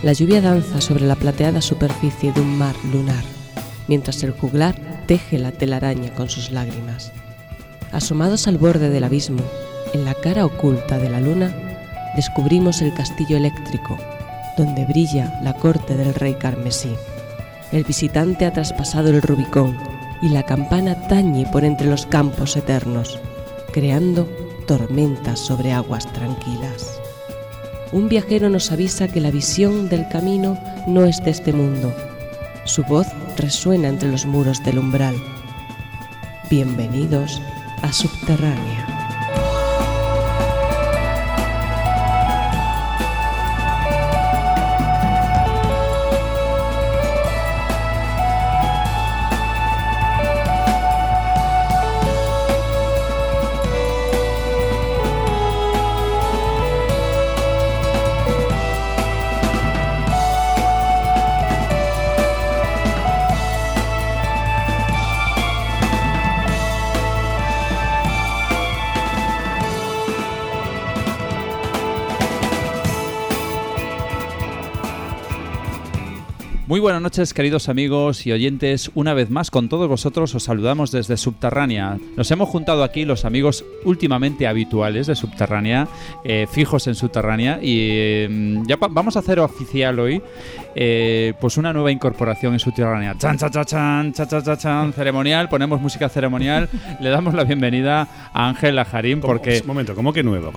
La lluvia danza sobre la plateada superficie de un mar lunar, mientras el juglar teje la telaraña con sus lágrimas. Asomados al borde del abismo, en la cara oculta de la luna, descubrimos el castillo eléctrico, donde brilla la corte del rey carmesí. El visitante ha traspasado el Rubicón y la campana tañe por entre los campos eternos, creando tormentas sobre aguas tranquilas. Un viajero nos avisa que la visión del camino no es de este mundo. Su voz resuena entre los muros del umbral. Bienvenidos a Subterránea. Muy buenas noches, queridos amigos y oyentes. Una vez más con todos vosotros os saludamos desde Subterránea. Nos hemos juntado aquí los amigos últimamente habituales de Subterránea, fijos en Subterránea, y vamos a hacer oficial hoy pues una nueva incorporación en Subterránea. Chan, chan, chan, chan, chan, chan, ceremonial, ponemos música ceremonial, le damos la bienvenida a Ángel Lajarín porque... Un momento, ¿cómo que nueva?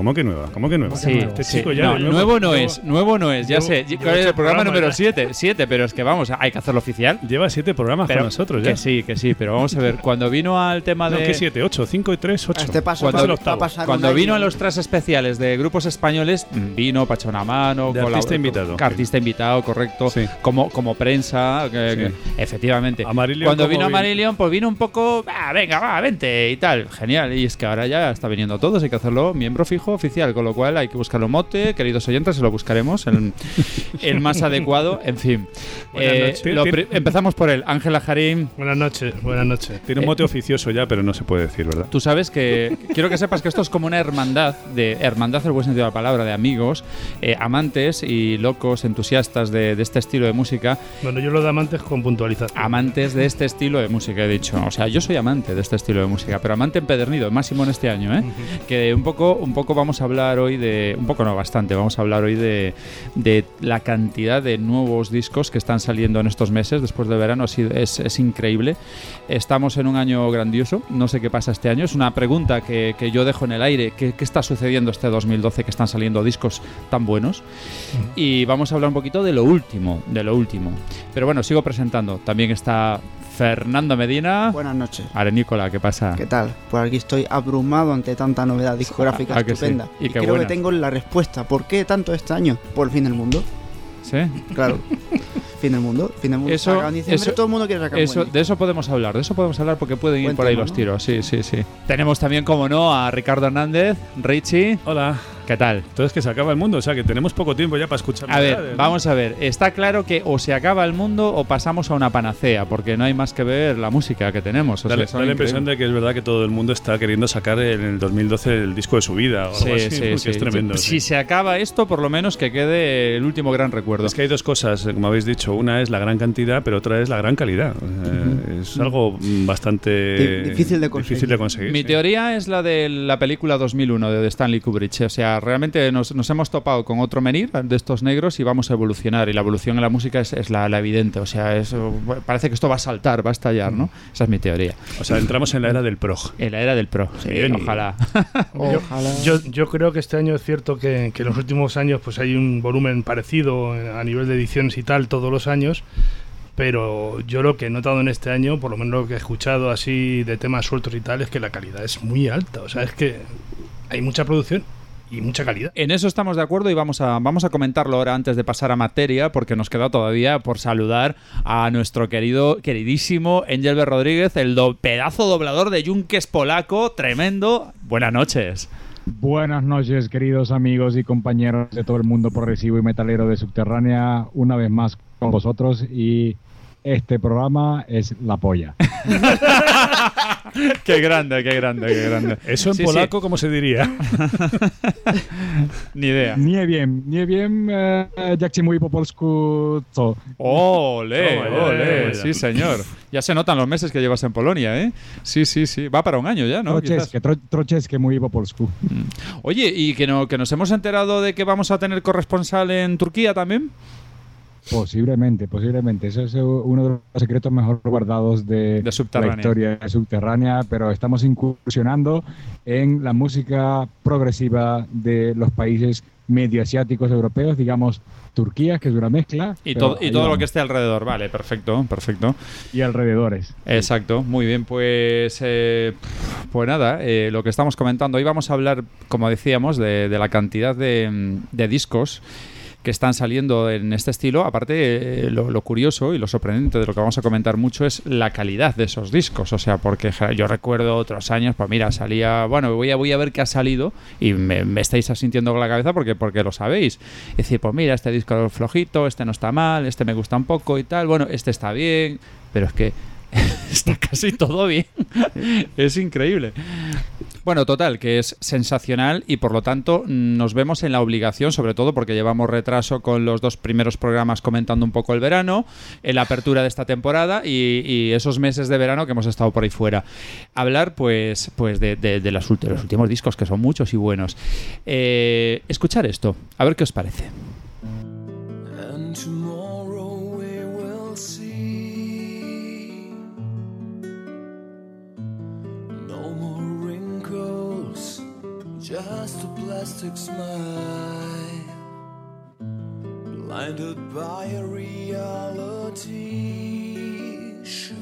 Sí, este chico ya nuevo no es, ya sé, es el programa número 7, pero es que vamos, hay que hacerlo oficial. Lleva 7 programas pero con nosotros ya. Que sí, pero vamos a ver. Cuando vino al tema de... No, que 7, 8, 5 y 3, 8. Este paso cuando, el octavo. Cuando vino a los tres especiales de grupos españoles, vino Pacha una mano. De artista invitado. Artista invitado, correcto. Sí. Como prensa, que, efectivamente. Amarillion, cuando vino Amarillion, pues vino un poco, vente y tal. Genial, y es que ahora ya está viniendo todos, hay que hacerlo miembro fijo oficial, con lo cual hay que buscarlo mote, queridos oyentes, se lo buscaremos, el más adecuado, en fin. Empezamos por él, Ángel Lajarín. Buenas noches. Tiene un mote oficioso ya, pero no se puede decir, ¿verdad? Tú sabes que quiero que sepas que esto es como una hermandad en el buen sentido de la palabra, de amigos, amantes y locos, entusiastas de este estilo de música. Bueno, yo lo de amantes con puntualización. Amantes de este estilo de música, he dicho. O sea, yo soy amante de este estilo de música, pero amante empedernido, máximo en este año, ¿eh? Uh-huh. Que un poco vamos a hablar hoy de... Un poco no, bastante. Vamos a hablar hoy de la cantidad de nuevos discos que están saliendo en estos meses después del verano. Es increíble. Estamos en un año grandioso, no sé qué pasa este año, es una pregunta que yo dejo en el aire. ¿Qué está sucediendo este 2012 que están saliendo discos tan buenos? Y vamos a hablar un poquito de lo último, pero bueno, sigo presentando. También está Fernando Medina. Buenas noches. Arenícola, ¿qué pasa? ¿Qué tal? Pues aquí estoy abrumado ante tanta novedad discográfica estupenda, sí. y creo buena. Que tengo la respuesta, ¿por qué tanto este año? Por el fin del mundo. ¿Sí? Claro. Fin del mundo. Eso, todo el mundo quiere sacar eso, de eso podemos hablar porque pueden ir por ahí los tiros. Sí. Tenemos también, como no, a Ricardo Hernández. Richie. Hola. ¿Qué tal? Entonces que se acaba el mundo, o sea que tenemos poco tiempo ya para escuchar. A ver, ¿no? Vamos a ver, está claro que o se acaba el mundo o pasamos a una panacea, porque no hay más que ver la música que tenemos. Da la impresión de que es verdad que todo el mundo está queriendo sacar en el 2012 el disco de su vida o algo así, porque es tremendo. Si se acaba esto, por lo menos que quede el último gran recuerdo. Es que hay dos cosas, como habéis dicho, una es la gran cantidad, pero otra es la gran calidad. Es algo bastante difícil de conseguir. Mi teoría es la de la película 2001 de Stanley Kubrick, o sea, realmente nos hemos topado con otro menir de estos negros y vamos a evolucionar, y la evolución en la música es la evidente, o sea, parece que esto va a saltar, va a estallar, ¿no? Esa es mi teoría. O sea, entramos en la era del prog. Sí, ojalá. Yo creo que este año es cierto que en los últimos años pues hay un volumen parecido a nivel de ediciones y tal todos los años, pero yo lo que he notado en este año, por lo menos lo que he escuchado así de temas sueltos y tal, es que la calidad es muy alta, o sea, es que hay mucha producción y mucha calidad. En eso estamos de acuerdo y vamos a comentarlo ahora antes de pasar a materia, porque nos queda todavía por saludar a nuestro queridísimo Engelbert Rodríguez, el pedazo doblador de yunques polaco, tremendo. Buenas noches. Buenas noches, queridos amigos y compañeros de todo el mundo progresivo y metalero de Subterránea, una vez más con vosotros, y este programa es la polla. Qué grande, qué grande, qué grande. Eso en polaco, ¿cómo se diría? Ni idea. Nie wiem, jak się mówi po polsku to. ¡Ole! ¡Ole! Sí, señor. Ya se notan los meses que llevas en Polonia, ¿eh? Sí, sí, sí. Va para un año ya, ¿no? Trochesque muy po polsku. Oye, ¿y que nos hemos enterado de que vamos a tener corresponsal en Turquía también? Posiblemente. Eso es uno de los secretos mejor guardados de la historia subterránea, pero estamos incursionando en la música progresiva de los países medioasiáticos europeos, digamos Turquía, que es una mezcla. Y todo lo que esté alrededor, vale, perfecto. Y alrededores. Exacto, muy bien, pues nada, lo que estamos comentando. Hoy vamos a hablar, como decíamos, de la cantidad de discos que están saliendo en este estilo. Aparte, lo curioso y lo sorprendente de lo que vamos a comentar mucho es la calidad de esos discos, o sea, porque yo recuerdo otros años, pues mira, salía, bueno, voy a ver qué ha salido y me estáis asintiendo con la cabeza porque lo sabéis, es decir, pues mira, este disco es flojito, este no está mal, este me gusta un poco y tal, bueno, este está bien, pero es que está casi todo bien. Es increíble. Bueno, total, que es sensacional y por lo tanto nos vemos en la obligación, sobre todo porque llevamos retraso con los dos primeros programas comentando un poco el verano, en la apertura de esta temporada y esos meses de verano que hemos estado por ahí fuera. Hablar pues de los últimos discos, que son muchos y buenos. Escuchar esto, a ver qué os parece. Just a plastic smile, blinded by a reality show.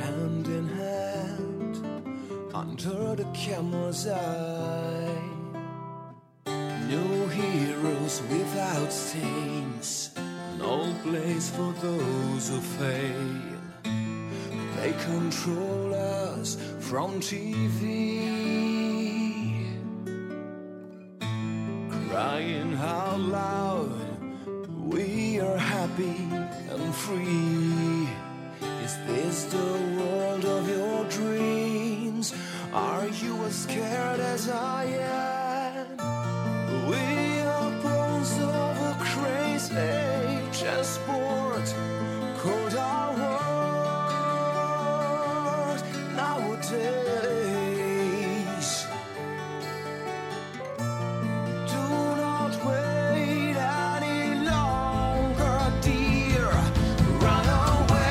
Hand in hand, under the camera's eye, no heroes without stains, no place for those who fail. They control us from TV, crying out loud, we are happy and free. Is this the world of your dreams? Are you as scared as I am? We are bones of a crazy chessboard, called our world. Days. Do not wait any longer, dear. Run away.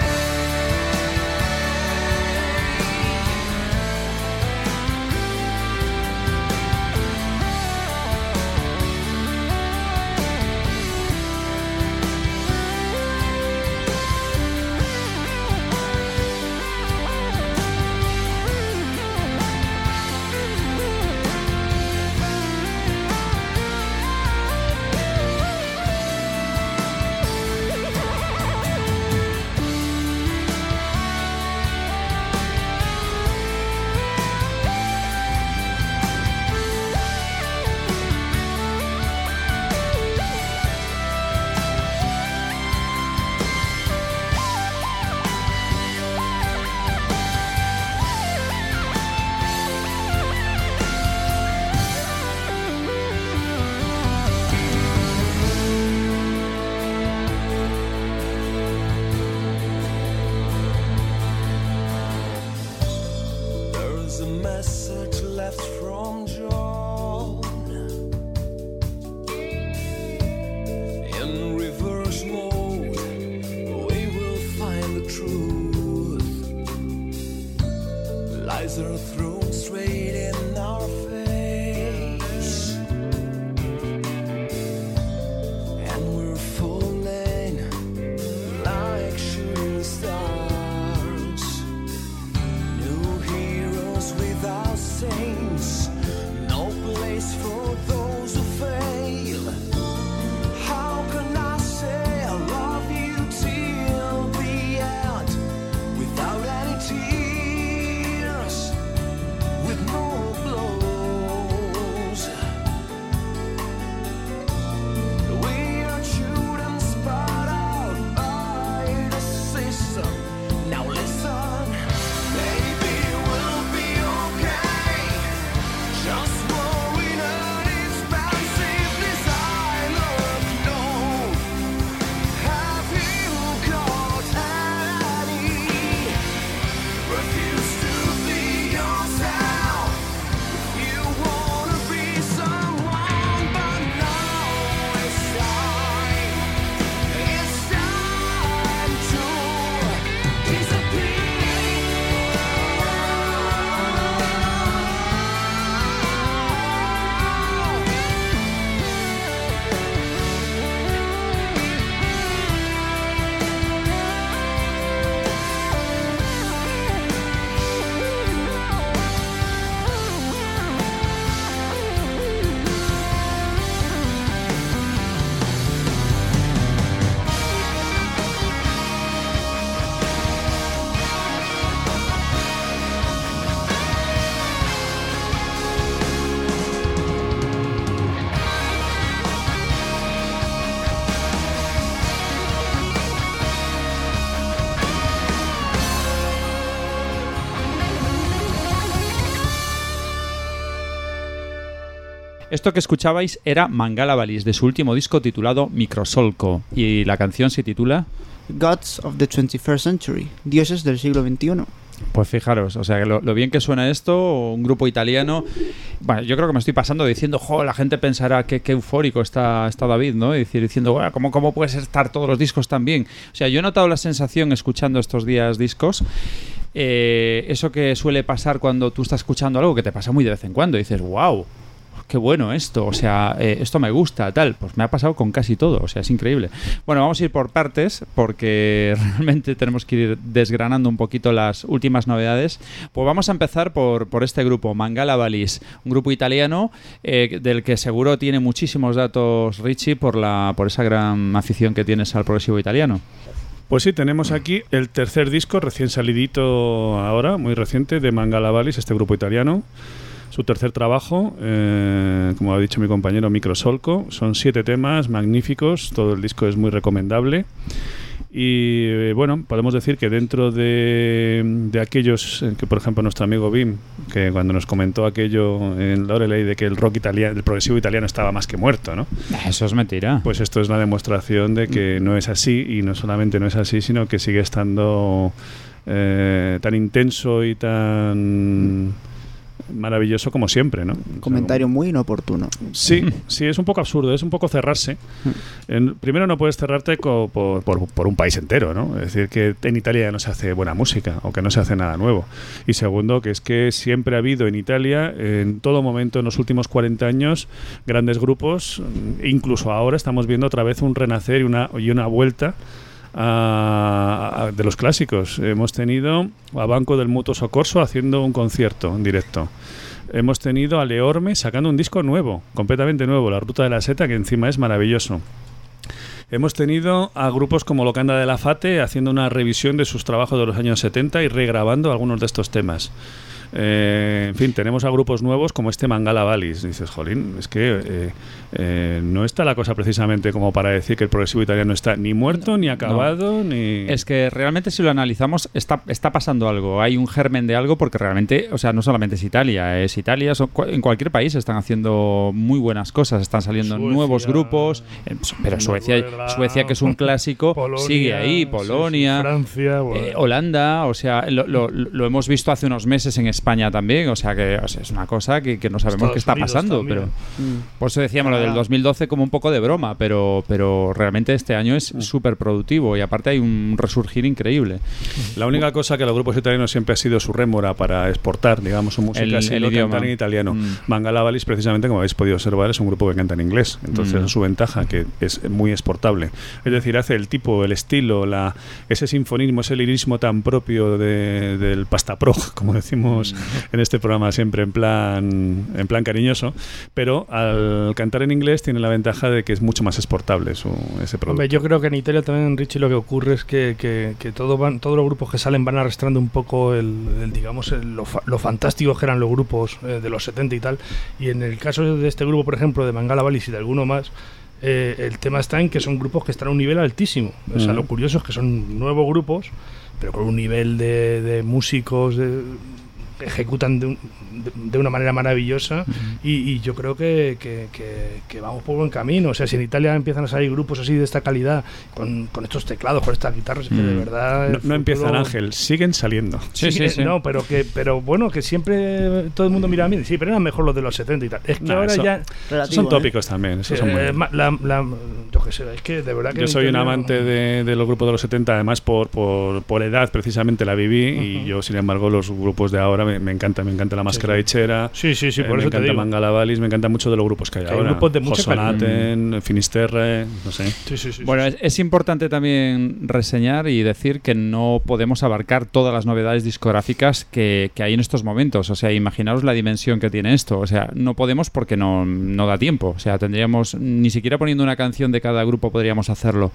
Esto que escuchabais era Mangala Valis, de su último disco titulado Microsolco, y la canción se titula Gods of the 21st Century, dioses del siglo XXI. Pues fijaros, o sea, lo bien que suena esto, un grupo italiano. Bueno, yo creo que me estoy pasando diciendo, jo, la gente pensará qué eufórico está David, ¿no? Y diciendo, bueno, ¿cómo puedes estar todos los discos tan bien? O sea, yo he notado la sensación escuchando estos días discos. Eso que suele pasar cuando tú estás escuchando algo que te pasa muy de vez en cuando y dices, wow, qué bueno esto, o sea, esto me gusta, tal. Pues me ha pasado con casi todo, o sea, es increíble. Bueno, vamos a ir por partes porque realmente tenemos que ir desgranando un poquito las últimas novedades. Pues vamos a empezar por este grupo, Mangala Valis, un grupo italiano del que seguro tiene muchísimos datos Richie por esa gran afición que tienes al progresivo italiano. Pues sí, tenemos aquí el tercer disco recién salidito ahora, muy reciente, de Mangala Valis, este grupo italiano. Su tercer trabajo, como ha dicho mi compañero, Microsolco. Son 7 temas magníficos, todo el disco es muy recomendable. Y bueno, podemos decir que dentro de aquellos que, por ejemplo, nuestro amigo Bim, que cuando nos comentó aquello en Loreley de que el rock italiano, el progresivo italiano estaba más que muerto, ¿no? Eso es mentira. Pues esto es la demostración de que no es así, y no solamente no es así, sino que sigue estando tan intenso y tan maravilloso como siempre, ¿no? Comentario, o sea, muy inoportuno. Sí, sí, es un poco absurdo, es un poco cerrarse. Primero, no puedes cerrarte por un país entero, ¿no? Es decir, que en Italia ya no se hace buena música o que no se hace nada nuevo. Y segundo, que es que siempre ha habido en Italia, en todo momento, en los últimos 40 años, grandes grupos. Incluso ahora estamos viendo otra vez un renacer y una vuelta de los clásicos. Hemos tenido a Banco del Mutuo Soccorso haciendo un concierto en directo. Hemos tenido a Leorme sacando un disco nuevo, completamente nuevo, La Ruta de la Seta, que encima es maravilloso. Hemos tenido a grupos como Locanda de la Fate haciendo una revisión de sus trabajos de los años 70 y regrabando algunos de estos temas. En fin, tenemos a grupos nuevos como este Mangala Valis. Dices, jolín, es que no está la cosa precisamente como para decir que el progresivo italiano está ni muerto, ni acabado, no. Ni... Es que realmente, si lo analizamos, está pasando algo. Hay un germen de algo, porque realmente, o sea, no solamente es Italia, en cualquier país están haciendo muy buenas cosas, están saliendo Suecia, nuevos grupos, pero Suecia, que es un clásico, Polonia, sigue ahí, Polonia, sí, Francia, bueno. Holanda, o sea, lo hemos visto hace unos meses en España también, o sea que es una cosa que no sabemos Estados qué está Unidos pasando, también. Pero por eso decíamos lo del 2012 como un poco de broma, pero realmente este año es súper productivo y aparte hay un resurgir increíble. La única cosa que los grupos italianos siempre ha sido su rémora para exportar, digamos, su música, es el idioma, cantar en italiano. Mangala Valis, precisamente, como habéis podido observar, es un grupo que canta en inglés, entonces es su ventaja, que es muy exportable. Es decir, hace el tipo, el estilo, ese sinfonismo, ese lirismo tan propio del pastaprog, como decimos en este programa siempre, en plan cariñoso, pero al cantar en inglés tiene la ventaja de que es mucho más exportable ese producto. Hombre, yo creo que en Italia también, Richie, lo que ocurre es que todos los grupos que salen van arrastrando un poco lo fantástico que eran los grupos de los 70 y tal, y en el caso de este grupo, por ejemplo, de Mangala Valis y de alguno más, el tema está en que son grupos que están a un nivel altísimo. O sea, lo curioso es que son nuevos grupos, pero con un nivel de músicos, ejecutan de una manera maravillosa. Y yo creo que vamos por buen camino. O sea, si en Italia empiezan a salir grupos así de esta calidad, con estos teclados, con estas guitarras, que de verdad no empiezan, Ángel, siguen saliendo. Sí. No, pero bueno, que siempre todo el mundo mira a mí, sí, pero eran mejor los de los 70 y tal. Es que ahora ya relativo, son tópicos también. Eso son yo qué sé, es que de verdad que yo soy un amante de los grupos de los 70, además por edad precisamente la viví. Y yo, sin embargo, los grupos de ahora me encanta la máscara hechera. Sí, por eso te digo. Me encanta Mangala Valis, me encanta mucho de los grupos que hay ahora. Grupos de mucha Josonaten, Finisterre, no sé. Sí. Bueno, es importante también reseñar y decir que no podemos abarcar todas las novedades discográficas que hay en estos momentos. O sea, imaginaros la dimensión que tiene esto. O sea, no podemos porque no da tiempo. O sea, tendríamos, ni siquiera poniendo una canción de cada grupo podríamos hacerlo.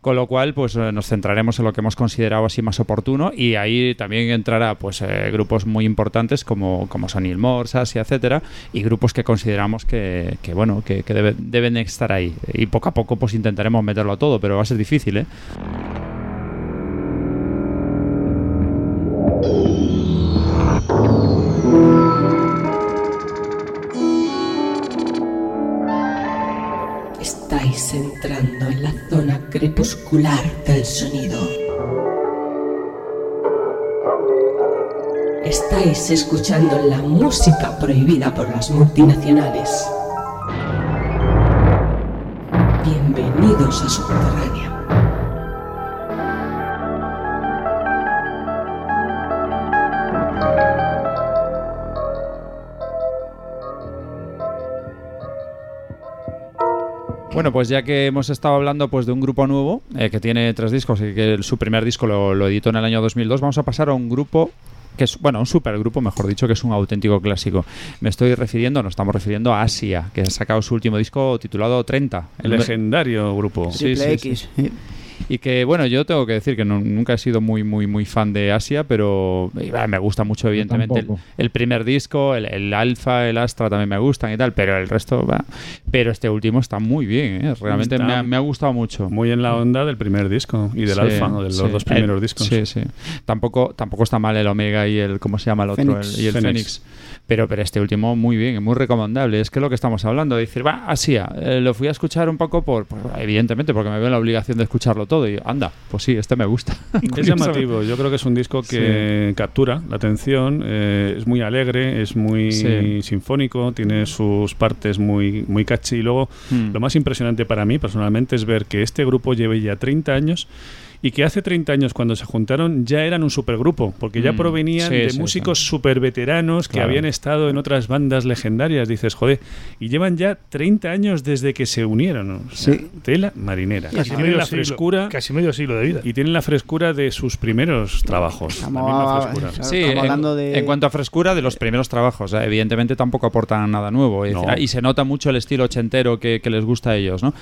Con lo cual, pues nos centraremos en lo que hemos considerado así más oportuno, y ahí también entrará pues grupos muy importantes como son Neal Morse, Asia, etcétera, y grupos que consideramos que deben estar ahí, y poco a poco pues intentaremos meterlo a todo, pero va a ser difícil, ¿eh? Estáis entrando en la zona crepuscular del sonido. Estáis escuchando la música prohibida por las multinacionales. Bienvenidos a Subterránea. Bueno, pues ya que hemos estado hablando pues, de un grupo nuevo que tiene 3 discos y que su primer disco lo editó en el año 2002, vamos a pasar a un grupo que es, bueno, un supergrupo, mejor dicho, que es un auténtico clásico. Nos estamos refiriendo a Asia, que ha sacado su último disco titulado 30. El legendario grupo. Sí. Y que, bueno, yo tengo que decir que nunca he sido muy fan de Asia, pero me gusta mucho, evidentemente, el primer disco, el Alfa, el Astra también me gustan y tal, pero el resto va. Pero este último está muy bien, ¿eh? Realmente me ha gustado mucho. Muy en la onda del primer disco y del Alfa, ¿no? De los dos primeros discos. Sí. Tampoco está mal el Omega y el, ¿cómo se llama el otro? Fénix. Pero este último muy bien, muy recomendable. Es que es lo que estamos hablando, de decir, Asia, lo fui a escuchar un poco por evidentemente, porque me veo la obligación de escucharlo todo y anda, pues sí, este me gusta. Es llamativo, yo creo que es un disco que captura la atención, es muy alegre, es muy sinfónico, tiene sus partes muy, muy catchy y luego lo más impresionante para mí personalmente es ver que este grupo lleva ya 30 años y que hace 30 años cuando se juntaron ya eran un supergrupo, porque ya provenían de músicos superveteranos que habían estado en otras bandas legendarias, dices, joder, y llevan ya 30 años desde que se unieron, o sea, tela marinera. Casi medio frescura, casi medio siglo de vida. Y tienen la frescura de sus primeros trabajos. En cuanto a frescura de los primeros trabajos, evidentemente tampoco aportan nada nuevo, y se nota mucho el estilo ochentero que les gusta a ellos, ¿no?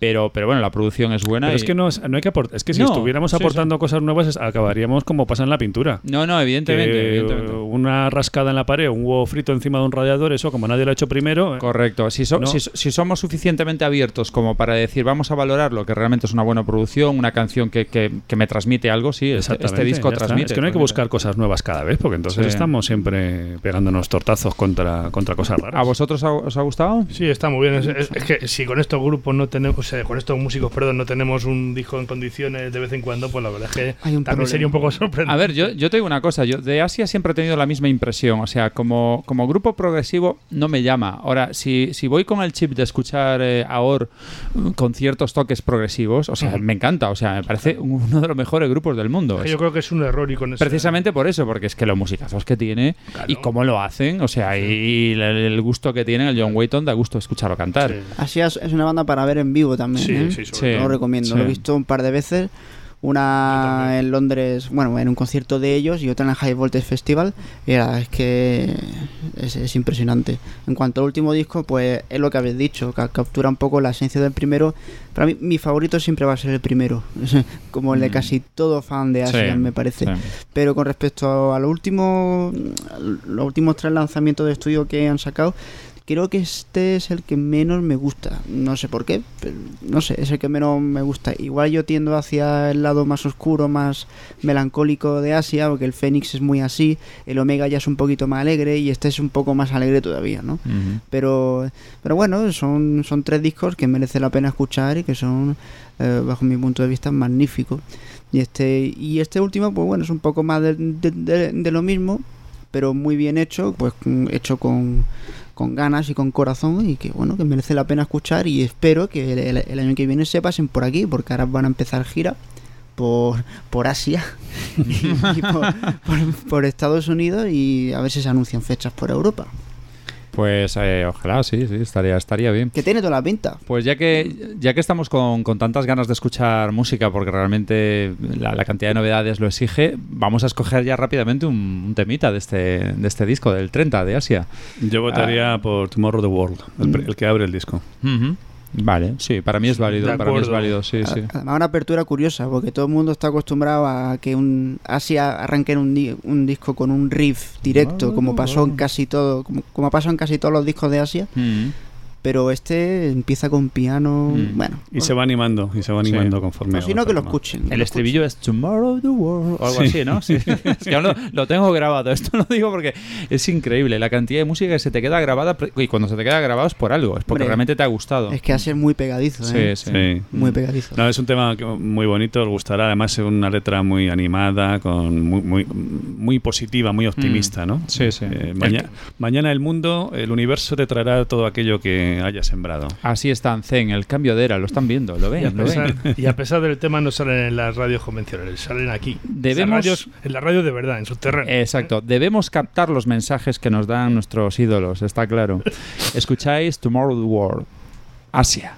Pero bueno, la producción es buena. Pero es que no hay que aportar, es que si estuviéramos aportando cosas nuevas, acabaríamos como pasa en la pintura. No, evidentemente. Una rascada en la pared, un huevo frito encima de un radiador, eso como nadie lo ha hecho primero. Correcto. Si somos suficientemente abiertos como para decir vamos a valorar lo que realmente es una buena producción, una canción que me transmite algo, sí, este disco transmite. Es que no hay que buscar cosas nuevas cada vez, porque entonces estamos siempre pegándonos tortazos contra cosas raras. ¿A vosotros os ha gustado? Sí, está muy bien. Es que si con estos grupos no tenemos, o sea, con estos músicos, perdón, no tenemos un disco en condiciones de vez en cuando, pues la verdad es que también sería un poco sorprendente. A ver, yo te digo una cosa, yo de Asia siempre he tenido la misma impresión, o sea, como grupo progresivo no me llama. Ahora, si voy con el chip de escuchar ahora con ciertos toques progresivos, o sea, me encanta, o sea, me parece uno de los mejores grupos del mundo. Yo creo que es un error y con eso... Precisamente por eso, porque es que los musicazos que tiene y cómo lo hacen, o sea, y el gusto que tiene el John Wayton, da gusto escucharlo cantar. Sí. Asia es una banda para ver en vivo también, lo recomiendo, lo he visto un par de veces. Una en Londres, bueno, en un concierto de ellos, y otra en el High Voltage Festival. Mira, es que es impresionante. En cuanto al último disco, pues es lo que habéis dicho, que captura un poco la esencia del primero. Para mí, mi favorito siempre va a ser el primero, como el de casi todo fan de Asia, me parece. Pero con respecto a los últimos 3 lanzamientos de estudio que han sacado, creo que este es el que menos me gusta. No sé por qué, pero no sé, es el que menos me gusta. Igual yo tiendo hacia el lado más oscuro, más melancólico de Asia, porque el Fénix es muy así, el Omega ya es un poquito más alegre y este es un poco más alegre todavía, ¿no? Uh-huh. Pero bueno, son 3 discos que merece la pena escuchar y que son, bajo mi punto de vista, magníficos. Y este último, pues bueno, es un poco más de lo mismo, pero muy bien hecho, pues hecho con ganas y con corazón, y que bueno, que merece la pena escuchar, y espero que el año que viene se pasen por aquí, porque ahora van a empezar gira por Asia y por Estados Unidos, y a ver si se anuncian fechas por Europa. Pues ojalá, sí, estaría bien. Que tiene toda la pinta. Pues ya que estamos con tantas ganas de escuchar música, porque realmente la cantidad de novedades lo exige, vamos a escoger ya rápidamente un temita de este disco, del 30 de Asia. Yo votaría por Tomorrow the World, el que abre el disco. Uh-huh. Vale, sí, para mí es válido, sí. Además, una apertura curiosa, porque todo el mundo está acostumbrado a que un Asia arranque en un disco con un riff directo, como ha pasado en casi todos los discos de Asia. Mm-hmm. Pero este empieza con piano, bueno. Y se va animando, sí, conforme. O si no, que lo escuchen. El estribillo es Tomorrow the World, o algo así, ¿no? Sí. Es que aún lo tengo grabado. Esto lo digo porque es increíble la cantidad de música que se te queda grabada. Y cuando se te queda grabado es por algo, es porque realmente te ha gustado. Es que hace muy pegadizo, ¿eh? Sí. Muy pegadizo. No, es un tema muy bonito, os gustará. Además es una letra muy animada, con muy positiva, muy optimista, ¿no? Sí. Mañana el mundo, el universo te traerá todo aquello que haya sembrado. Así están, Zen, el cambio de era, lo están viendo, lo ven. Y a pesar del tema no salen en las radios convencionales, salen aquí. En la radio de verdad, en Subterránea. Exacto. Debemos captar los mensajes que nos dan nuestros ídolos, está claro. Escucháis Tomorrow the World, Asia.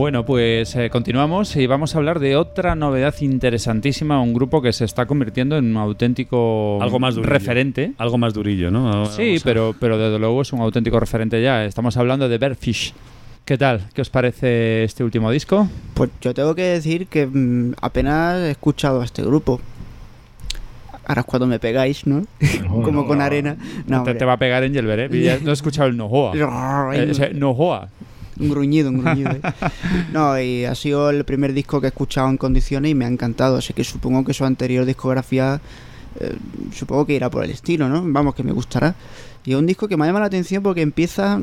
Bueno, pues continuamos y vamos a hablar de otra novedad interesantísima, un grupo que se está convirtiendo en un auténtico referente. Algo más durillo, ¿no? Ahora sí, pero desde luego es un auténtico referente ya. Estamos hablando de Beardfish. ¿Qué tal? ¿Qué os parece este último disco? Pues yo tengo que decir que apenas he escuchado a este grupo. Ahora es cuando me pegáis, ¿no? No como no, con arena. No, te va a pegar Engelbert, ¿eh? Ya no he escuchado el Nohoa. Nohoa. Un gruñido. No, y ha sido el primer disco que he escuchado en condiciones y me ha encantado. Así que supongo que su anterior discografía, supongo que irá por el estilo, ¿no? Vamos, que me gustará. Y es un disco que me llama la atención porque empieza...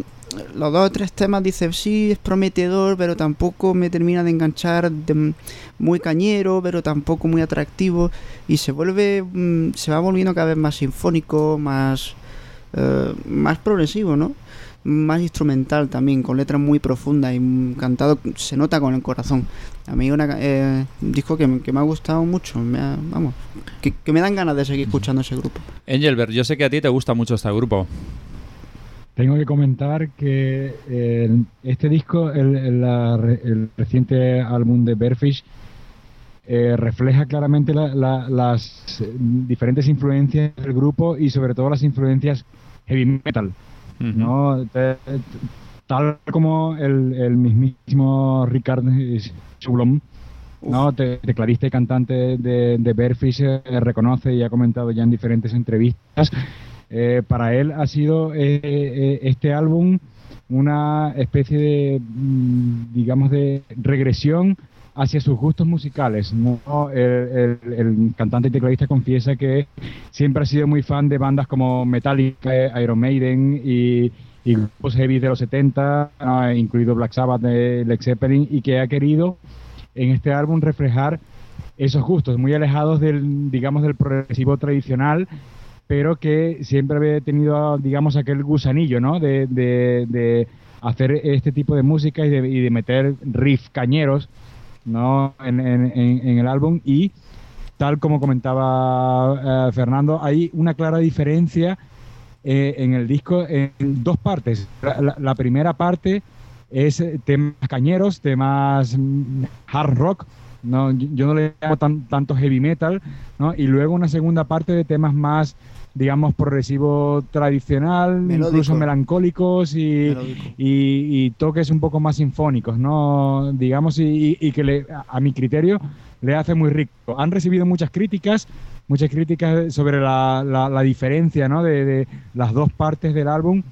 Los dos o tres temas dice, sí, es prometedor, pero tampoco me termina de enganchar, muy cañero, pero tampoco muy atractivo. Y se va volviendo cada vez más sinfónico, más progresivo, ¿no? Más instrumental también, con letras muy profundas y cantado, se nota con el corazón. A mí es un disco que me ha gustado mucho, que me dan ganas de seguir escuchando ese grupo. Engelbert, yo sé que a ti te gusta mucho este grupo. Tengo que comentar que este disco, el reciente álbum de Beardfish, refleja claramente las diferentes influencias del grupo y sobre todo las influencias heavy metal. Uh-huh. ¿No? Tal como el mismísimo Ricardo Sublom, ¿no? Tecladista y cantante de Beardfish, reconoce y ha comentado ya en diferentes entrevistas. Para él ha sido este álbum una especie de, digamos, de regresión hacia sus gustos musicales, ¿no? El cantante y tecladista confiesa que siempre ha sido muy fan de bandas como Metallica, Iron Maiden y grupos heavy de los 70, incluido Black Sabbath, Led Zeppelin, y que ha querido en este álbum reflejar esos gustos muy alejados del progresivo tradicional, pero que siempre había tenido, digamos, aquel gusanillo, ¿no? De hacer este tipo de música y de meter riff cañeros, ¿no? En el álbum. Y tal como comentaba Fernando, hay una clara diferencia en el disco en dos partes. La primera parte es temas cañeros, temas hard rock, ¿no? Yo no le llamo tanto heavy metal, ¿no? Y luego una segunda parte de temas más, digamos, progresivo tradicional, melódico, incluso melancólicos y toques un poco más sinfónicos, ¿no? Digamos, y que a mi criterio le hace muy rico. Han recibido muchas críticas sobre la diferencia, ¿no? de las dos partes del álbum.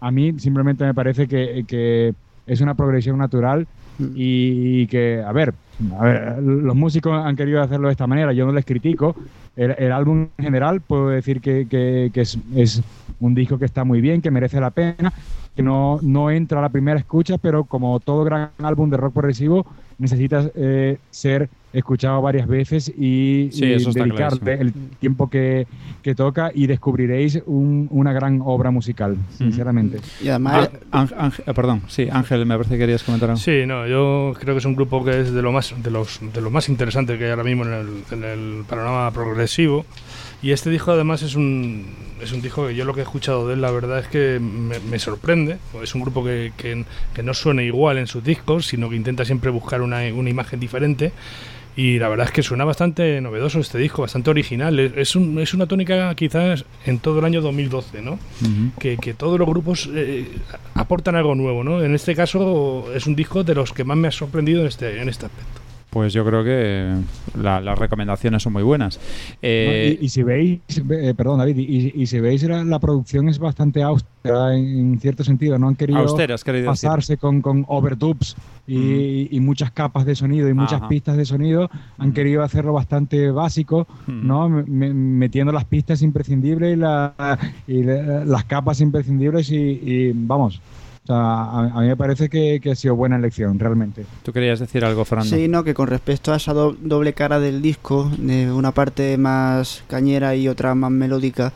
A mí simplemente me parece que es una progresión natural y que, a ver, los músicos han querido hacerlo de esta manera, yo no les critico. El álbum en general puedo decir que es un disco que está muy bien, que merece la pena, que no entra a la primera escucha, pero como todo gran álbum de rock progresivo necesitas ser escuchado varias veces y dedicarte el tiempo que toca, y descubriréis una gran obra musical, sinceramente. Y además, Ángel, me parece que querías comentar algo. Sí, no, yo creo que es un grupo que es de lo más interesante que hay ahora mismo en el panorama progresivo. Y este disco además es un disco que yo, lo que he escuchado de él, la verdad es que me sorprende. Es un grupo que no suena igual en sus discos, sino que intenta siempre buscar una imagen diferente. Y la verdad es que suena bastante novedoso este disco, bastante original. Es una tónica quizás en todo el año 2012, ¿no? Uh-huh. Que todos los grupos aportan algo nuevo, ¿no? En este caso es un disco de los que más me ha sorprendido en este aspecto. Pues yo creo que las recomendaciones son muy buenas. No, y si veis, perdón David, y si veis la producción es bastante austera en cierto sentido, no han querido pasarse con overdubs y muchas capas de sonido y muchas pistas de sonido, han querido hacerlo bastante básico, ¿no? Metiendo las pistas imprescindibles y las capas imprescindibles y vamos. O sea, a mí me parece que ha sido buena elección, realmente. ¿Tú querías decir algo, Fernando? Sí, no, que con respecto a esa doble cara del disco, de una parte más cañera y otra más melódica,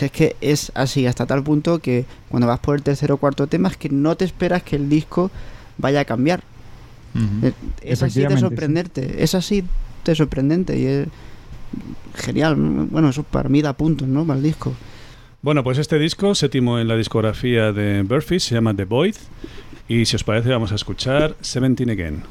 es que es así, hasta tal punto que cuando vas por el tercer o cuarto tema es que no te esperas que el disco vaya a cambiar. Uh-huh. Es así de sorprenderte, sí. Es así de sorprendente y es genial. Bueno, eso para mí da puntos, ¿no? Para el disco. Bueno, pues este disco, séptimo en la discografía de Beardfish, se llama The Void, Y si os parece vamos a escuchar 17 Again.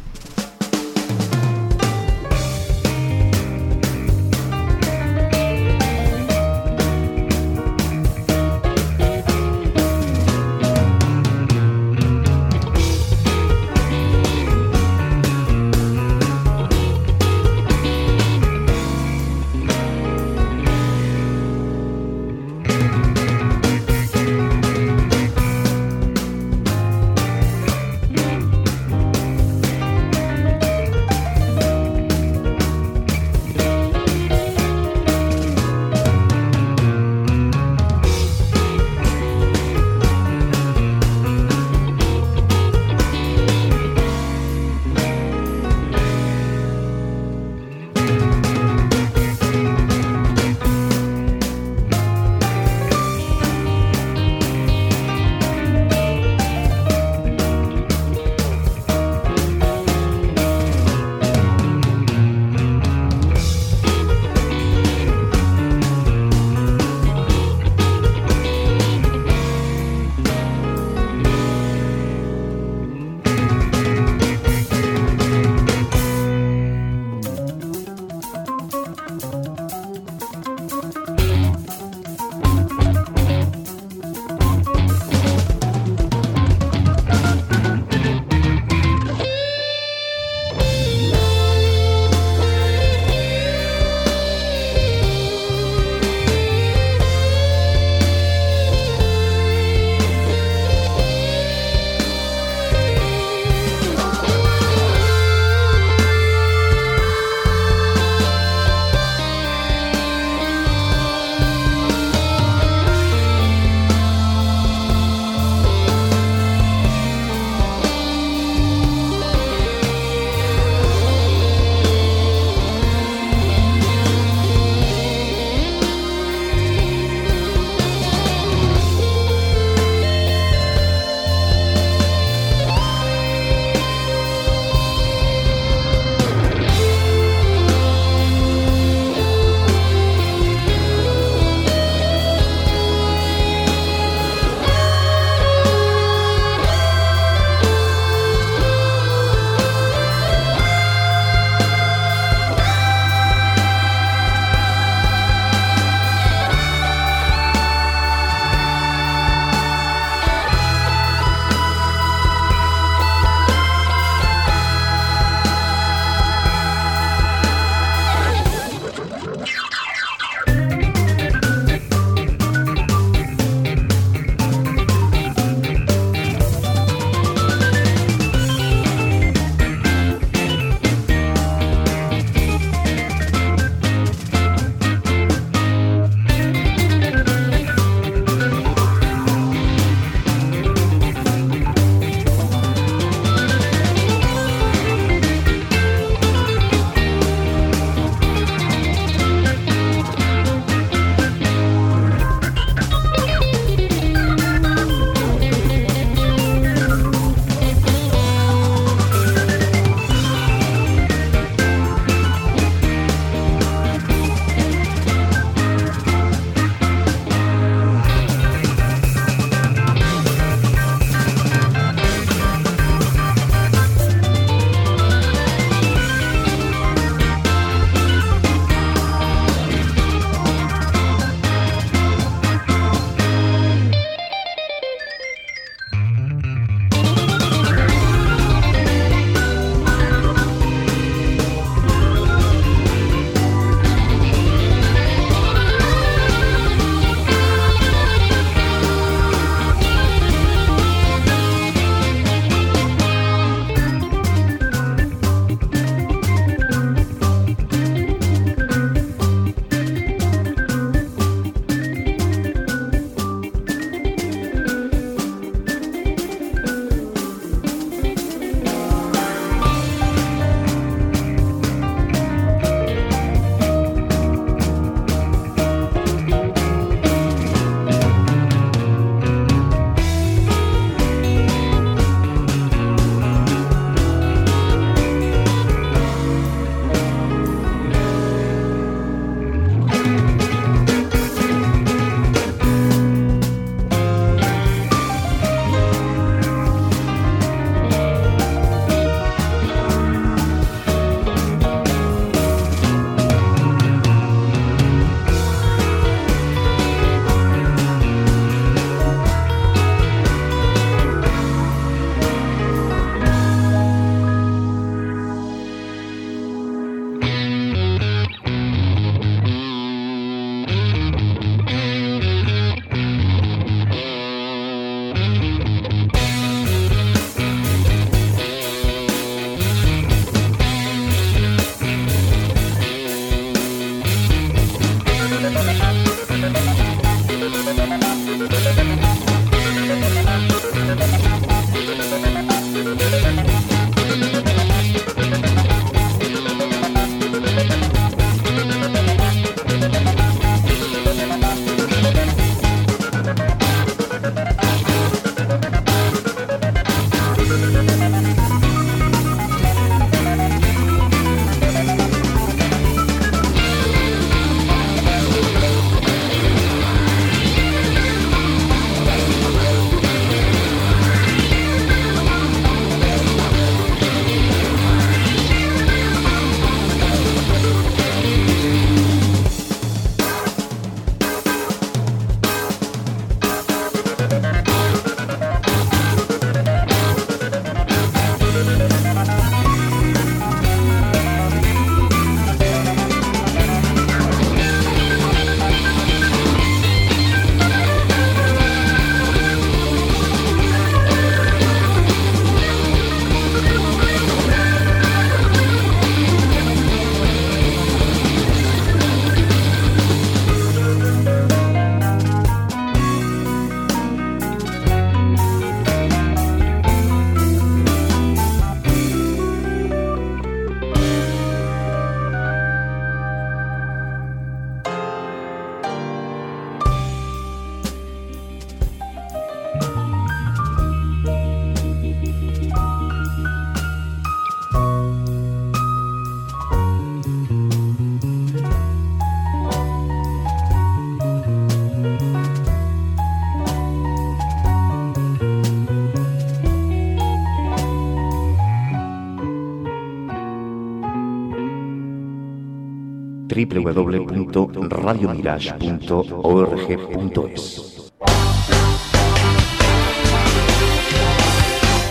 www.radiomirage.org.es.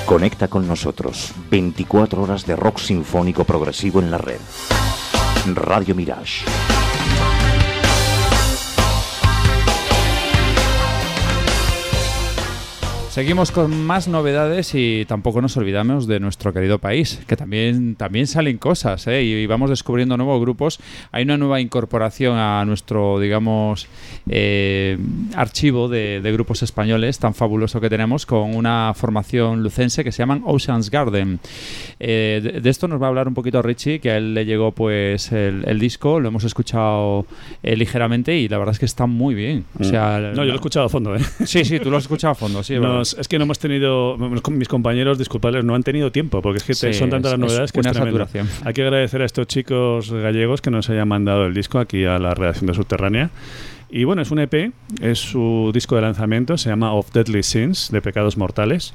Conecta con nosotros. 24 horas de rock sinfónico progresivo en la red. Radio Mirage. Seguimos con más novedades y tampoco nos olvidamos de nuestro querido país, que también salen cosas, ¿eh? Y vamos descubriendo nuevos grupos. Hay una nueva incorporación a nuestro, digamos, archivo de grupos españoles tan fabuloso que tenemos, con una formación lucense que se llaman Ocean's Garden. De esto nos va a hablar un poquito Richie, que a él le llegó pues el disco, lo hemos escuchado ligeramente y la verdad es que está muy bien. O sea, no, yo lo he escuchado a fondo, ¿eh? Sí, sí, tú lo has escuchado a fondo, sí. No, es que no hemos tenido, mis compañeros, disculpadles, no han tenido tiempo, porque es que sí, son tantas las novedades que es tremendo. Hay que agradecer a estos chicos gallegos que nos hayan mandado el disco aquí a la redacción de Subterránea. Y bueno, es un EP, es su disco de lanzamiento, se llama Of Deadly Sins, de Pecados Mortales,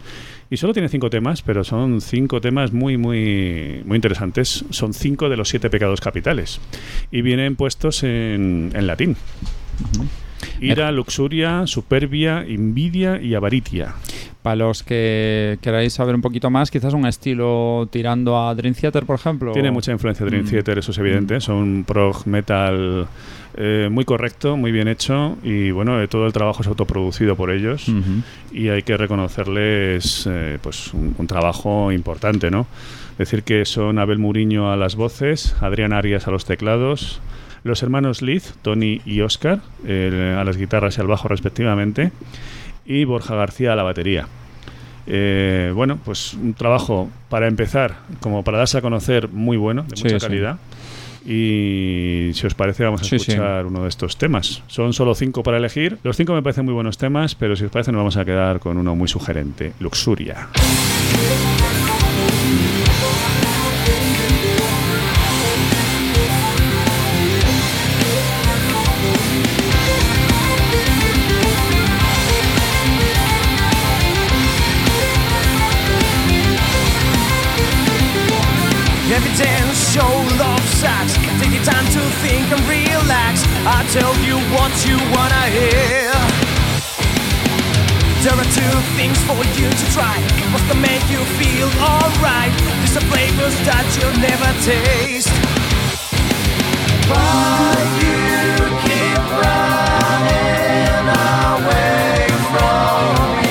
y solo tiene 5 temas, pero son 5 temas muy, muy, muy interesantes. Son 5 de los 7 pecados capitales y vienen puestos en latín. Uh-huh. Ira, luxuria, superbia, envidia y avaricia. Para los que queráis saber un poquito más, quizás un estilo tirando a Dream Theater, por ejemplo. Tiene mucha influencia Dream Theater, eso es evidente. Son prog metal muy correcto, muy bien hecho. Y bueno, todo el trabajo es autoproducido por ellos. Uh-huh. Y hay que reconocerles pues un trabajo importante, ¿no? Decir que son Abel Muriño a las voces, Adrián Arias a los teclados, los hermanos Liz, Tony y Óscar, a las guitarras y al bajo respectivamente, y Borja García a la batería. Bueno, pues un trabajo para empezar, como para darse a conocer, muy bueno, de mucha calidad. Y si os parece vamos a escuchar uno de estos temas. Son solo 5 para elegir. Los 5 me parecen muy buenos temas, pero si os parece nos vamos a quedar con uno muy sugerente, Luxuria. Evidence, show, love, sucks. Take your time to think and relax. I tell you what you wanna hear. There are 2 things for you to try. What's to make you feel alright? These are flavors that you'll never taste. But you keep running away from me.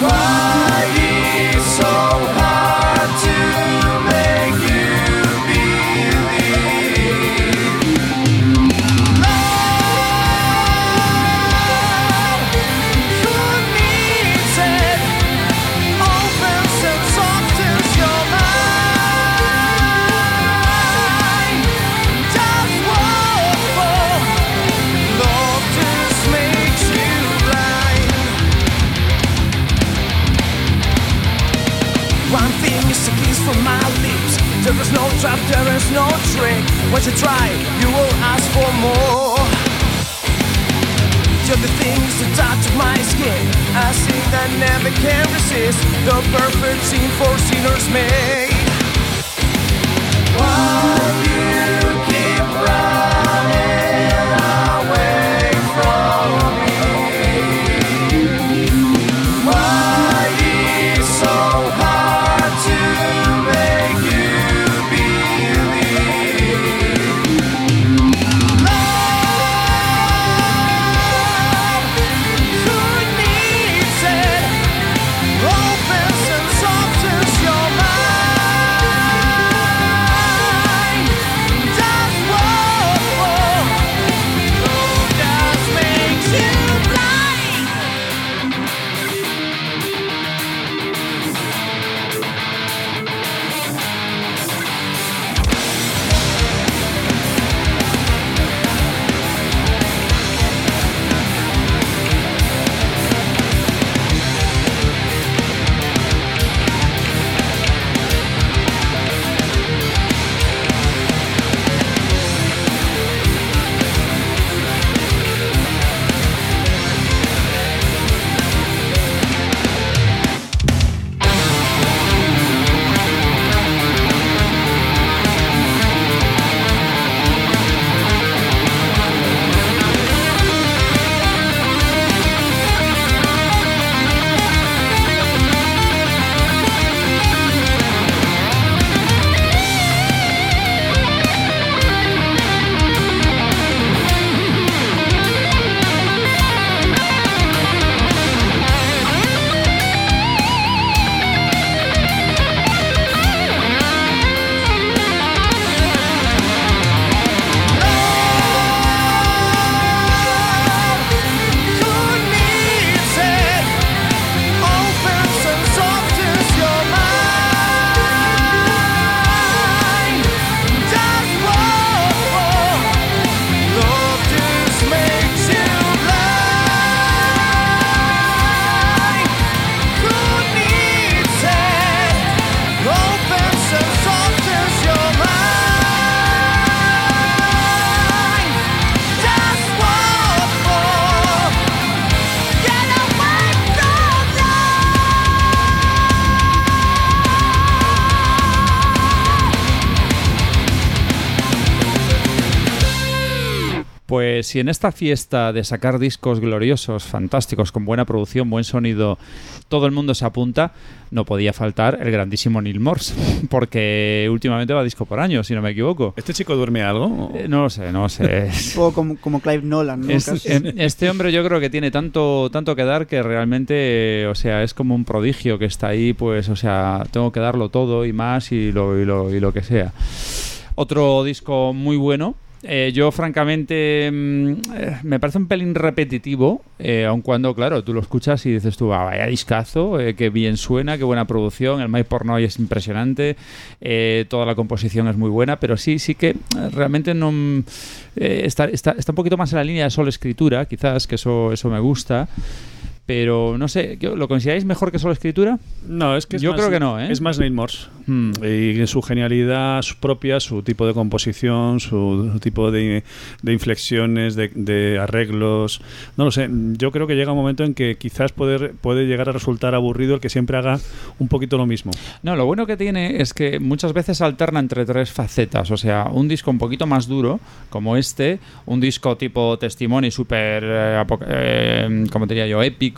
Why is so hard to make you believe? Love could mean it opens and softens your mind. That's wonderful. Love just makes you blind. One thing is from my lips, there is no trap, there is no trick. When you try, you will ask for more. You're the things that touch my skin, I see that never can resist. The perfect scene for sinners made. Why you keep running away from me? Why it's so hard to make you believe. Love could mean it opens and softens your mind. Pues si en esta fiesta de sacar discos gloriosos, fantásticos, con buena producción, buen sonido, todo el mundo se apunta, no podía faltar el grandísimo Neal Morse, porque últimamente va a disco por año, si no me equivoco. ¿Este chico duerme algo? No lo sé, no lo sé. O como Clive Nolan, ¿no? Este hombre yo creo que tiene tanto que dar que realmente, o sea, es como un prodigio que está ahí, pues, o sea, tengo que darlo todo y más y lo que sea. Otro disco muy bueno. Yo, francamente, me parece un pelín repetitivo, aun cuando, claro, tú lo escuchas y dices tú, vaya discazo, qué bien suena, qué buena producción, el Mike Pornoy es impresionante, toda la composición es muy buena, pero sí que realmente no está un poquito más en la línea de Solo Escritura, quizás, que eso me gusta. Pero no sé, ¿lo consideráis mejor que Solo Escritura? No, es que yo creo que no, ¿eh? Es más Neal Morse. Y su genialidad propia, su tipo de composición, su tipo de inflexiones, de arreglos. No lo sé, yo creo que llega un momento en que quizás puede llegar a resultar aburrido el que siempre haga un poquito lo mismo. No, lo bueno que tiene es que muchas veces alterna entre tres facetas. O sea, un disco un poquito más duro, como este, un disco tipo Testimony, súper, como diría yo, épico,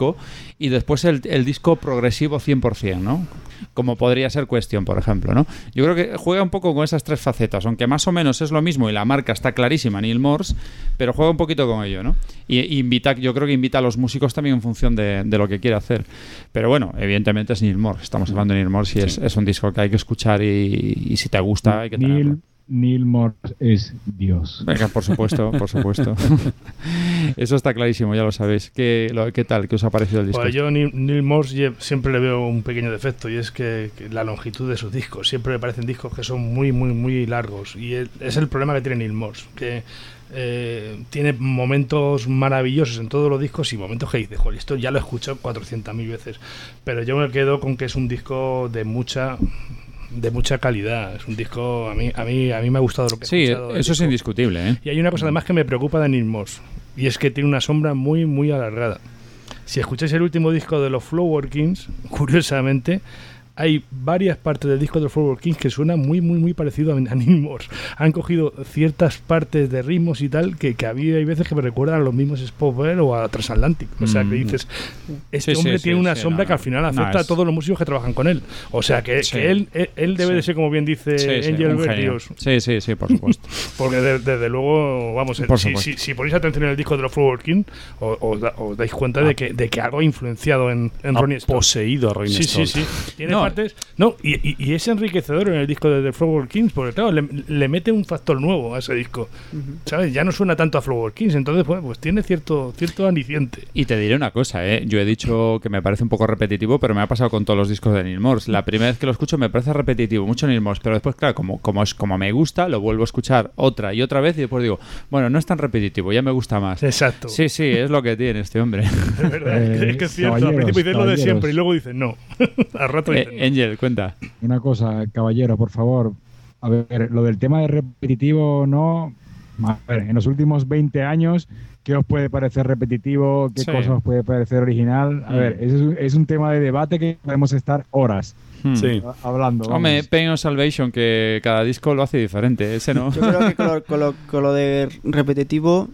y después el disco progresivo 100%, ¿no? Como podría ser Question, por ejemplo, ¿no? Yo creo que juega un poco con esas tres facetas, aunque más o menos es lo mismo y la marca está clarísima, Neal Morse, pero juega un poquito con ello, ¿no? Y yo creo que invita a los músicos también en función de lo que quiere hacer. Pero bueno, evidentemente es Neal Morse, estamos hablando de Neal Morse y es un disco que hay que escuchar y si te gusta hay que tenerlo. Neal Morse es Dios. Venga, por supuesto. Eso está clarísimo, ya lo sabéis. ¿Qué tal? ¿Qué os ha parecido el disco? Pues yo Neal Morse siempre le veo un pequeño defecto y es que la longitud de sus discos. Siempre me parecen discos que son muy, muy, muy largos y es el problema que tiene Neal Morse, que tiene momentos maravillosos en todos los discos y momentos que dices, joder, esto ya lo he escuchado 400.000 veces, pero yo me quedo con que es un disco de mucha calidad. Es un disco, a mí me ha gustado lo que he escuchado. Sí, eso es indiscutible, ¿eh? Y hay una cosa además que me preocupa de Neal Morse, y es que tiene una sombra muy, muy alargada. Si escucháis el último disco de los Flower Kings, curiosamente, hay varias partes del disco de los Flower Kings que suenan muy, muy, muy parecido a Neal Morse. Han cogido ciertas partes de ritmos y tal que a mí hay veces que me recuerdan a los mismos Spotwell o a Transatlantic. O sea, que dices, este hombre tiene una sombra que al final afecta a todos los músicos que trabajan con él. O sea, que él debe de ser, como bien dice Engelbert, Dios. Sí, por supuesto. Porque desde luego, vamos, si ponéis atención en el disco de los Flower Kings, os dais cuenta de que algo ha influenciado en Ronnie Stoll. Ha poseído a Ronnie Stoll. Sí. Tiene partes. No, y es enriquecedor en el disco de The Flower Kings, porque claro, le mete un factor nuevo a ese disco, ¿sabes? Ya no suena tanto a Flower Kings, entonces pues tiene cierto aliciente. Y te diré una cosa, yo he dicho que me parece un poco repetitivo, pero me ha pasado con todos los discos de Neal Morse. La primera vez que lo escucho me parece repetitivo, mucho Neal Morse, pero después, claro, como me gusta, lo vuelvo a escuchar otra y otra vez y después digo, bueno, no es tan repetitivo, ya me gusta más. Exacto. Sí, es lo que tiene este hombre. Es verdad, es que es cierto, al principio dices lo de siempre y luego dices no. Al rato dices Ángel, cuenta. Una cosa, caballero, por favor. A ver, lo del tema de repetitivo, no. A ver, en los últimos 20 años, ¿qué os puede parecer repetitivo? ¿Qué cosa os puede parecer original? A ver, es un tema de debate que podemos estar horas hablando. Vamos. Hombre, Pain of Salvation, que cada disco lo hace diferente. Ese no. Yo creo que con lo de repetitivo,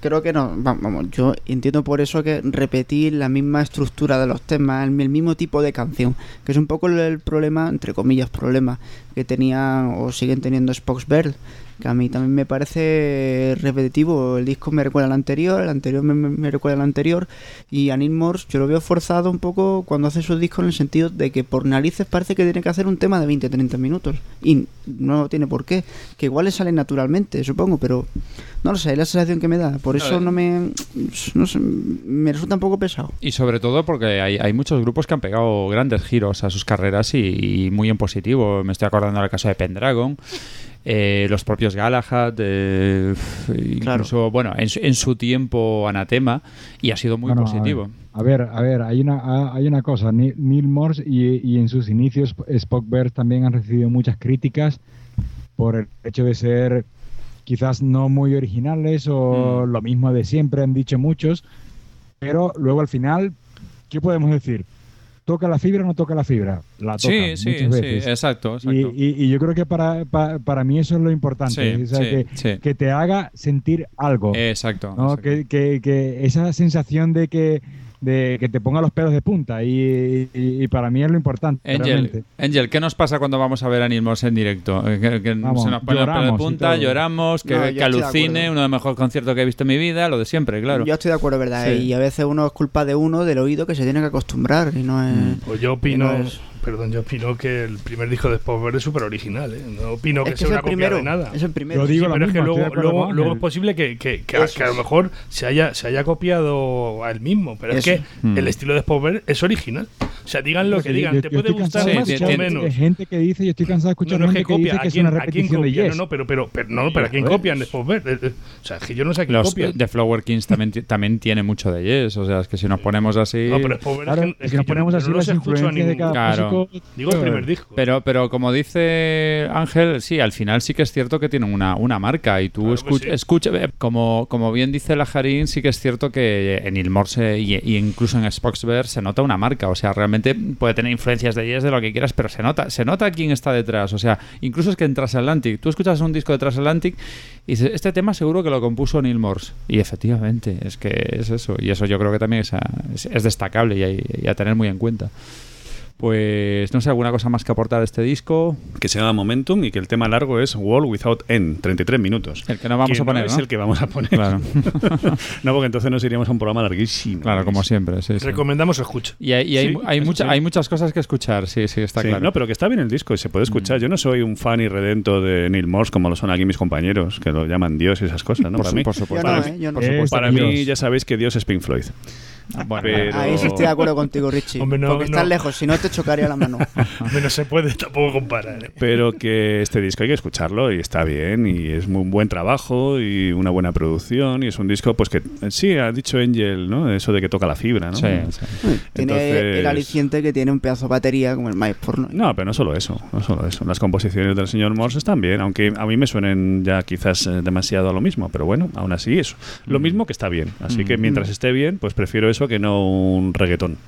creo que no. Vamos, yo entiendo por eso que repetir la misma estructura de los temas, el mismo tipo de canción, que es un poco el problema, entre comillas, que tenían o siguen teniendo Spock's Bird, que a mí también me parece repetitivo. El disco me recuerda al anterior, el anterior me recuerda al anterior, y a Neal Morse yo lo veo forzado un poco cuando hace sus discos, en el sentido de que por narices parece que tiene que hacer un tema de 20-30 minutos y no tiene por qué, que igual le sale naturalmente, supongo, pero no lo sé, es la sensación que me da. Por eso me resulta un poco pesado. Y sobre todo porque hay muchos grupos que han pegado grandes giros a sus carreras y muy en positivo. Me estoy acordando del caso de Pendragón, los propios Galahad, incluso, bueno, en su tiempo Anatema, y ha sido muy positivo. A ver, hay una cosa. Neal Morse y en sus inicios Spock Bears también han recibido muchas críticas por el hecho de ser quizás no muy originales o lo mismo de siempre, han dicho muchos, pero luego al final, ¿qué podemos decir? ¿Toca la fibra o no toca la fibra? La toca muchas veces. Exacto. Y yo creo que para mí eso es lo importante. Que te haga sentir algo. Exacto. ¿No? Que esa sensación de que te ponga los pelos de punta y para mí es lo importante. Ángel, ¿qué nos pasa cuando vamos a ver a Neal Morse en directo? Que vamos, se nos pone los pelos de punta, lloramos, que alucine, uno de los mejores conciertos que he visto en mi vida, lo de siempre, claro. Yo estoy de acuerdo, ¿verdad? Sí. Y a veces uno es culpa de uno, del oído, que se tiene que acostumbrar y no es... Pues yo opino... Yo opino que el primer disco de Spot es súper original, ¿eh? No opino es que sea una primero, copia de nada. Es el primero. Lo digo, sí, pero misma, es que luego es posible que a lo mejor se haya copiado a él mismo, pero eso. Es que el estilo de Spot es original. O sea, digan lo que digan. Te puede gustar más o menos. Hay gente que dice, yo estoy cansado de escuchar gente que dice que es una repetición de Yes. Pero ¿a quién copian de Spot? O sea, que yo no sé a quién copian. The Flower Kings también tiene mucho de Yes. O sea, es que si nos ponemos así... No, pero Spot es que nos ponemos así las influencias de cada... Claro. Digo el primer disco. Pero como dice Ángel, sí, al final sí que es cierto que tienen una marca. Y tú claro como bien dice Lajarín, sí que es cierto que en Neal Morse y incluso en Spoxberg se nota una marca. O sea, realmente puede tener influencias de Yes, de lo que quieras, pero se nota quién está detrás. O sea, incluso es que en Transatlantic, tú escuchas un disco de Transatlantic y dices, este tema seguro que lo compuso Neal Morse. Y efectivamente, es que es eso. Y eso yo creo que también es destacable y a tener muy en cuenta. Pues no sé, alguna cosa más que aportar a este disco. Que se llama Momentum y que el tema largo es Wall Without End, 33 minutos. El que no vamos a poner, ¿no? Es el que vamos a poner. Claro. No, porque entonces nos iríamos a un programa larguísimo. Claro, como siempre. Sí, recomendamos escucha. Hay muchas cosas que escuchar, sí, está claro. No, pero que está bien el disco y se puede escuchar. Yo no soy un fan irredento de Neal Morse, como lo son aquí mis compañeros, que lo llaman Dios y esas cosas, ¿no? Para mí, ya sabéis que Dios es Pink Floyd. Bueno, pero... Ahí sí estoy de acuerdo contigo, Richie. Hombre, porque estás lejos, si no te chocaría la mano. Hombre, no se puede tampoco comparar, ¿eh? Pero que este disco hay que escucharlo y está bien, y es muy buen trabajo y una buena producción, y es un disco pues que sí, ha dicho Ángel, ¿no? Eso de que toca la fibra, ¿no? Sí. Tiene el aliciente que tiene un pedazo de batería como el Mike Porno. No, pero no solo eso. Las composiciones del señor Morse están bien, aunque a mí me suenen ya quizás demasiado a lo mismo, pero bueno, aún así eso. Lo mismo que está bien, así que mientras esté bien, pues prefiero eso que no un reggaetón.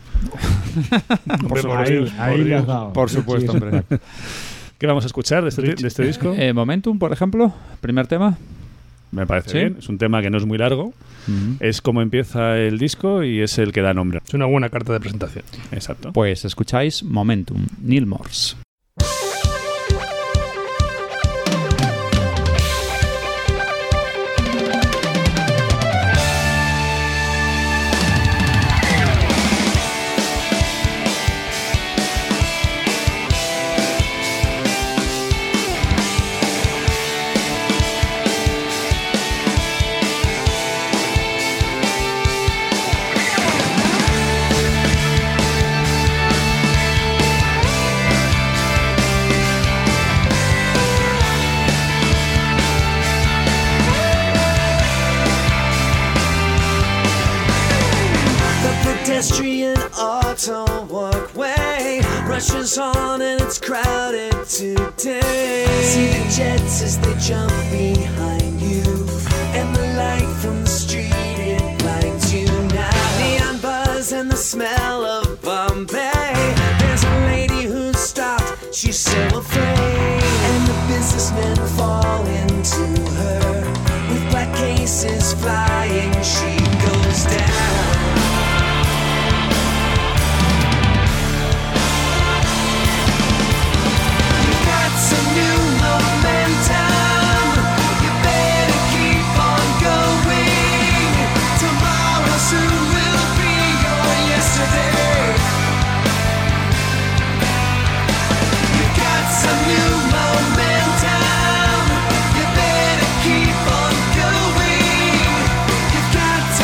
Por supuesto, hombre. ¿Qué vamos a escuchar de este disco? Momentum, por ejemplo, primer tema. Me parece bien, es un tema que no es muy largo, es como empieza el disco y es el que da nombre. Es una buena carta de presentación. Exacto. Pues escucháis Momentum, Neal Morse. Rushes on and it's crowded today. See the jets as they jump behind you, and the light from the street it blinds you now. Neon buzz and the smell of Bombay. There's a lady who stopped, she's so afraid, and the businessmen fall into her. With black cases flying, she goes down. Some new momentum. You better keep on going. Tomorrow soon will be your yesterday. You got some new momentum. You better keep on going. You got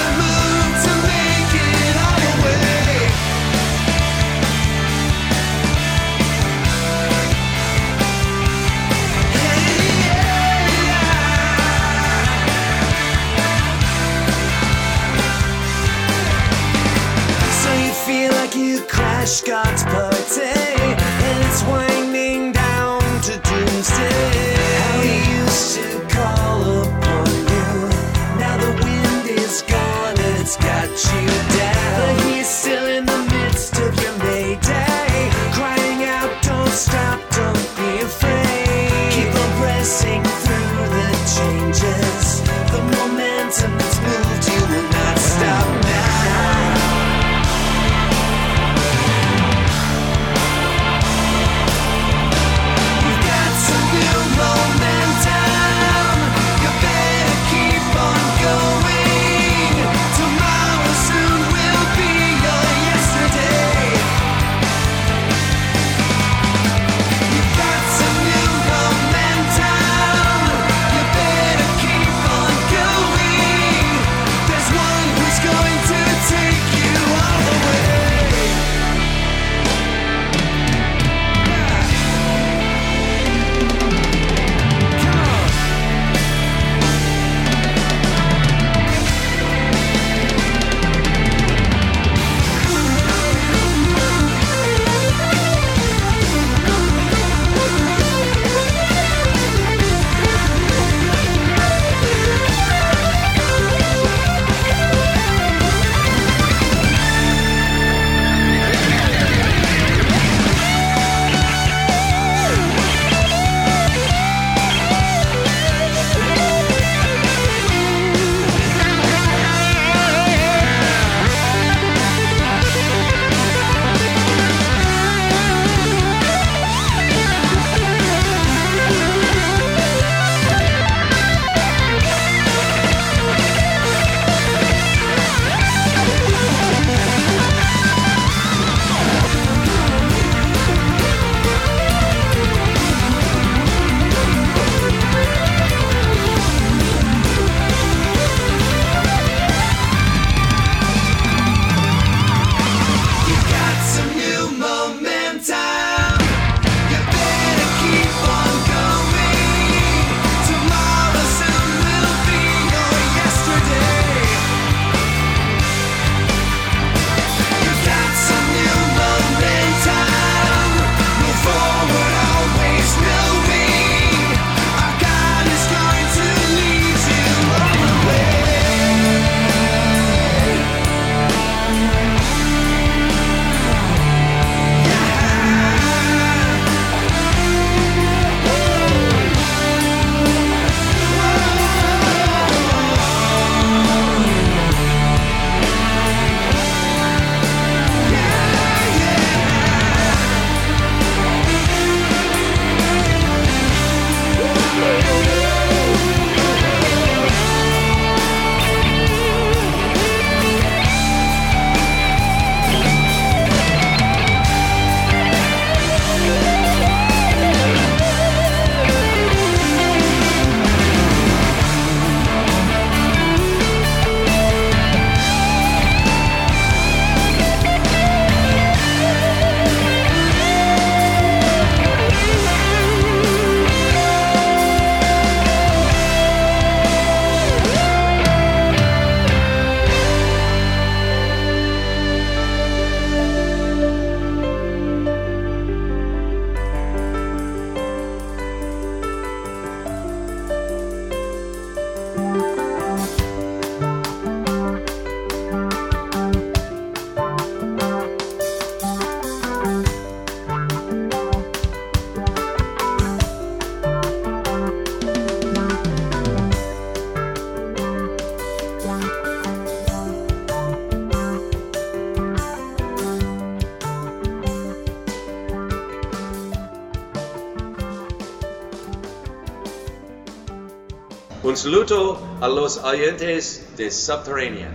Un saludo a los oyentes de Subterránea.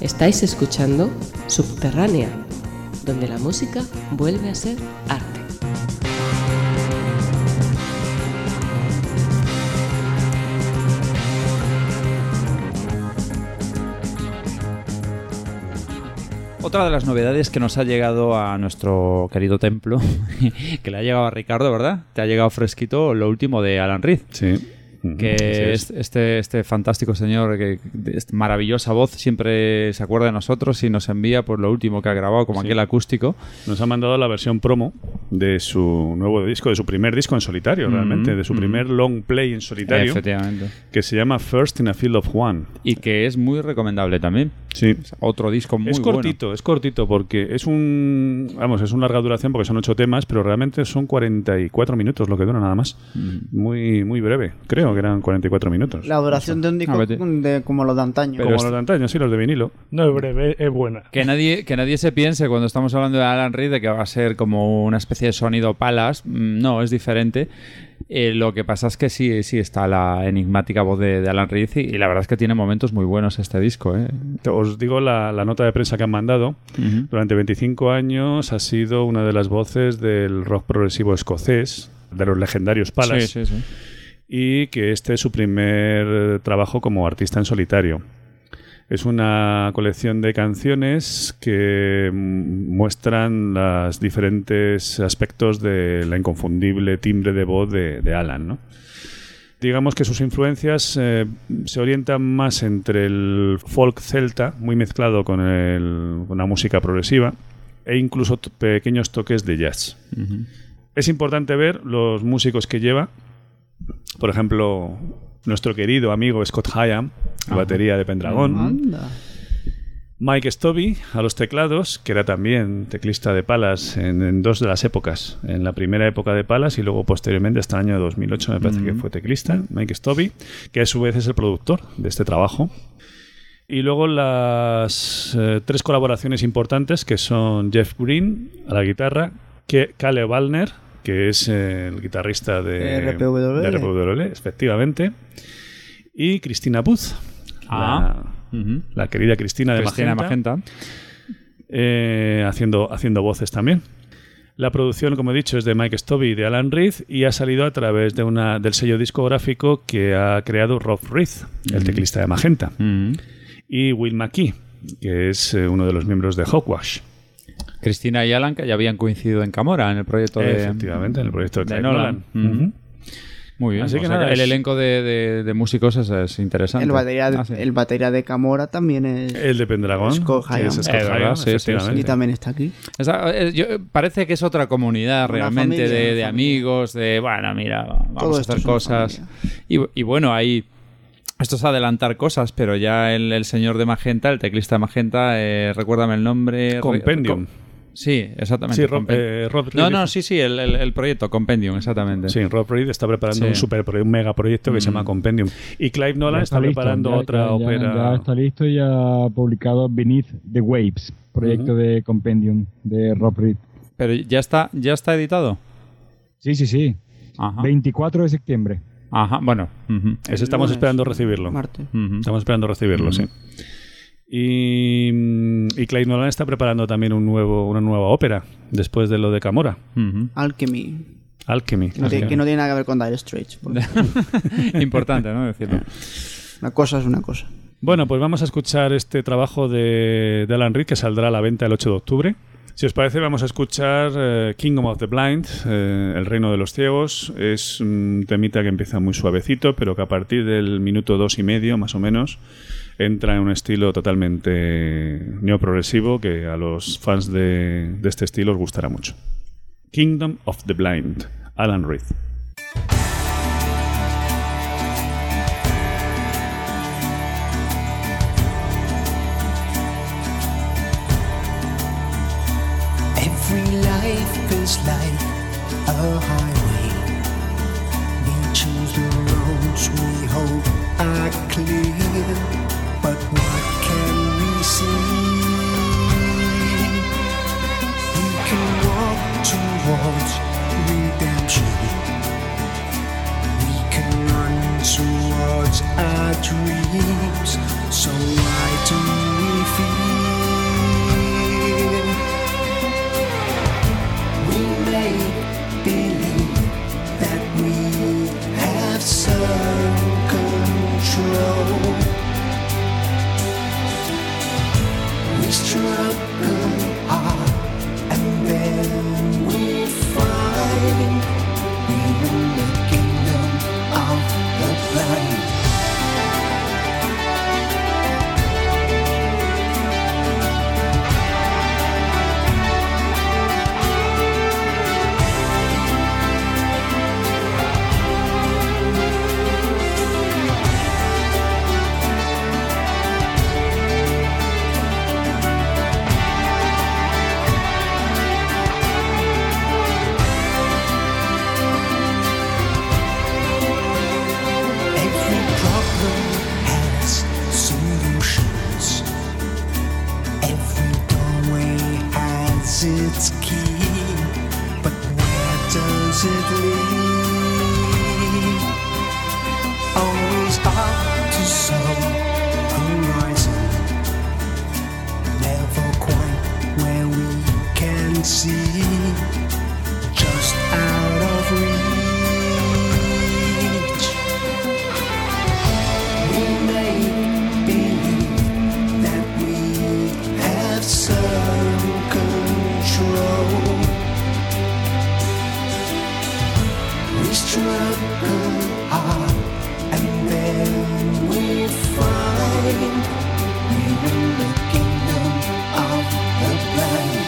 Estáis escuchando Subterránea, donde la música vuelve a ser arte. Otra de las novedades que nos ha llegado a nuestro querido templo, que le ha llegado a Ricardo, ¿verdad? Te ha llegado fresquito lo último de Alan Reed. Sí. Que es este fantástico señor, que esta maravillosa voz, siempre se acuerda de nosotros y nos envía por lo último que ha grabado, como sí, aquel acústico. Nos ha mandado la versión promo de su nuevo disco, de su primer disco en solitario, realmente, de su primer long play en solitario, que se llama First in a Field of One. Y que es muy recomendable también. Sí. Es otro disco muy bueno. Es cortito, porque es una larga duración, porque son 8 temas, pero realmente son 44 minutos lo que dura nada más. Muy, muy breve, creo que eran 44 minutos. La duración de un disco como los de antaño. Pero como los de antaño, sí, los de vinilo. No es breve, es buena. Que nadie se piense cuando estamos hablando de Alan Reed de que va a ser como una especie de sonido Pallas. No, es diferente. Lo que pasa es que sí está la enigmática voz de Alan Reed y la verdad es que tiene momentos muy buenos este disco, ¿eh? Os digo la nota de prensa que han mandado. Uh-huh. Durante 25 años ha sido una de las voces del rock progresivo escocés, de los legendarios Pallas. Sí, sí, sí. Y que este es su primer trabajo como artista en solitario. Es una colección de canciones que muestran los diferentes aspectos de la inconfundible timbre de voz de Alan, ¿no? Digamos que sus influencias se orientan más entre el folk celta, muy mezclado con una música progresiva, e incluso pequeños toques de jazz. Uh-huh. Es importante ver los músicos que lleva. Por ejemplo, nuestro querido amigo Scott Hyam, la batería de Pendragón. Anda. Mike Stobbe a los teclados, que era también teclista de Pallas en 2 de las épocas. En la primera época de Pallas y luego posteriormente hasta el año 2008 me parece que fue teclista. Mike Stobbe, que a su vez es el productor de este trabajo. Y luego las 3 colaboraciones importantes, que son Jeff Green a la guitarra, Cale Wallner, que es el guitarrista de RPWL, efectivamente, y Cristina Booth, la querida Cristina de Magenta. Haciendo voces también. La producción, como he dicho, es de Mike Stobbe y de Alan Reed, y ha salido a través de del sello discográfico que ha creado Rob Reed, el teclista de Magenta, y Will McKee, que es uno de los miembros de Hawkwash. Cristina y Alan, que ya habían coincidido en Caamora, en el proyecto de... Efectivamente, en el proyecto de Nolan. Uh-huh. Muy bien. Así que nada, el elenco de músicos es interesante. El batería de Caamora también es... El de Pendragón. Scott Hyam. Sí, y también está aquí. Parece que es otra comunidad realmente, familia, de amigos, de... Bueno, mira, vamos a hacer cosas. Y bueno, ahí... Esto es adelantar cosas, pero ya el señor de Magenta, el teclista de Magenta, recuérdame el nombre... Compendium. Sí, exactamente. Sí, Rob Reed. El proyecto Compendium, exactamente. Sí, Rob Reed está preparando un megaproyecto que se llama Compendium. Y Clive Nolan está preparando otra ópera. Ya está listo y ha publicado Beneath the Waves, proyecto de Compendium de Rob Reed. Pero ya está editado. Sí. Ajá. 24 de septiembre. Ajá, bueno. Uh-huh. Eso estamos esperando recibirlo. Marte. Uh-huh. Estamos esperando recibirlo, sí. Y Clive Nolan está preparando también una nueva ópera después de lo de Caamora. Uh-huh. Alchemy. Que no tiene nada que ver con Dire Straits. Porque... Importante, ¿no? Decirlo. Una cosa es una cosa. Bueno, pues vamos a escuchar este trabajo de Alan Reed, que saldrá a la venta el 8 de octubre. Si os parece, vamos a escuchar Kingdom of the Blind, El Reino de los Ciegos. Es un temita que empieza muy suavecito, pero que a partir del minuto 2:30, más o menos, entra en un estilo totalmente neoprogresivo que a los fans de este estilo os gustará mucho. Kingdom of the Blind, Alan Reed. Is like a highway. We choose the roads we hope are quite clear, but what can we see? We can walk towards redemption. We can run towards our dreams. So why do we fear? We may believe that we have some control. We struggle hard and then we find we're in the kingdom of the blind. It's key, but where does it lead? Always up to some horizon, never quite where we can see, just out of reach. We may believe that we have some control. We struggle hard and then we find we're in the kingdom of the blind.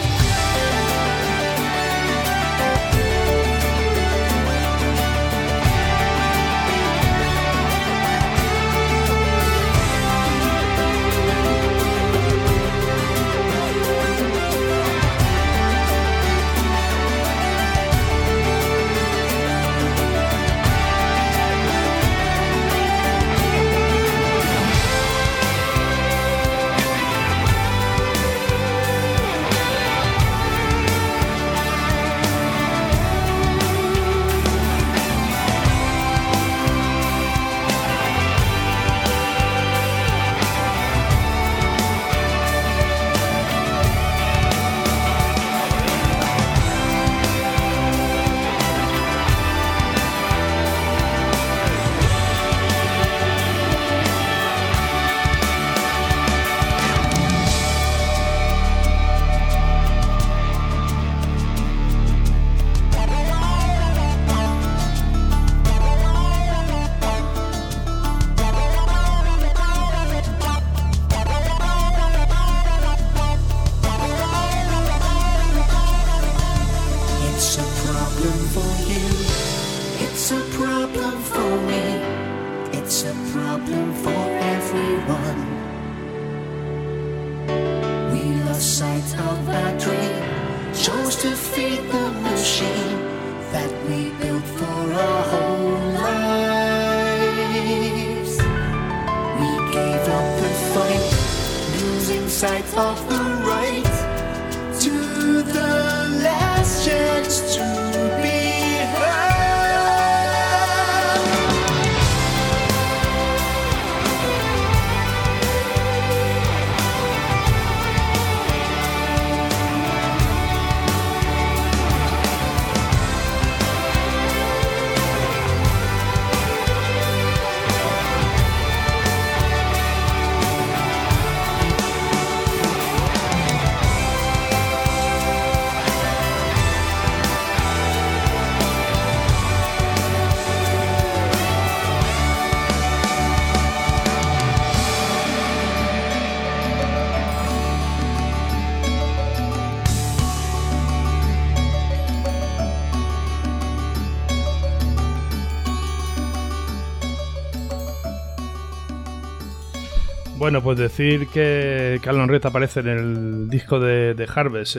Bueno, pues decir que Alan Reed aparece en el disco de Harvest,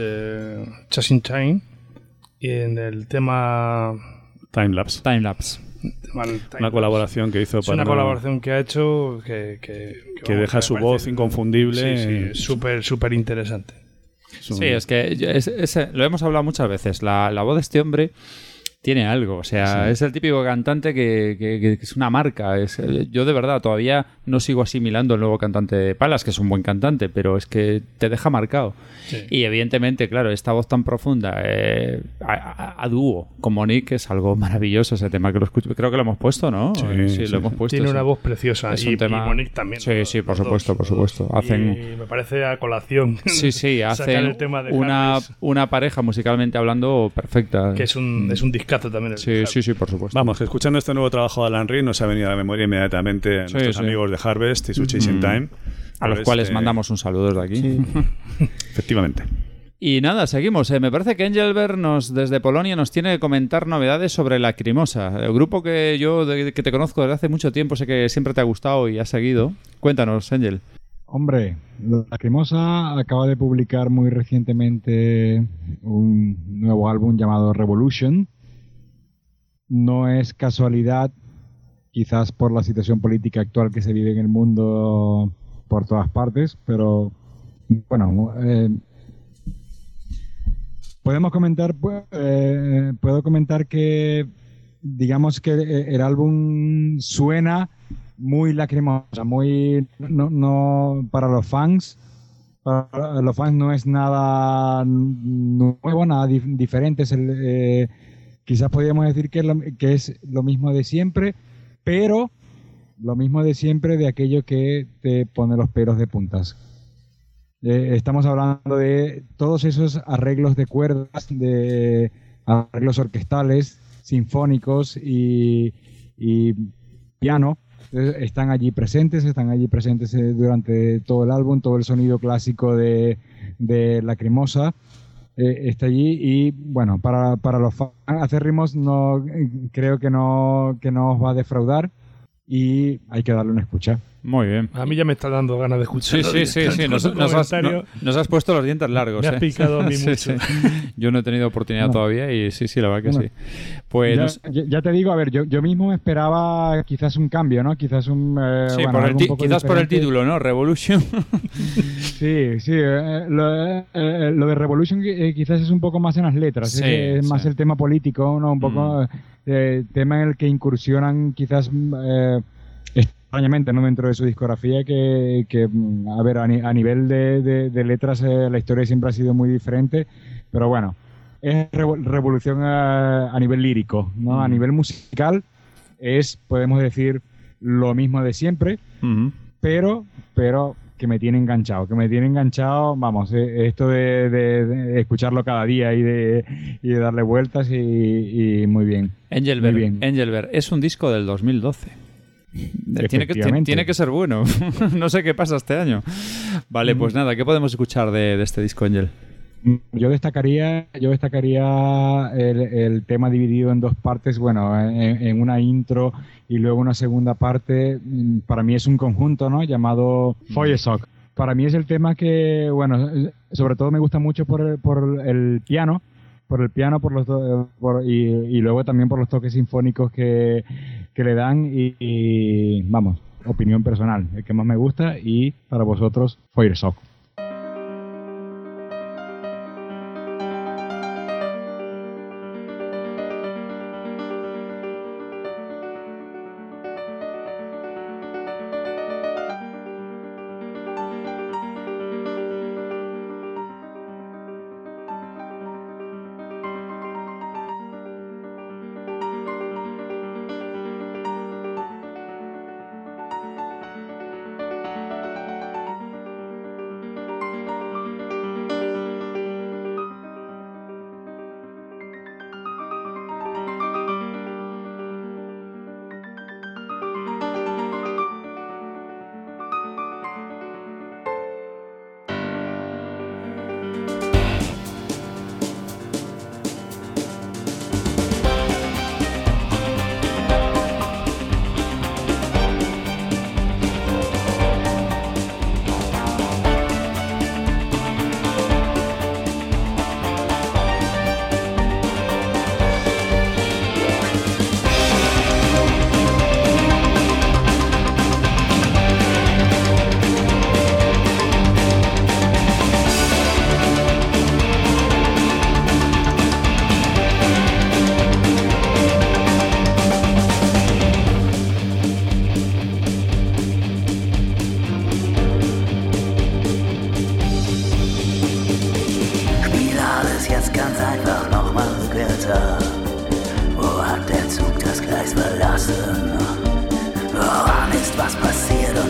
Chasing Time, y en el tema Timelapse. Una colaboración que hizo. Es una colaboración que ha hecho que deja su voz inconfundible. Sí, súper interesante. Sí, es que lo hemos hablado muchas veces. La voz de este hombre tiene algo, o sea, sí. Es el típico cantante que es una marca. Yo de verdad todavía no sigo asimilando el nuevo cantante de Pallas, que es un buen cantante, pero es que te deja marcado. Sí. Y evidentemente, claro, esta voz tan profunda a dúo como Nick es algo maravilloso. Ese tema que lo escucho, creo que lo hemos puesto, ¿no? Sí, lo hemos puesto. Tiene una voz preciosa, es un tema... y Monique también. Sí, sí, por supuesto, por supuesto. Hacen... Y me parece a colación. Sí, hacen el tema de una pareja musicalmente hablando perfecta. Que es un disco. Sí, por supuesto. Vamos, que escuchando este nuevo trabajo de Alan Reed nos ha venido a la memoria inmediatamente a nuestros amigos de Harvest y su Chasing Time, a los cuales mandamos un saludo desde aquí. Sí. Efectivamente. Y nada, seguimos. Me parece que Engelbert desde Polonia nos tiene que comentar novedades sobre Lacrimosa, el grupo que yo que te conozco desde hace mucho tiempo, sé que siempre te ha gustado y has seguido. Cuéntanos, Engel. Hombre, Lacrimosa acaba de publicar muy recientemente un nuevo álbum llamado Revolution. No es casualidad, quizás por la situación política actual que se vive en el mundo por todas partes, pero bueno, puedo comentar que digamos que el álbum suena muy lacrimosa, muy no para los fans. Para los fans no es nada nuevo, nada diferente. Es el quizás podríamos decir que es lo mismo de siempre, pero lo mismo de siempre de aquello que te pone los pelos de puntas. Estamos hablando de todos esos arreglos de cuerdas, de arreglos orquestales, sinfónicos y piano. Entonces, están allí presentes durante todo el álbum, todo el sonido clásico de Lacrimosa. Está allí y bueno, para los fans acérrimos no creo que no os va a defraudar y hay que darle una escucha. Muy bien. A mí ya me está dando ganas de escuchar. Sí. Nos has puesto los dientes largos. Me has picado a mí mucho. Sí. Yo no he tenido oportunidad todavía y sí, la verdad que sí. Pues ya te digo, a ver, yo mismo esperaba quizás un cambio, ¿no? Quizás un... quizás por el título, ¿no? Revolution. Sí. Lo de Revolution quizás es un poco más en las letras. Sí, es más el tema político, ¿no? Un poco tema en el que incursionan quizás... extrañamente, ¿no? Dentro de su discografía que a ver, a nivel de letras la historia siempre ha sido muy diferente, pero bueno, es revolución a nivel lírico, ¿no? A nivel musical es, podemos decir, lo mismo de siempre, pero que me tiene enganchado, vamos, esto de escucharlo cada día y de darle vueltas y muy bien. Engelbert, es un disco del 2012. Tiene que ser bueno. No sé qué pasa este año. Vale, pues nada, ¿qué podemos escuchar de este disco, Ángel? Yo destacaría el tema dividido en dos partes. Bueno, en una intro y luego una segunda parte. Para mí es un conjunto, ¿no? Llamado Feuersock. Para mí es el tema que, bueno, sobre todo me gusta mucho por el piano, y luego también por los toques sinfónicos que le dan y vamos, opinión personal, el que más me gusta y para vosotros, Feuersock.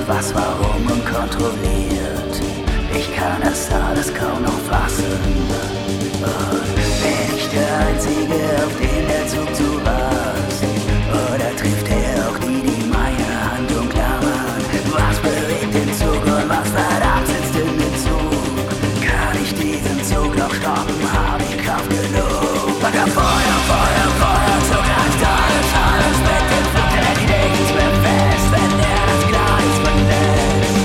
was, warum unkontrolliert. Ich kann es alles kaum noch fassen. Und bin ich der Einzige, auf den der Zug zu rast? Oder trifft er auch die, die meine Handlung klammern? Was bewegt den Zug und was verdammt sitzt in dem Zug? Kann ich diesen Zug noch stoppen? Hab ich Kraft genug? Backer Feuer, Feuer, Feuer, Zug reicht alles, alles mit dem Flug, der die Dings bleibt fest, wenn der das Gleis belässt.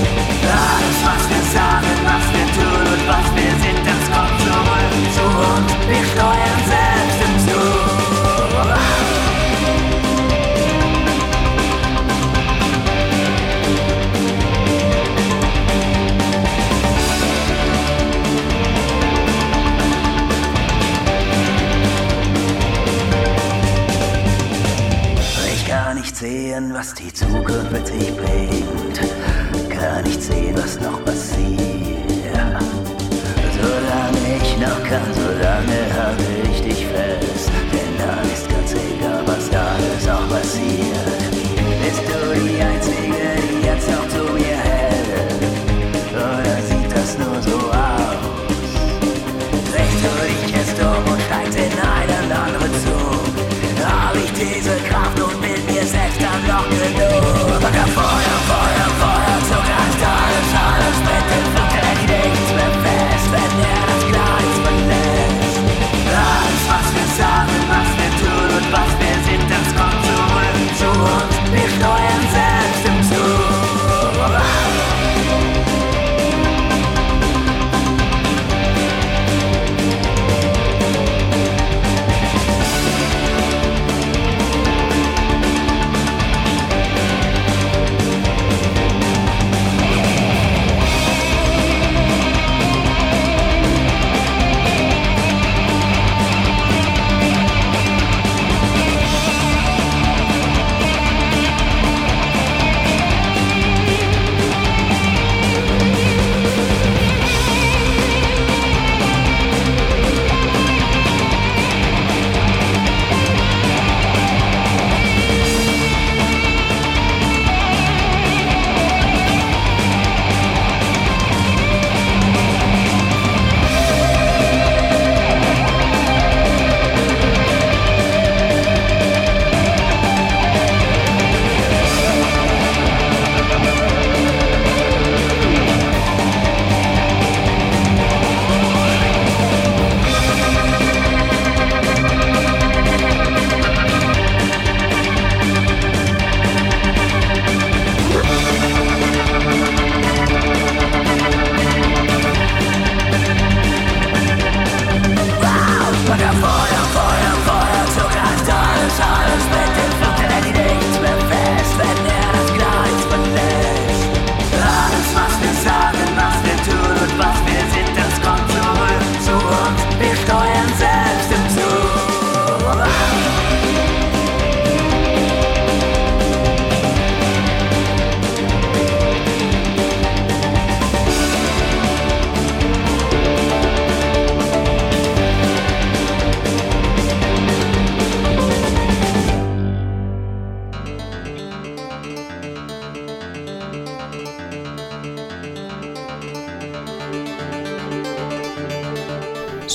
Alles, was wir sagen, was wir tun und was wir sind, das kommt zurück zu uns. Wir steuern selbst im Zug. Sehen, was die Zukunft mit sich bringt, kann ich sehen, was noch passiert. Solange ich noch kann, solange halte ich dich fest, denn dann ist ganz egal, was alles auch passiert. Bist du die Einzige, die jetzt noch zu mir hält, oder sieht das nur so aus? Drehst du dich jetzt und steigst in einen anderen Zug, hab ich diese Kraft und bin selbst am Loch genug. Backer Feuer, Feuer, Feuer, Zug reißt alles, alles mit dem Flug, der die Dings bleibt fest, wenn er das Gleis verlässt. Alles, was wir sagen, was wir tun und was wir sind, das kommt zurück zu uns. Wir steuern selbst im Zug.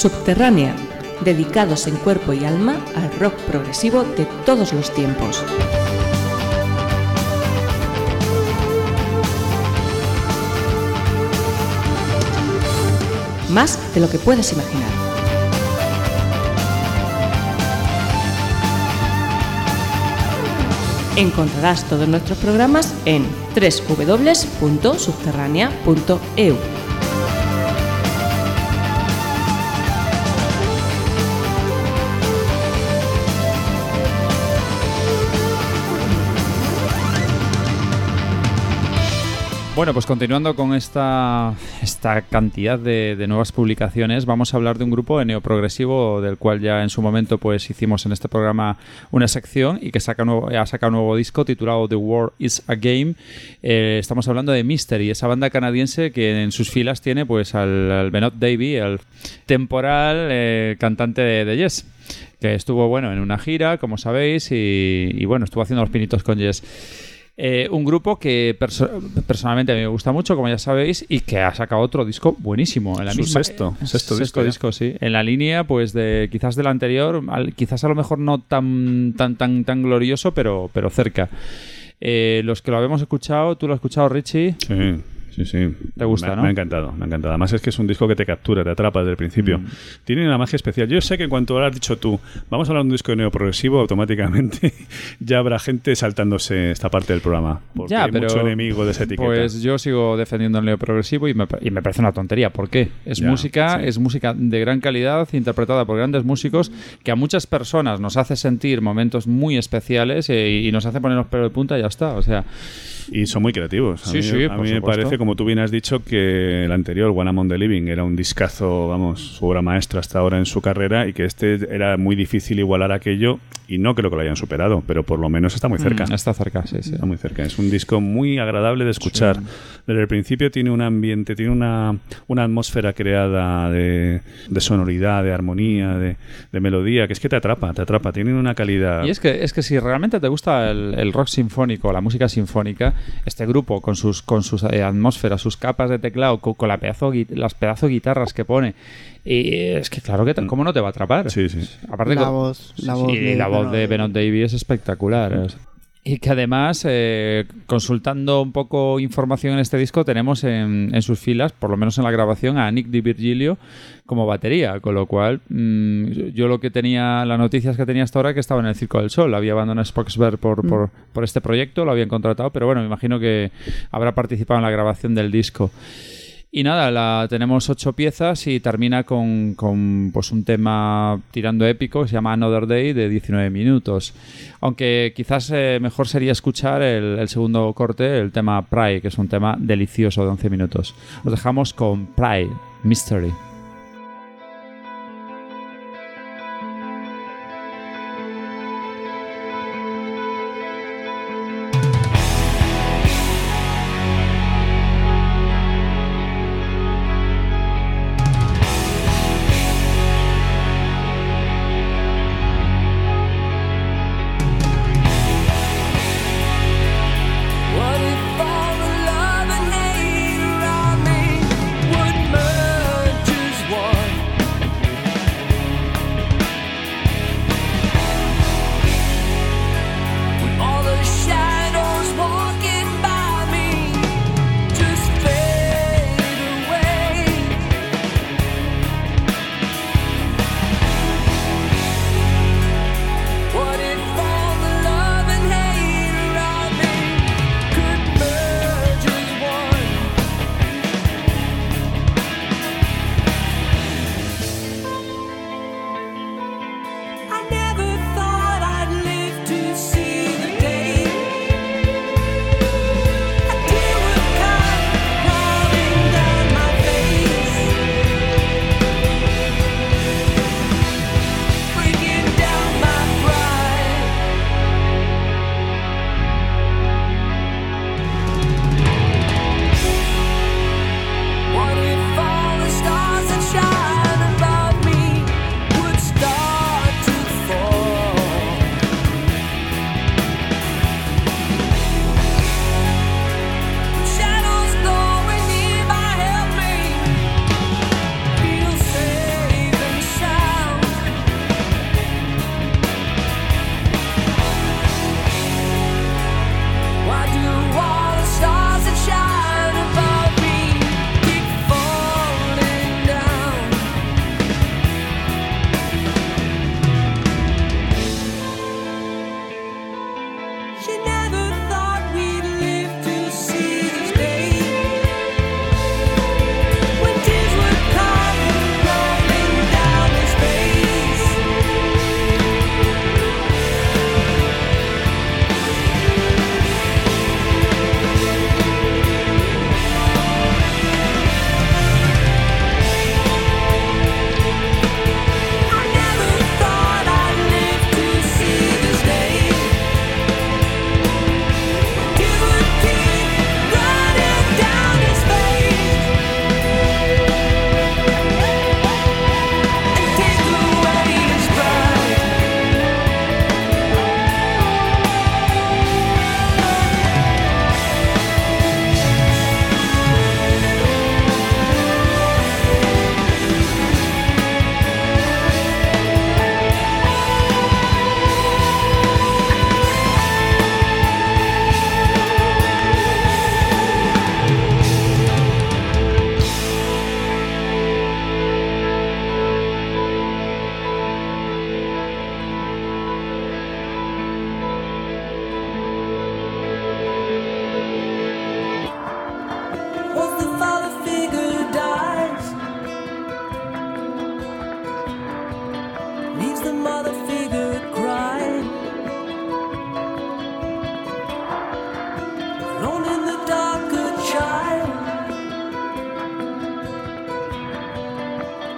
Subterránea, dedicados en cuerpo y alma al rock progresivo de todos los tiempos. Más de lo que puedes imaginar. Encontrarás todos nuestros programas en www.subterránea.eu. Bueno, pues continuando con esta cantidad de nuevas publicaciones, vamos a hablar de un grupo de neoprogresivo del cual ya en su momento pues hicimos en este programa una sección y que ha sacado un nuevo disco titulado The War is a Game. Estamos hablando de Mystery, esa banda canadiense que en sus filas tiene pues al Benoit David, el temporal cantante de Yes, que estuvo en una gira, como sabéis, y bueno, estuvo haciendo los pinitos con Yes. Un grupo que personalmente a mí me gusta mucho, como ya sabéis, y que ha sacado otro disco buenísimo en la misma sexto disco, sí, en la línea pues de quizás del anterior, quizás a lo mejor no tan glorioso, pero cerca. Los que lo habíamos escuchado, ¿tú lo has escuchado, Richie? Sí. Sí, sí. ¿Te gusta, no? Me ha encantado, me ha encantado. Además es que es un disco que te captura, te atrapa desde el principio. Tiene una magia especial. Yo sé que en cuanto lo has dicho tú, vamos a hablar de un disco de neoprogresivo, automáticamente ya habrá gente saltándose esta parte del programa. Porque ya, pero hay mucho enemigo de esa etiqueta. Pues yo sigo defendiendo el neoprogresivo y me parece una tontería. ¿Por qué? Es música de gran calidad, interpretada por grandes músicos, que a muchas personas nos hace sentir momentos muy especiales y nos hace poner los pelos de punta y ya está. O sea, y son muy creativos. A mí me parece, como tú bien has dicho, que el anterior, One Among the Living, era un discazo, vamos, su obra maestra hasta ahora en su carrera, y que este era muy difícil igualar aquello, y no creo que lo hayan superado, pero por lo menos está muy cerca. Está cerca, sí, sí. Está muy cerca. Es un disco muy agradable de escuchar. Sí. Desde el principio tiene un ambiente, tiene una atmósfera creada de sonoridad, de armonía, de melodía, que es que te atrapa. Tiene una calidad. Y es que si realmente te gusta el rock sinfónico, la música sinfónica, este grupo con sus atmósferas, sus capas de teclado, con las pedazo de guitarras que pone, y es que claro que cómo no te va a atrapar. Sí. Aparte la voz de Benoit David es espectacular. Y que además, consultando un poco información en este disco, tenemos en sus filas, por lo menos en la grabación, a Nick D'Virgilio como batería, con lo cual yo lo que tenía, las noticias que tenía hasta ahora, que estaba en el Circo del Sol, había abandonado Spoxberg por este proyecto, lo habían contratado, pero bueno, me imagino que habrá participado en la grabación del disco. Y nada, tenemos 8 piezas y termina con pues un tema tirando épico que se llama Another Day, de 19 minutos. Aunque quizás mejor sería escuchar el segundo corte, el tema Pride, que es un tema delicioso de 11 minutos. Os dejamos con Pride, Mystery.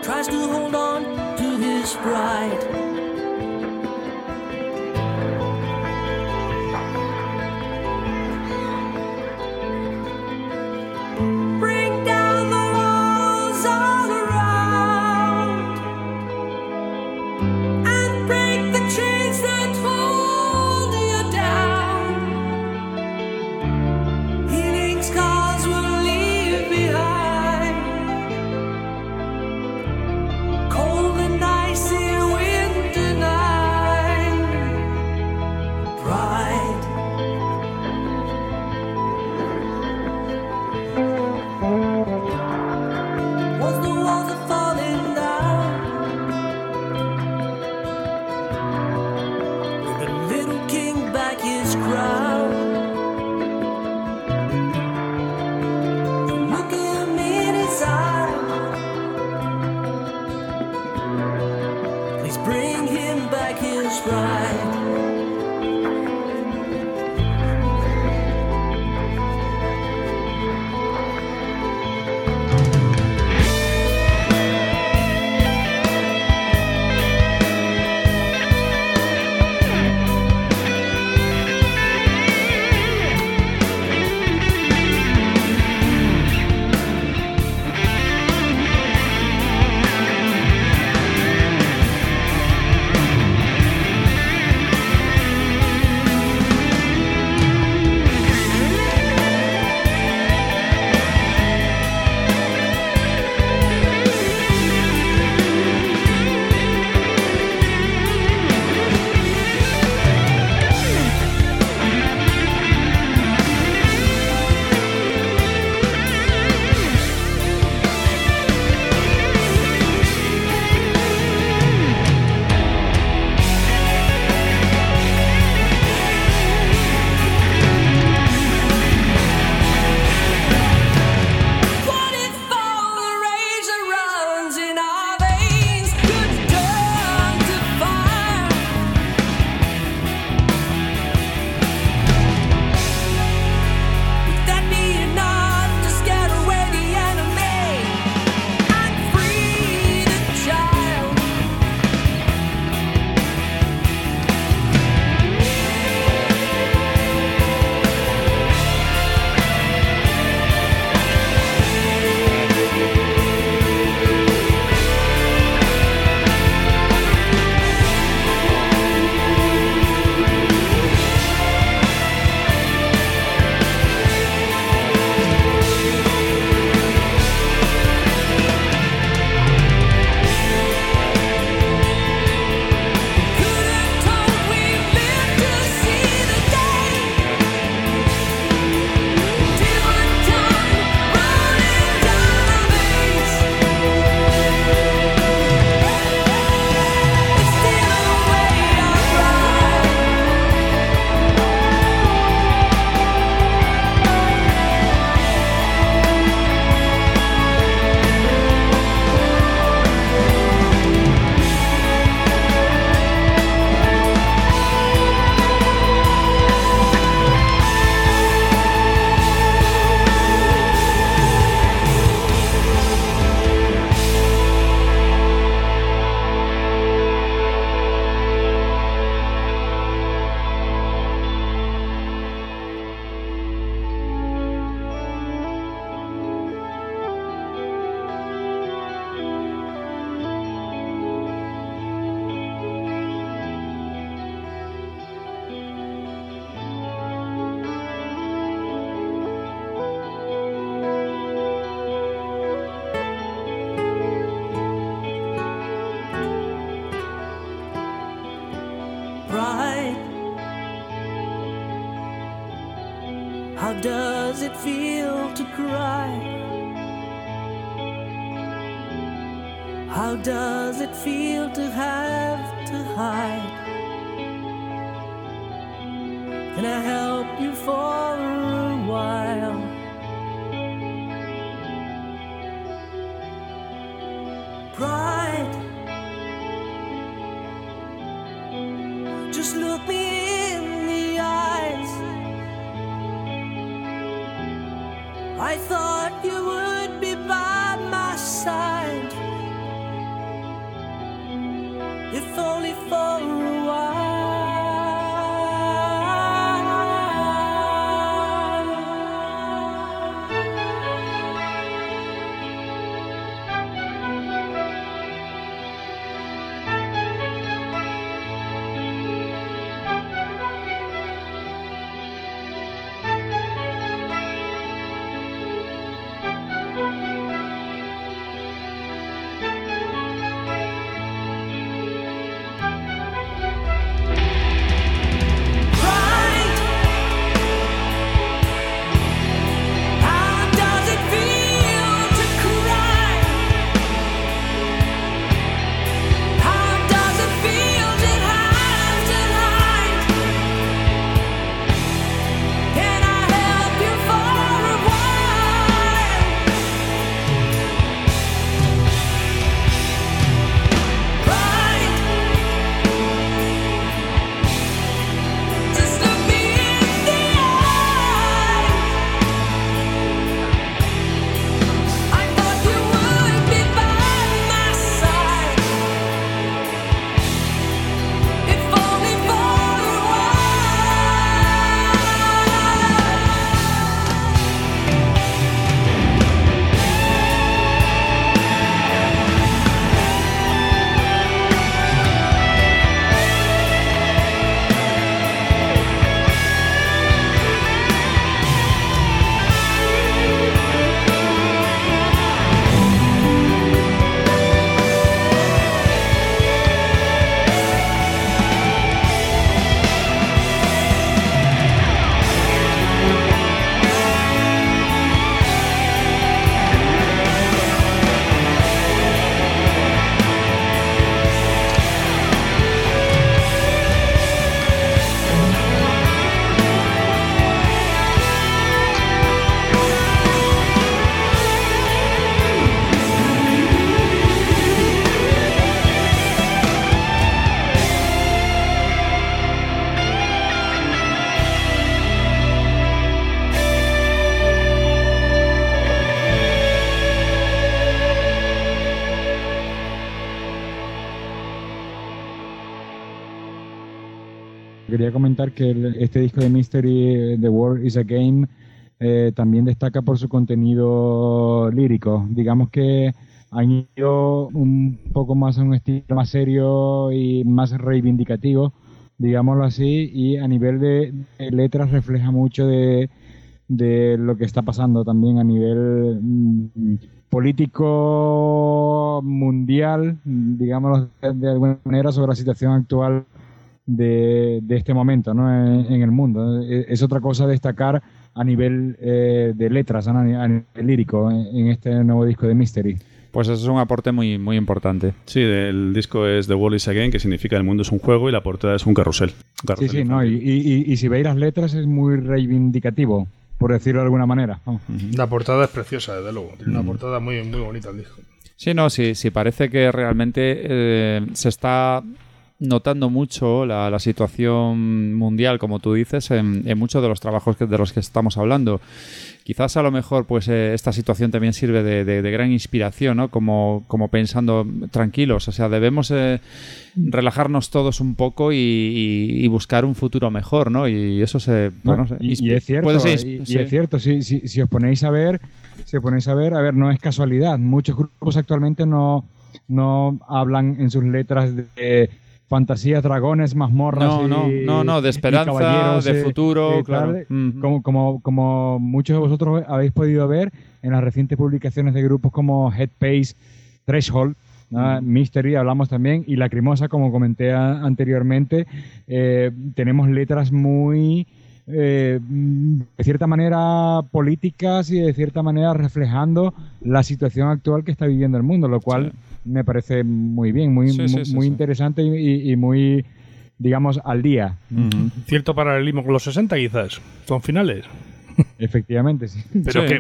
tries to hold on to his pride. Bring down the walls all around and break the chains that hold you down. Healing scars will leave behind. Cold and icy winter night. Pride. Once the walls are falling down, with the little king back his crown. Look him in his eyes. Please bring him back his pride. What if all the rage that runs in our veins could turn to fire? Would that be enough to scare away the enemy and free the child? Could have told we'd live to see the day. Till the time running down our veins. It's still a way of life. Pride. How does it feel to cry? How does it feel to have to hide? Can I help you for a while? Pride. Just look me in the eyes. I thought you would be by my side. quería comentar que este disco de Mystery, The War is a Game, también destaca por su contenido lírico. Digamos que han ido un poco más a un estilo más serio y más reivindicativo, digámoslo así, y a nivel de letras refleja mucho de lo que está pasando también a nivel político mundial, digámoslo de alguna manera, sobre la situación actual de este momento, ¿no? En el mundo. Es otra cosa a destacar a nivel de letras, ¿no? A nivel lírico en este nuevo disco de Mystery. Pues eso es un aporte muy, muy importante. Sí, el disco es The World is a Game, que significa el mundo es un juego, y la portada es un carrusel. Sí, no, y si veis las letras es muy reivindicativo, por decirlo de alguna manera. Oh. La portada es preciosa, desde luego. Tiene una portada muy, muy bonita el disco. Sí, no, sí parece que realmente se está notando mucho la situación mundial, como tú dices, en muchos de los trabajos de los que estamos hablando. Quizás a lo mejor pues esta situación también sirve de gran inspiración, ¿no? Como pensando tranquilos, o sea, debemos relajarnos todos un poco y buscar un futuro mejor, ¿no? Y eso se... Bueno, y es cierto, puede ser, y es cierto, si os ponéis a ver, no es casualidad. Muchos grupos actualmente no hablan en sus letras de fantasías, dragones, mazmorras, no, de esperanza, de futuro, claro. Como muchos de vosotros habéis podido ver en las recientes publicaciones de grupos como Headpace, Threshold, ¿no? Mystery, hablamos también, y Lacrimosa, como comenté anteriormente, tenemos letras muy, de cierta manera, políticas y de cierta manera reflejando la situación actual que está viviendo el mundo, lo cual... Sí. Me parece muy bien, muy interesante y muy, digamos, al día. Uh-huh. Cierto paralelismo con los 60, quizás, con finales. Efectivamente, sí.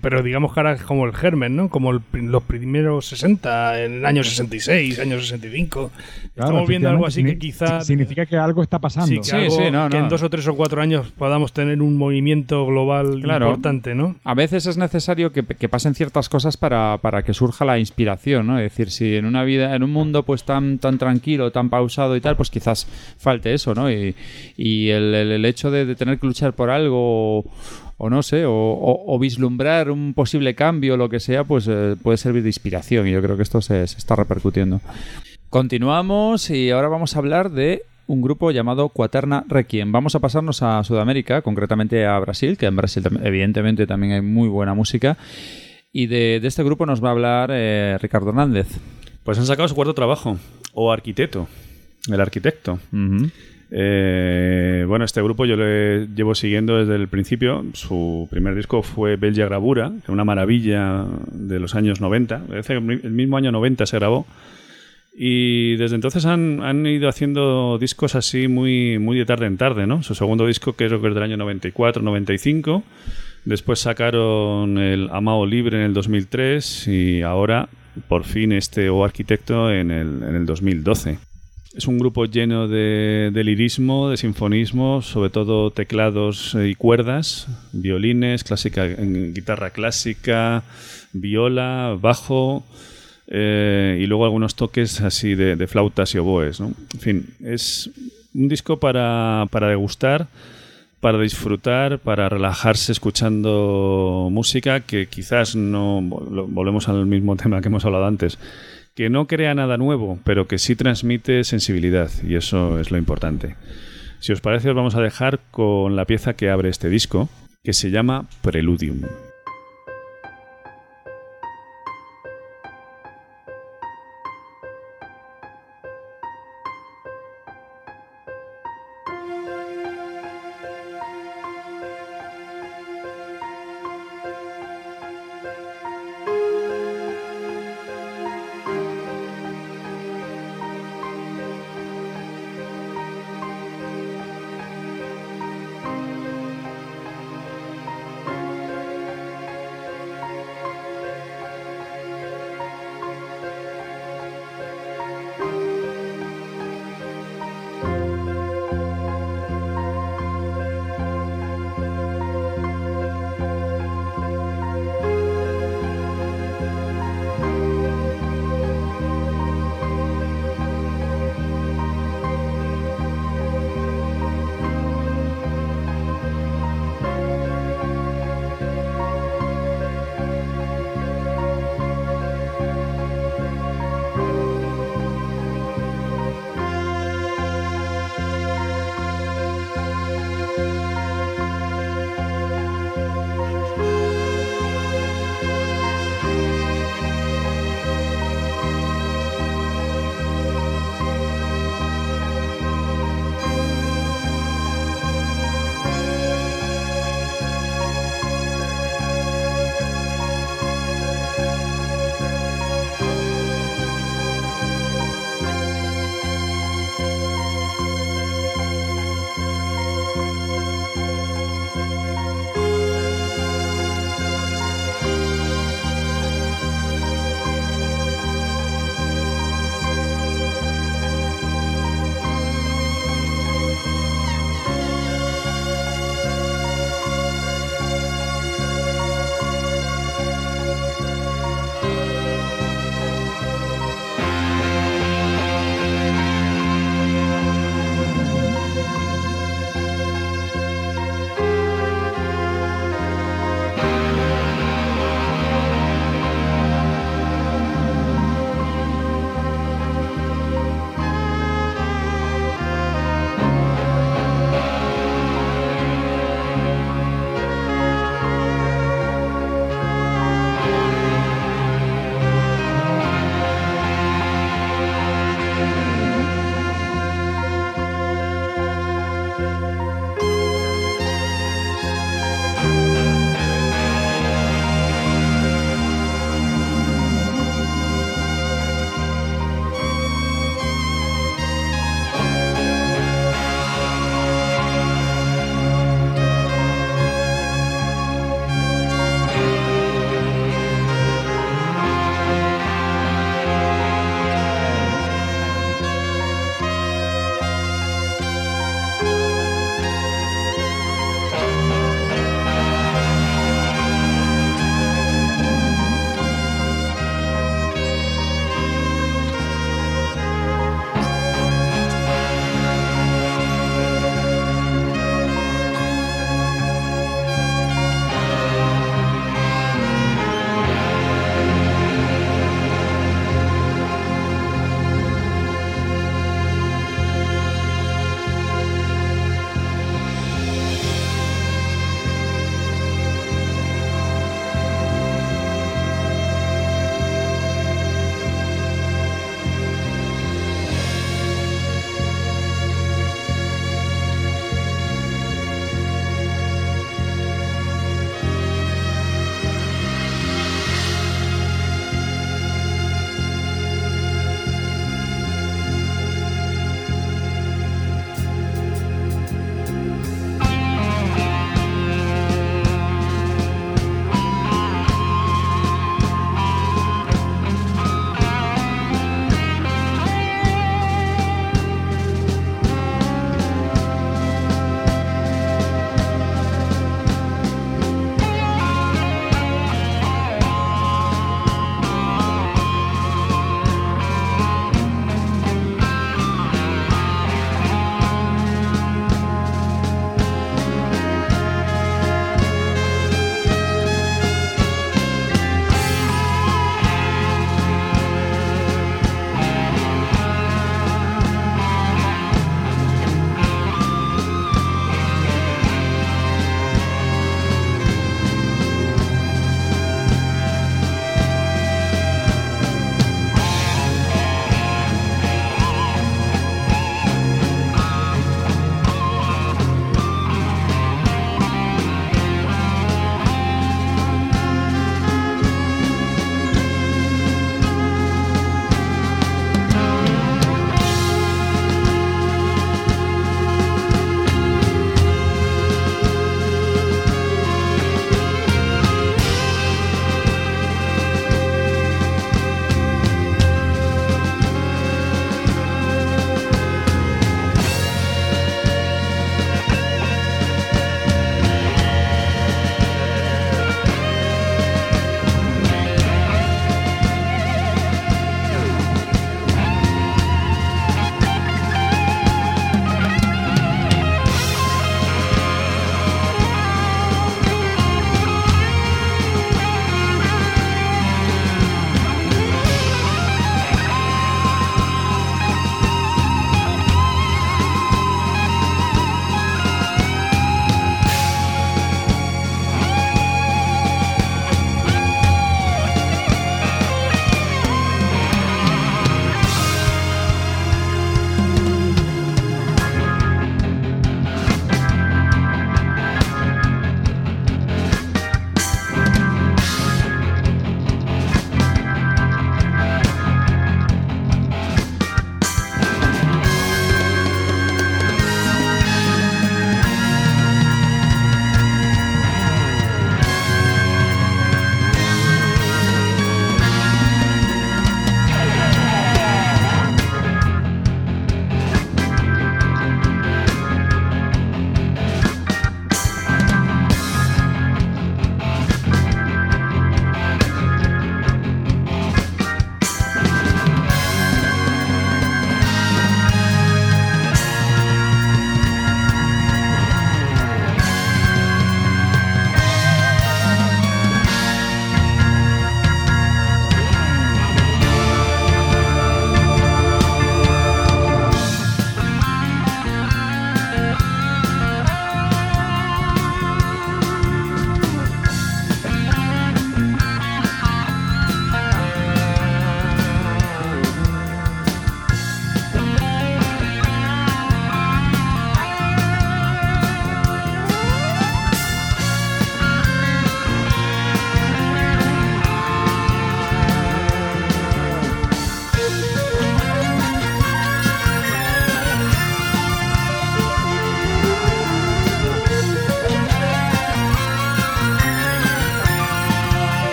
Pero digamos que ahora es como el germen, ¿no? Como los primeros 60, en el año 66, año 65. Claro, estamos viendo algo así que quizás... Significa que algo está pasando. Sí, en 2 o 3 o 4 años podamos tener un movimiento global, claro, importante, ¿no? A veces es necesario que pasen ciertas cosas para que surja la inspiración, ¿no? Es decir, si en una vida, en un mundo pues tan tranquilo, tan pausado y tal, pues quizás falte eso, ¿no? Y el hecho de tener que luchar por algo... o no sé, o vislumbrar un posible cambio, lo que sea, pues puede servir de inspiración, y yo creo que esto se está repercutiendo. Continuamos y ahora vamos a hablar de un grupo llamado Cuaterna Requiem. Vamos a pasarnos a Sudamérica, concretamente a Brasil, que en Brasil evidentemente también hay muy buena música, y de este grupo nos va a hablar Ricardo Hernández. Pues han sacado su cuarto trabajo, O Arquitecto, El Arquitecto. Uh-huh. Bueno, este grupo yo le llevo siguiendo desde el principio. Su primer disco fue Belgia Gravura, una maravilla de los años 90. Parece que el mismo año 90 se grabó. Y desde entonces han ido haciendo discos así muy, muy de tarde en tarde, ¿no? Su segundo disco, que creo que es del año 94, 95. Después sacaron el Amao Libre en el 2003 y ahora, por fin, este O Arquitecto en el 2012. Es un grupo lleno de lirismo, de sinfonismo, sobre todo teclados y cuerdas, violines, guitarra clásica, viola, bajo, y luego algunos toques así de flautas y oboes, ¿no? En fin, es un disco para degustar, para disfrutar, para relajarse escuchando música que quizás no... Volvemos al mismo tema que hemos hablado antes, que no crea nada nuevo, pero que sí transmite sensibilidad, y eso es lo importante. Si os parece, os vamos a dejar con la pieza que abre este disco, que se llama Preludium.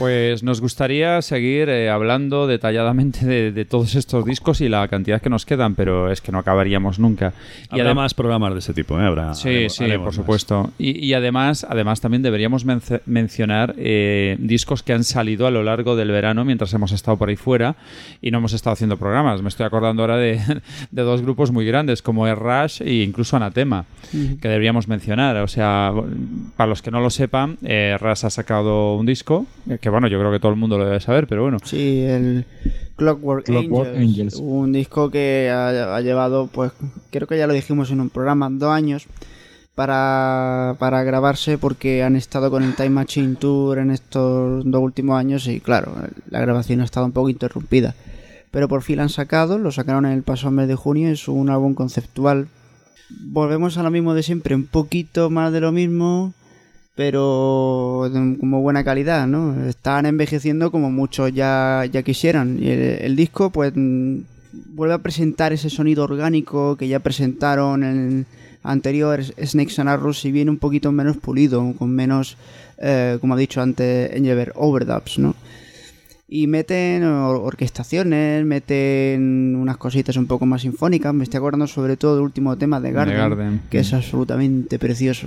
Pues nos gustaría seguir hablando detalladamente de todos estos discos y la cantidad que nos quedan, pero es que no acabaríamos nunca. Y habrá más programas de ese tipo, ¿eh? Habrá, sí, haremos por supuesto. Y además también deberíamos mencionar discos que han salido a lo largo del verano mientras hemos estado por ahí fuera y no hemos estado haciendo programas. Me estoy acordando ahora de dos grupos muy grandes como el Rush e incluso Anatema, que deberíamos mencionar. O sea, para los que no lo sepan, Rush ha sacado un disco que bueno, yo creo que todo el mundo lo debe saber, pero bueno. Sí, el Clockwork Angels. Un disco que ha llevado, pues, creo que ya lo dijimos en un programa, 2 años para grabarse, porque han estado con el Time Machine Tour en estos 2 últimos años y, claro, la grabación ha estado un poco interrumpida. Pero por fin lo sacaron en el pasado mes de junio, es un álbum conceptual. Volvemos a lo mismo de siempre, un poquito más de lo mismo, pero como buena calidad, ¿no? Están envejeciendo como muchos ya quisieran. Y el disco, pues, vuelve a presentar ese sonido orgánico que ya presentaron en anteriores Snakes and Arrows, si bien un poquito menos pulido, con menos, como ha dicho antes Engelbert, overdubs, ¿no? Y meten orquestaciones, meten unas cositas un poco más sinfónicas. Me estoy acordando sobre todo del último tema de Garden. Que es absolutamente precioso,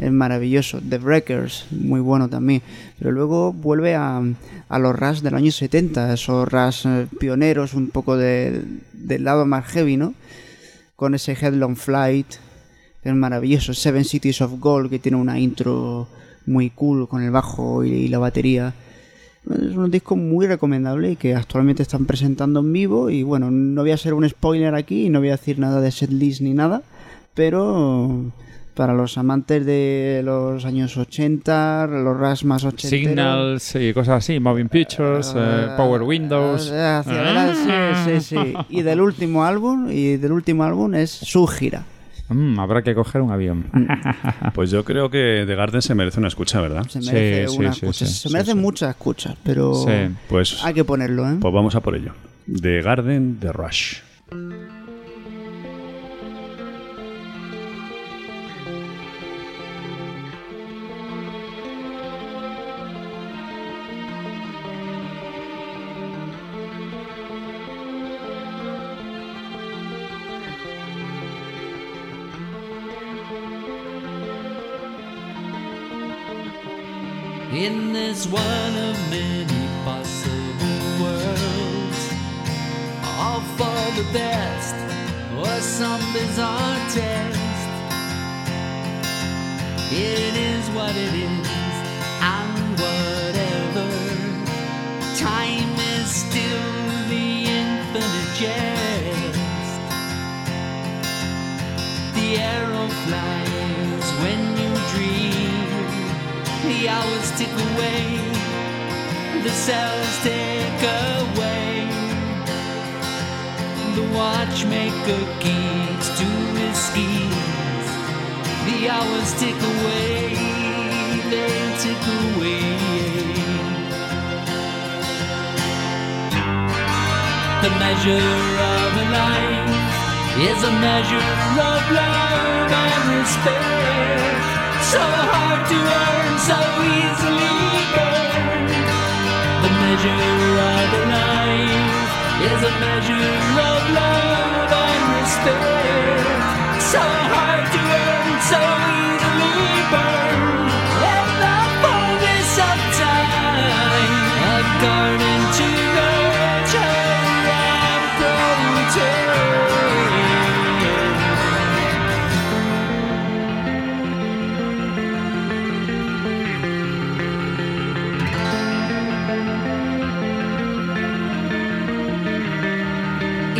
es maravilloso. The Breakers, muy bueno también. Pero luego vuelve a los Rush del año 70, esos Rush pioneros, un poco del lado más heavy, ¿no? Con ese Headlong Flight, que es maravilloso. Seven Cities of Gold, que tiene una intro muy cool con el bajo y la batería. Es un disco muy recomendable y que actualmente están presentando en vivo. Y bueno, no voy a hacer un spoiler aquí y no voy a decir nada de setlist ni nada, pero para los amantes de los años 80, los Rush más 80, Signals y cosas así, Moving Pictures, Power Windows, hacia adelante, sí. Y del último álbum es su gira. Habrá que coger un avión. Pues yo creo que The Garden se merece una escucha, ¿verdad? Se merece una escucha. Se merecen muchas escuchas, pero pues, hay que ponerlo, ¿eh? Pues vamos a por ello. The Garden, The Rush. In this one of many possible worlds, all for the best, or some bizarre test. It is what it is, and whatever. Time is still the infinite jest. The arrow flies when you dream. The hours tick away, the cells tick away. The watchmaker keeps to his schemes. The hours tick away, they tick away. The measure of a life is a measure of love and respect. So hard to earn, so easily burned. The measure of a life is a measure of love and respect. So hard to earn, so easily burned. And the fullness of time, a garden to nurture and protect.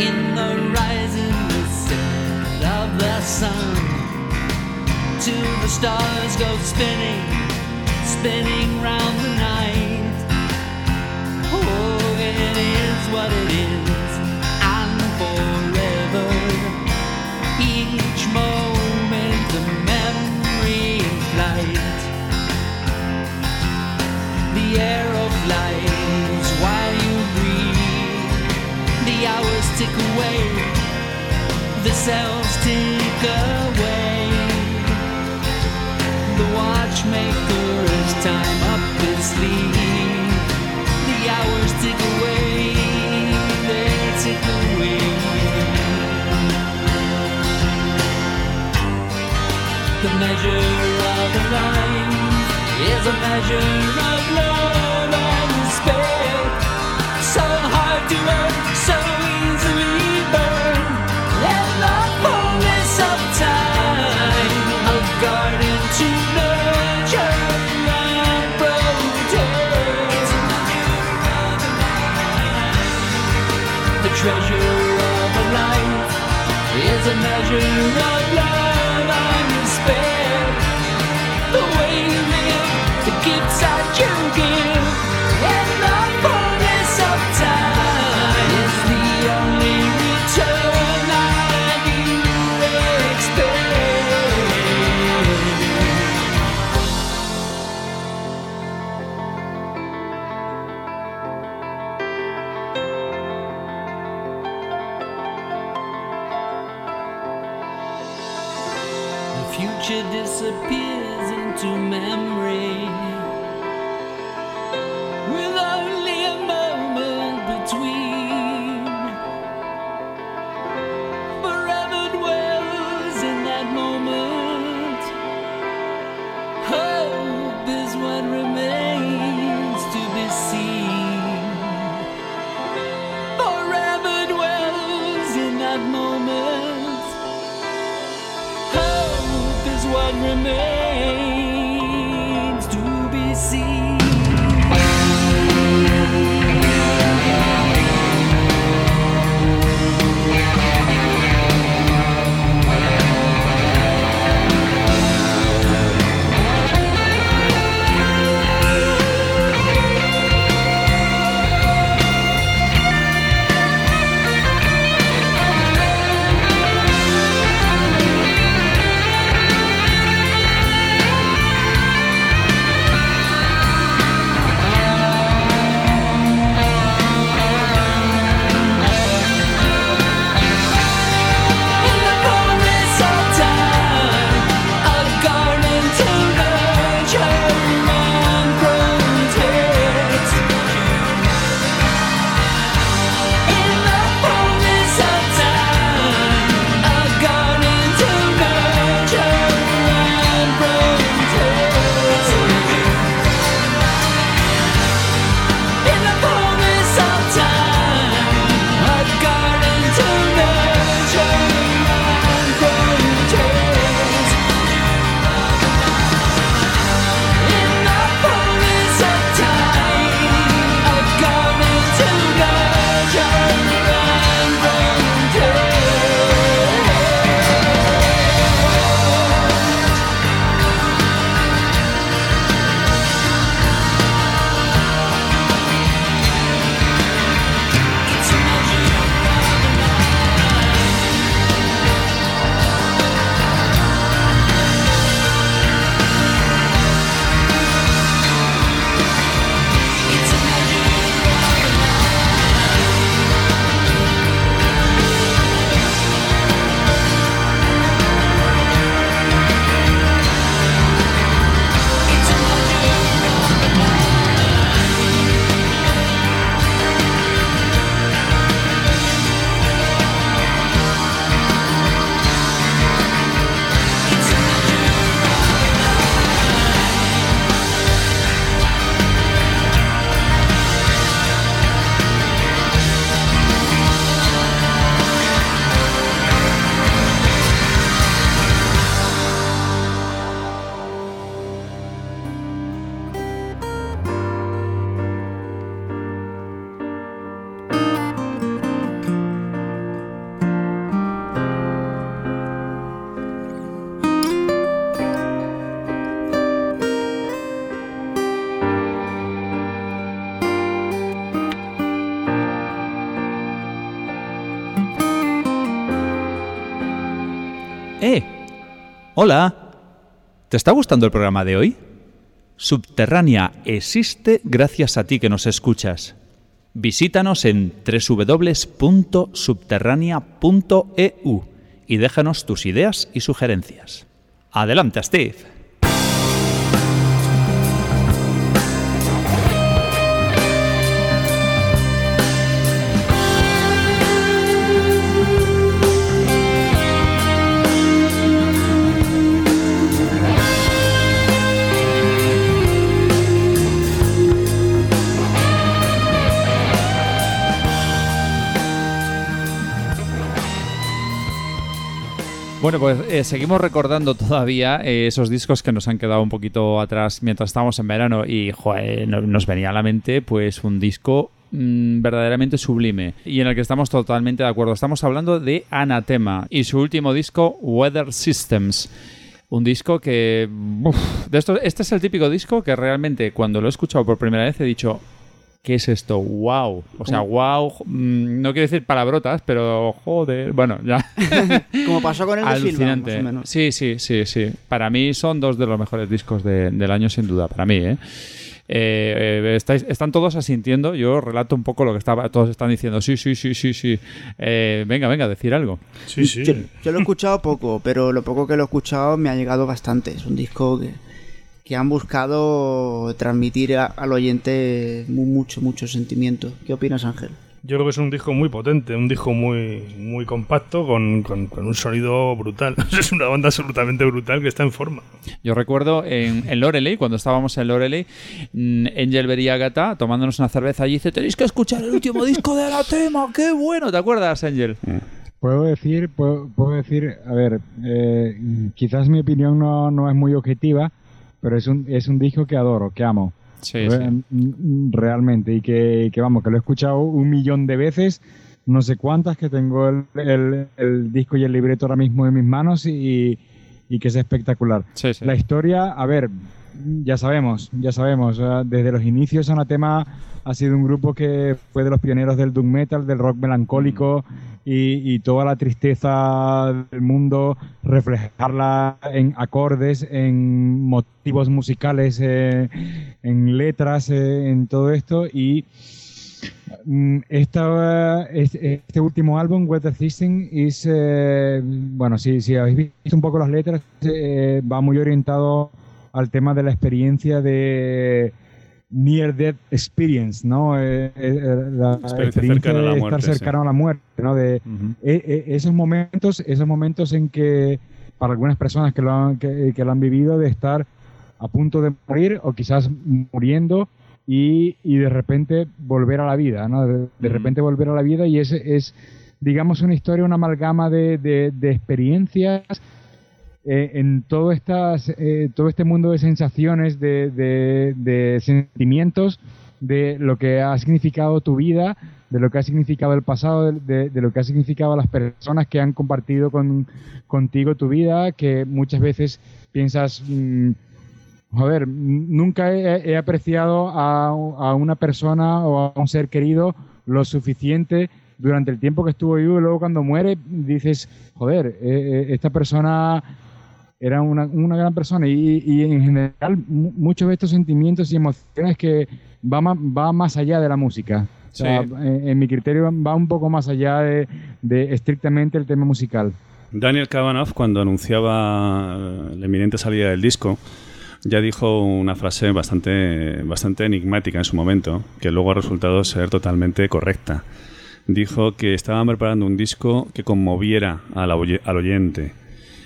In the rising descent of the sun, to the stars go spinning, spinning round the night. Oh, it is what it is, and forever. Each moment a memory in flight. The air of light, while you breathe, the hours tick away, the cells tick away. The watchmaker has time up his sleeve. measure of the line is a measure of love and respect. So hard to earn, so easily burn. Let the fullness of time, a garden to nurture and protect. The treasure of a life is a measure of love and respect. The way you live, the gifts that you give, and the fullness of time is the only return that you expect. The future disappears into memory, with only a moment between. Forever dwells in that moment. Hope is what remains to be seen. Forever dwells in that moment. Hope is what remains to be seen. Hola, ¿te está gustando el programa de hoy? Subterránea existe gracias a ti que nos escuchas. Visítanos en www.subterránea.eu y déjanos tus ideas y sugerencias. ¡Adelante, Steve! Bueno, pues seguimos recordando todavía esos discos que nos han quedado un poquito atrás mientras estábamos en verano y joder, nos venía a la mente pues un disco verdaderamente sublime y en el que estamos totalmente de acuerdo. Estamos hablando de Anathema y su último disco, Weather Systems. Un disco que... de esto, este es el típico disco que realmente cuando lo he escuchado por primera vez he dicho... ¿Qué es esto? ¡Wow! O sea, wow. No quiero decir palabrotas, pero joder. Bueno, ya. Como pasó con el de Silva, más o menos. Sí, sí, sí, sí. Para mí son dos de los mejores discos del año, sin duda. Para mí, ¿eh? Están todos asintiendo. Yo relato un poco lo que todos están diciendo. Sí, sí, sí, sí, sí. Venga, venga, decir algo. Sí, sí. Yo lo he escuchado poco, pero lo poco que lo he escuchado me ha llegado bastante. Es un disco que han buscado transmitir al oyente mucho sentimiento. ¿Qué opinas, Ángel? Yo creo que es un disco muy potente, un disco muy compacto, con un sonido brutal. Es una banda absolutamente brutal que está en forma. Yo recuerdo en Loreley, cuando estábamos en Loreley, Engelbert y Agatha tomándonos una cerveza allí, dice, tenéis que escuchar el último disco de Anathema, qué bueno, ¿te acuerdas, Ángel? Puedo decir, a ver, quizás mi opinión no es muy objetiva, pero es un disco que adoro, que amo. Sí, realmente. Y que vamos, que lo he escuchado 1 millón de veces, no sé cuántas, que tengo el disco y el libreto ahora mismo en mis manos y que es espectacular. Sí, sí. La historia, a ver, ya sabemos. Desde los inicios Anathema ha sido un grupo que fue de los pioneros del doom metal, del rock melancólico y toda la tristeza del mundo, reflejarla en acordes, en motivos musicales, en letras, en todo esto. Y este último álbum, Weather Systems, es bueno, si habéis visto un poco las letras, va muy orientado al tema de la experiencia de Near Death Experience, ¿no? La experiencia cercana a la muerte, estar cercano a la muerte, ¿no? De esos momentos en que para algunas personas que lo han vivido, de estar a punto de morir o quizás muriendo y de repente volver a la vida, ¿no? De repente volver a la vida, y es digamos una historia, una amalgama de experiencias. En todo este mundo de sensaciones, de sentimientos, de lo que ha significado tu vida, de lo que ha significado el pasado, de lo que ha significado las personas que han compartido contigo tu vida, que muchas veces piensas, joder, nunca he apreciado a una persona o a un ser querido lo suficiente durante el tiempo que estuvo vivo, y luego cuando muere dices, joder, esta persona era una gran persona. Y en general muchos de estos sentimientos y emociones que va más allá de la música. Sí. O sea, en mi criterio va un poco más allá de estrictamente el tema musical. Daniel Kavanagh, cuando anunciaba la inminente salida del disco, ya dijo una frase bastante enigmática en su momento, que luego ha resultado ser totalmente correcta. Dijo que estaban preparando un disco que conmoviera al oyente.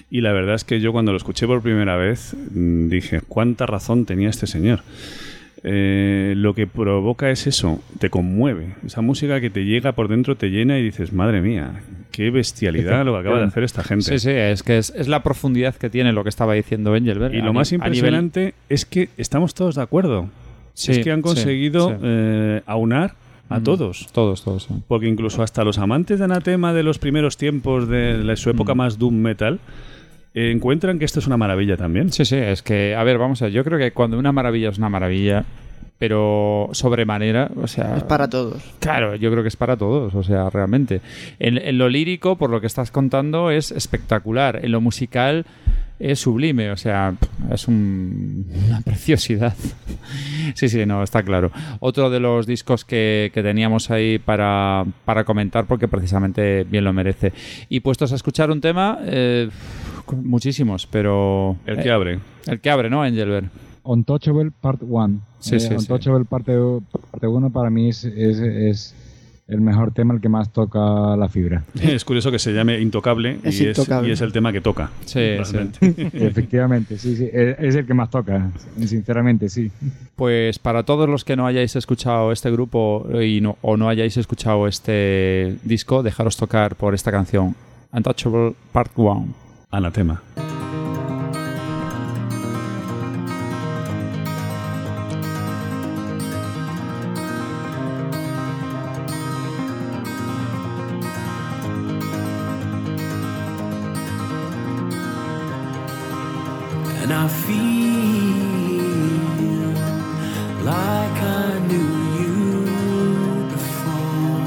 Y la verdad es que yo, cuando lo escuché por primera vez, dije, ¿cuánta razón tenía este señor? Lo que provoca es eso, te conmueve. Esa música que te llega por dentro, te llena y dices, madre mía, qué bestialidad lo que acaba de hacer esta gente. Sí, sí, es que es la profundidad que tiene lo que estaba diciendo Engelbert. Y lo más impresionante es que estamos todos de acuerdo. Sí, es que han conseguido aunar a todos. Porque incluso hasta los amantes de Anathema de los primeros tiempos, de su época más doom metal, encuentran que esto es una maravilla también. Sí, sí, es que, a ver, vamos a ver, yo creo que cuando una maravilla es una maravilla, pero sobremanera, o sea... Es para todos. Claro, yo creo que es para todos, o sea, realmente. En lo lírico, por lo que estás contando, es espectacular. En lo musical... es sublime, o sea, es una preciosidad. Sí, sí, no, está claro. Otro de los discos que teníamos ahí para comentar, porque precisamente bien lo merece. Y puestos a escuchar un tema, muchísimos, pero... El que abre. El que abre, ¿no, Engelbert? Untouchable Part 1. Sí, sí, Untouchable Parte 1 para mí es el mejor tema, el que más toca la fibra. Es curioso que se llame Intocable, y es el tema que toca. Sí, sí. Efectivamente, sí, es el que más toca, sinceramente, sí. Pues para todos los que no hayáis escuchado este grupo o no hayáis escuchado este disco, dejaros tocar por esta canción, Untouchable Part 1. Anatema. And I feel like I knew you before,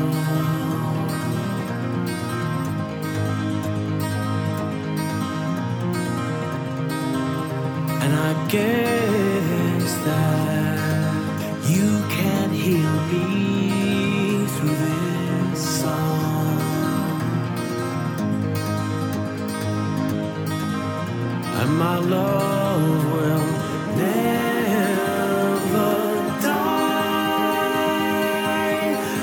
and I guess that you can heal me through this song. And my love will never die,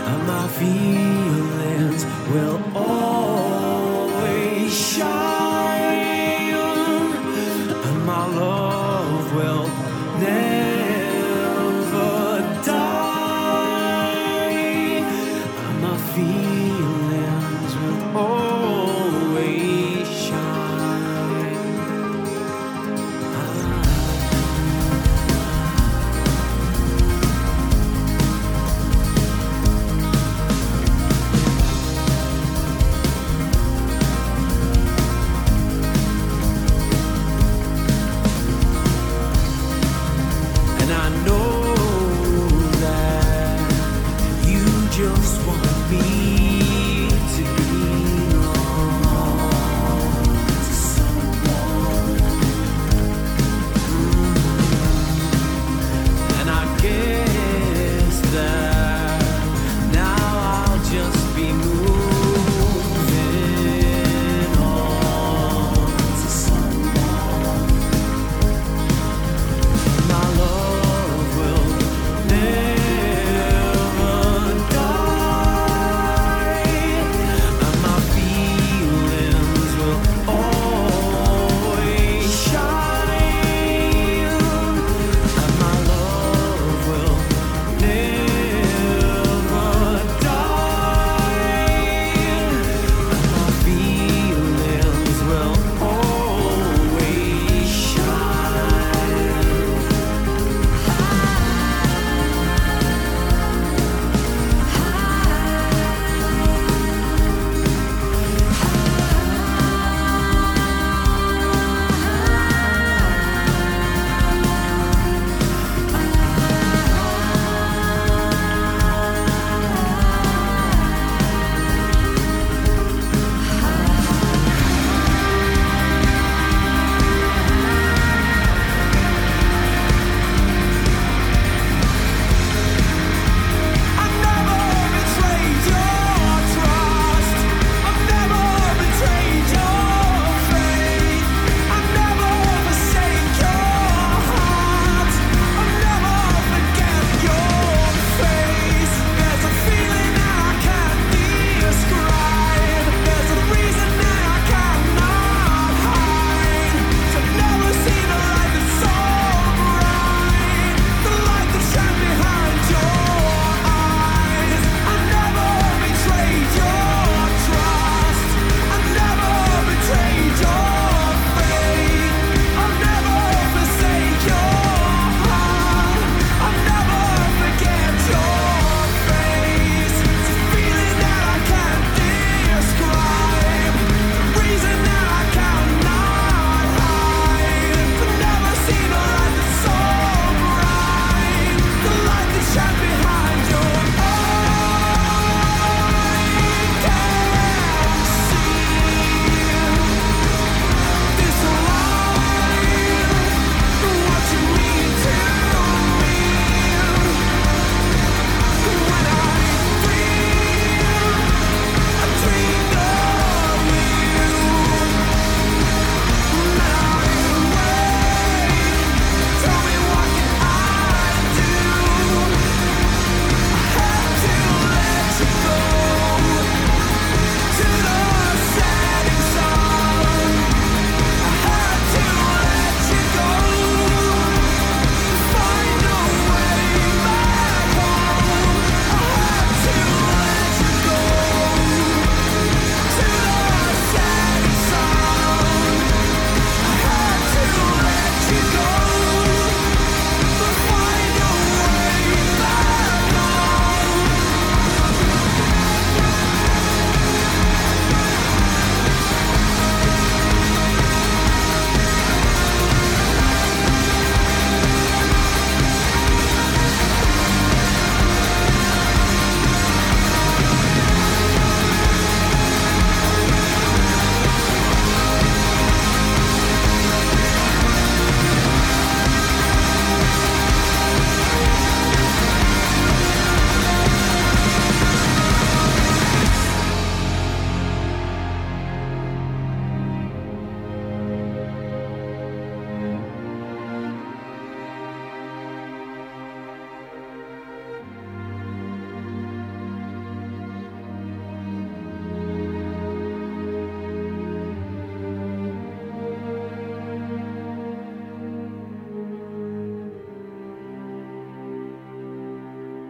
and my feelings will always shine, and my love will never die, and my feelings will always shine.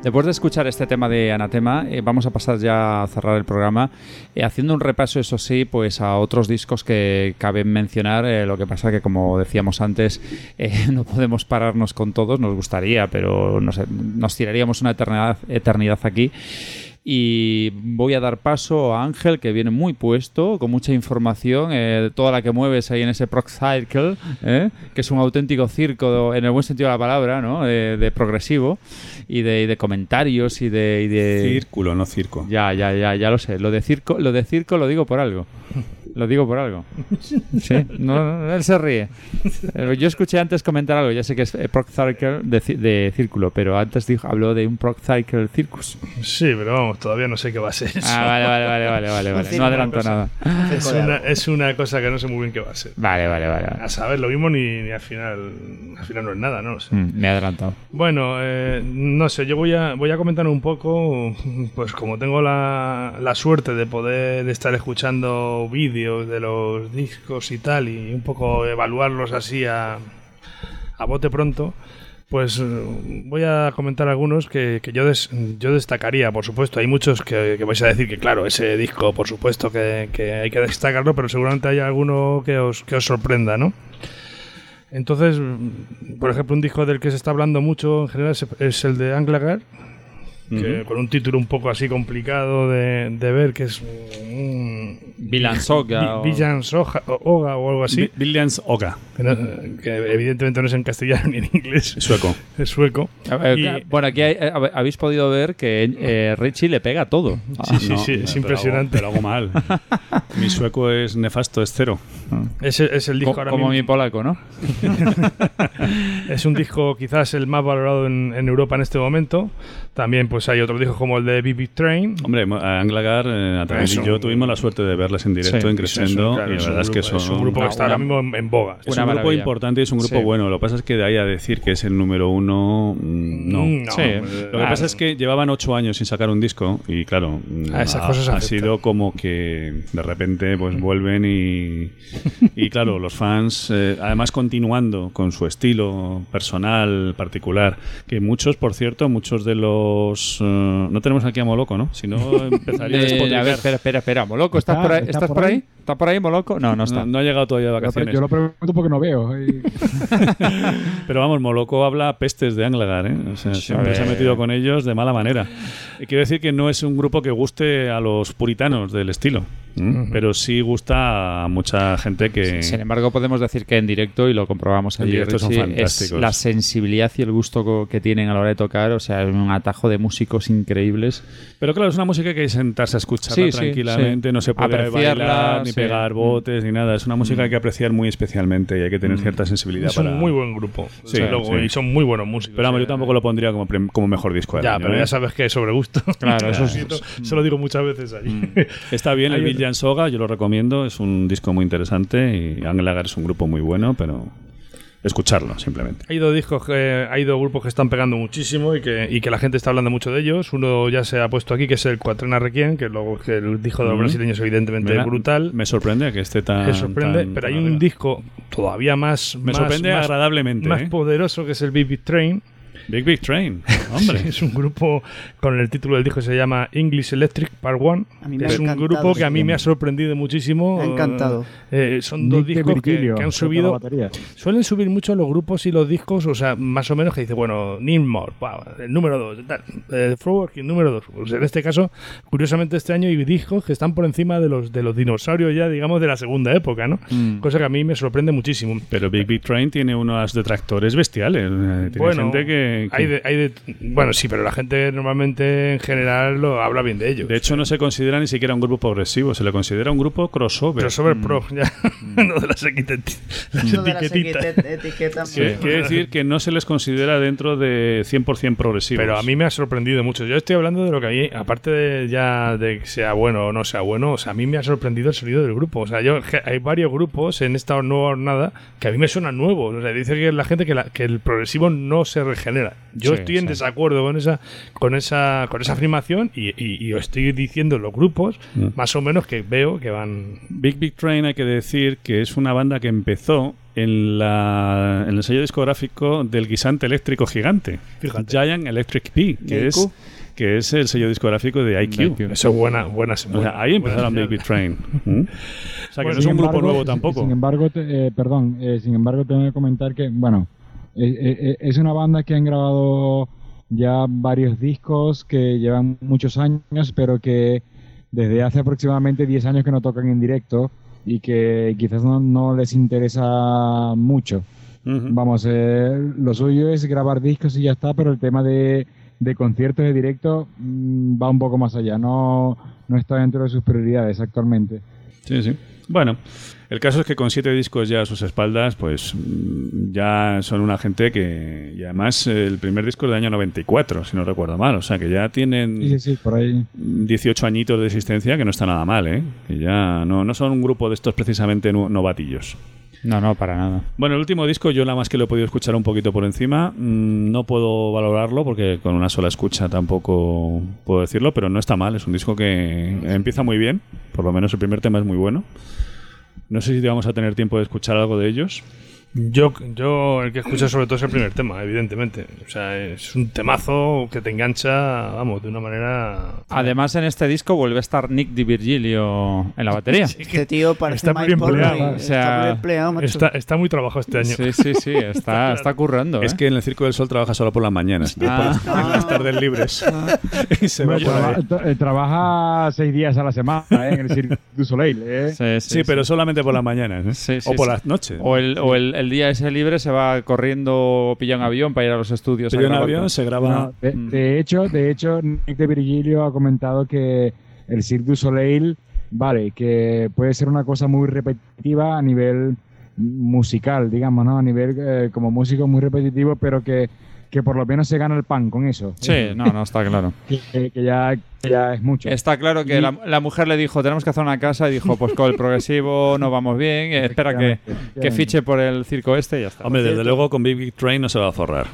Después de escuchar este tema de Anatema, vamos a pasar ya a cerrar el programa, haciendo un repaso, eso sí, pues a otros discos que cabe mencionar. Lo que pasa que, como decíamos antes, no podemos pararnos con todos. Nos gustaría, pero nos tiraríamos una eternidad aquí. Y voy a dar paso a Ángel, que viene muy puesto, con mucha información, toda la que mueves ahí en ese Prog Cycle, que es un auténtico circo, en el buen sentido de la palabra, ¿no? De progresivo y de comentarios y de... Círculo, no circo. Ya lo sé. Lo de circo lo digo por algo. Lo digo por algo. Sí, no, él se ríe. Yo escuché antes comentar algo, ya sé que es Prog Circle de círculo, pero antes habló de un Prog Circle Circus. Sí, pero vamos, todavía no sé qué va a ser eso. Ah, vale. No adelanto nada. Es una cosa que no sé muy bien qué va a ser. Vale. A saber, lo mismo ni al final no es nada, no lo sé. Me he adelantado. Bueno, no sé, yo voy a comentar un poco, pues como tengo la suerte de poder estar escuchando vídeos de los discos y tal, y un poco evaluarlos así a bote pronto, pues voy a comentar algunos que yo destacaría. Por supuesto, hay muchos que vais a decir que claro, ese disco por supuesto que hay que destacarlo, pero seguramente hay alguno que os sorprenda, ¿no? Entonces, por ejemplo, un disco del que se está hablando mucho en general es el de Anglagar, que con un título un poco así complicado de ver, que es Villansoga o algo así. Villansoga. Que evidentemente no es en castellano ni en inglés. Es sueco. Bueno, aquí habéis podido ver que Richie le pega todo. Sí, es impresionante. Pero hago mal. Mi sueco es nefasto, es cero. Es el disco ahora mismo. Como mi polaco, ¿no? Es un disco quizás el más valorado en Europa en este momento. También pues hay otros discos como el de BB Train. Hombre, Anglagar, Natalí y yo tuvimos la suerte de verlas en directo, sí, en Crescendo, claro, y la verdad es que son... Es un grupo que está ahora mismo en boga. Es un grupo importante y es un grupo bueno. Lo que pasa es que de ahí a decir que es el número uno, no. Sí. Lo que pasa es que llevaban 8 años sin sacar un disco y claro, esas cosas ha sido como que de repente pues vuelven y claro, los fans, además continuando con su estilo personal, particular, que muchos de los... no tenemos aquí a Moloco, ¿no? Si no, empezaría a despotricar. A ver, espera. Moloco, ¿Estás por ahí? ¿Está por ahí, Moloco? No está. No ha llegado todavía de vacaciones. Yo lo pregunto porque no veo. Pero vamos, Moloco habla pestes de Anglagar, ¿eh? O sea, siempre se ha metido con ellos de mala manera. Quiero decir que no es un grupo que guste a los puritanos del estilo, pero sí gusta a mucha gente que... Sin embargo, podemos decir que en directo, y lo comprobamos en directo, son fantásticos. Es la sensibilidad y el gusto que tienen a la hora de tocar, o sea, es un atajo de músicos increíbles. Pero claro, es una música que hay que sentarse a escucharla tranquilamente, no se puede apreciarla, bailar ni pegar botes ni nada. Es una música que hay que apreciar muy especialmente y hay que tener cierta sensibilidad. Es un muy buen grupo, y son muy buenos músicos. Pero yo tampoco lo pondría como mejor disco del año, pero ya sabes que es sobre gusto. Claro, eso sí. Se lo digo muchas veces allí. Está bien el Villansoga, yo lo recomiendo, es un disco muy interesante y Anglagar es un grupo muy bueno, pero escucharlo simplemente. Hay dos grupos que están pegando muchísimo y que la gente está hablando mucho de ellos. Uno ya se ha puesto aquí, que es el Quatrena Requiem, que el disco de los brasileños evidentemente es brutal. Me sorprende que esté tan... Me sorprende, pero hay un disco todavía más... Me sorprende agradablemente. Más poderoso, que es el BB Train. Big Train, hombre. Sí, es un grupo, con el título del disco se llama English Electric Part 1. Es un grupo que a mí me ha sorprendido muchísimo. Me ha encantado. Son dos Nick discos que han subido. Suelen subir mucho los grupos y los discos, o sea, más o menos que dice, bueno, Neal Morse, el número 2, Forward, número 2. Pues en este caso, curiosamente este año hay discos que están por encima de los dinosaurios ya, digamos, de la segunda época, ¿no? Cosa que a mí me sorprende muchísimo. Pero Big Train tiene unos detractores bestiales. Tiene gente que... Bueno, sí, pero la gente normalmente en general lo habla bien de ellos. De hecho, no se considera ni siquiera un grupo progresivo, se le considera un grupo crossover. Crossover pro, ya. No de las etiquetitas. Sí, quiere decir que no se les considera dentro de 100% progresivos. Pero a mí me ha sorprendido mucho. Yo estoy hablando de lo que a mí, aparte de que sea bueno o no sea bueno, o sea, a mí me ha sorprendido el sonido del grupo. O sea, hay varios grupos en esta nueva jornada que a mí me suenan nuevos. O sea, dice que la gente que el progresivo no se regenera. manera. Yo estoy en desacuerdo con esa afirmación y estoy diciendo los grupos más o menos que veo que van. Big Big Train, hay que decir que es una banda que empezó en el sello discográfico del guisante eléctrico gigante. Fíjate. Giant Electric Pea, que es el sello discográfico de IQ. Eso es buena semana. O sea, ahí empezaron Big Big Train. O sea, que no es un grupo nuevo tampoco. Sin embargo, tengo que comentar que, bueno, es una banda que han grabado ya varios discos, que llevan muchos años, pero que desde hace aproximadamente 10 años que no tocan en directo y que quizás no les interesa mucho. Uh-huh. Vamos, lo suyo es grabar discos y ya está, pero el tema de conciertos de directo va un poco más allá, no está dentro de sus prioridades actualmente. Sí, sí. Bueno, el caso es que con 7 discos ya a sus espaldas, pues ya son una gente que... Y además el primer disco es del año 94, si no recuerdo mal. O sea, que ya tienen por ahí 18 añitos de existencia, que no está nada mal, ¿eh? Que ya no son un grupo de estos precisamente novatillos. No, para nada. Bueno, el último disco yo nada más que lo he podido escuchar un poquito por encima. No puedo valorarlo porque con una sola escucha tampoco puedo decirlo, pero no está mal. Es un disco que empieza muy bien. Por lo menos el primer tema es muy bueno. No sé si vamos a tener tiempo de escuchar algo de ellos. Yo el que escucho sobre todo es el primer tema, evidentemente. O sea, es un temazo que te engancha, vamos, de una manera... Además, en este disco vuelve a estar Nick D'Virgilio en la batería. Sí, este tío parece Mike empleado. O sea, está muy trabajado este año. Sí, está currando. ¿Eh? Es que en el Circo del Sol trabaja solo por las mañanas. Las tardes libres. Trabaja 6 días a la semana en el Circo del Soleil. Sí, pero solamente por las mañanas. O por las noches. O el día ese libre se va corriendo, pilla un avión para ir a los estudios. Pilla un avión, se graba... No, de hecho, Nick D'Virgilio ha comentado que el Cirque du Soleil, vale, que puede ser una cosa muy repetitiva a nivel musical, digamos, ¿no? A nivel como músico muy repetitivo, pero que por lo menos se gana el pan con eso. Sí, no, está claro. que ya es mucho. Está claro que la mujer le dijo, tenemos que hacer una casa, y dijo, pues con el progresivo no vamos bien, espera que fiche por el circo este y ya está. Hombre, desde luego con Big Big Train no se va a forrar.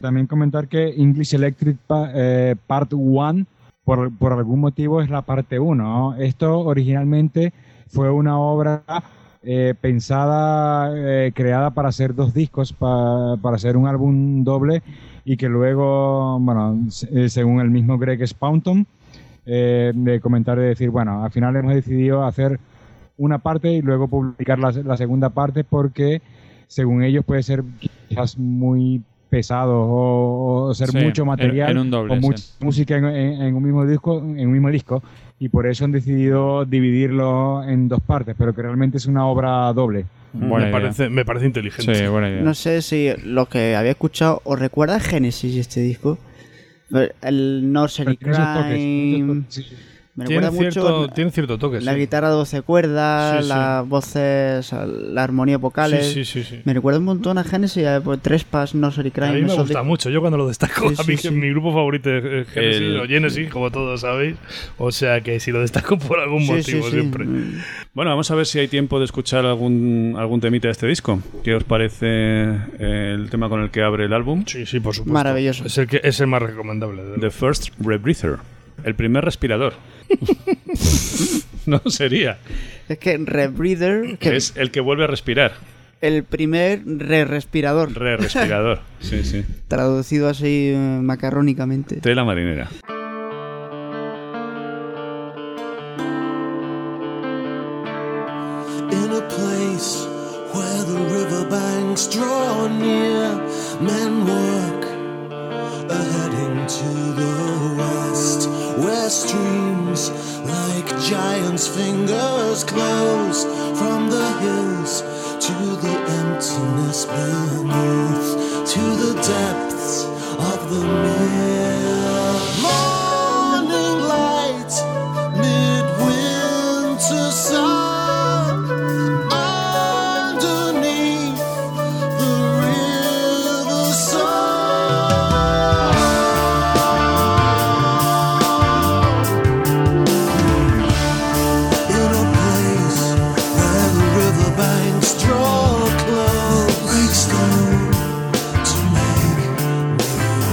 También comentar que English Electric Part 1, por algún motivo, es la parte 1, ¿no? Esto originalmente fue una obra... pensada, creada para hacer 2 discos, para hacer un álbum doble, y que luego, bueno, según el mismo Greg Spaunton, de comentar, de decir, bueno, al final hemos decidido hacer una parte y luego publicar la segunda parte, porque según ellos puede ser quizás muy pesado o ser mucho material en un doble, o mucha música en un mismo disco, y por eso han decidido dividirlo en 2 partes, pero que realmente es una obra doble. Me parece inteligente. Sí, buena idea. No sé si lo que había escuchado os recuerda a Genesis este disco. El Nursery Crime. Me recuerda mucho. Tiene cierto toque. La guitarra de 12 cuerdas, las voces, las armonías vocales. Sí. Me recuerda un montón a Genesis, a Trespass, Nursery Crime. A mí me gusta mucho, yo cuando lo destaco. Mi grupo favorito es Genesis, o Genesis, como todos sabéis. O sea que si lo destaco por algún motivo siempre. Bueno, vamos a ver si hay tiempo de escuchar algún temita de este disco. ¿Qué os parece el tema con el que abre el álbum? Sí, por supuesto. Maravilloso. Es el más recomendable. The First Rebreather. El primer respirador. No sería. Es que rebreather... Que es el que vuelve a respirar. El primer re-respirador. Re-respirador, sí. Traducido así macarrónicamente. Tela marinera. In a place where the riverbanks draw near, men walk heading to the west, where streams like giants' fingers close from the hills to the emptiness beneath, to the depths of the mere morning light, midwinter sun. Draw close, like stone to make me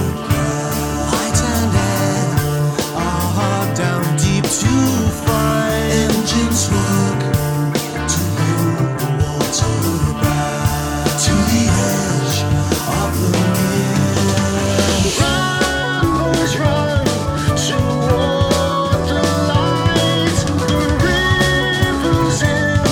Cause you'll find engines work to move the water back to the edge of the mirror. Run, boys, run toward the light. The river's in,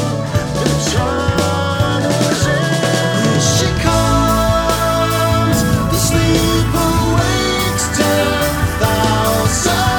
the tunnel's in. She comes, the sleeper wakes 10,000.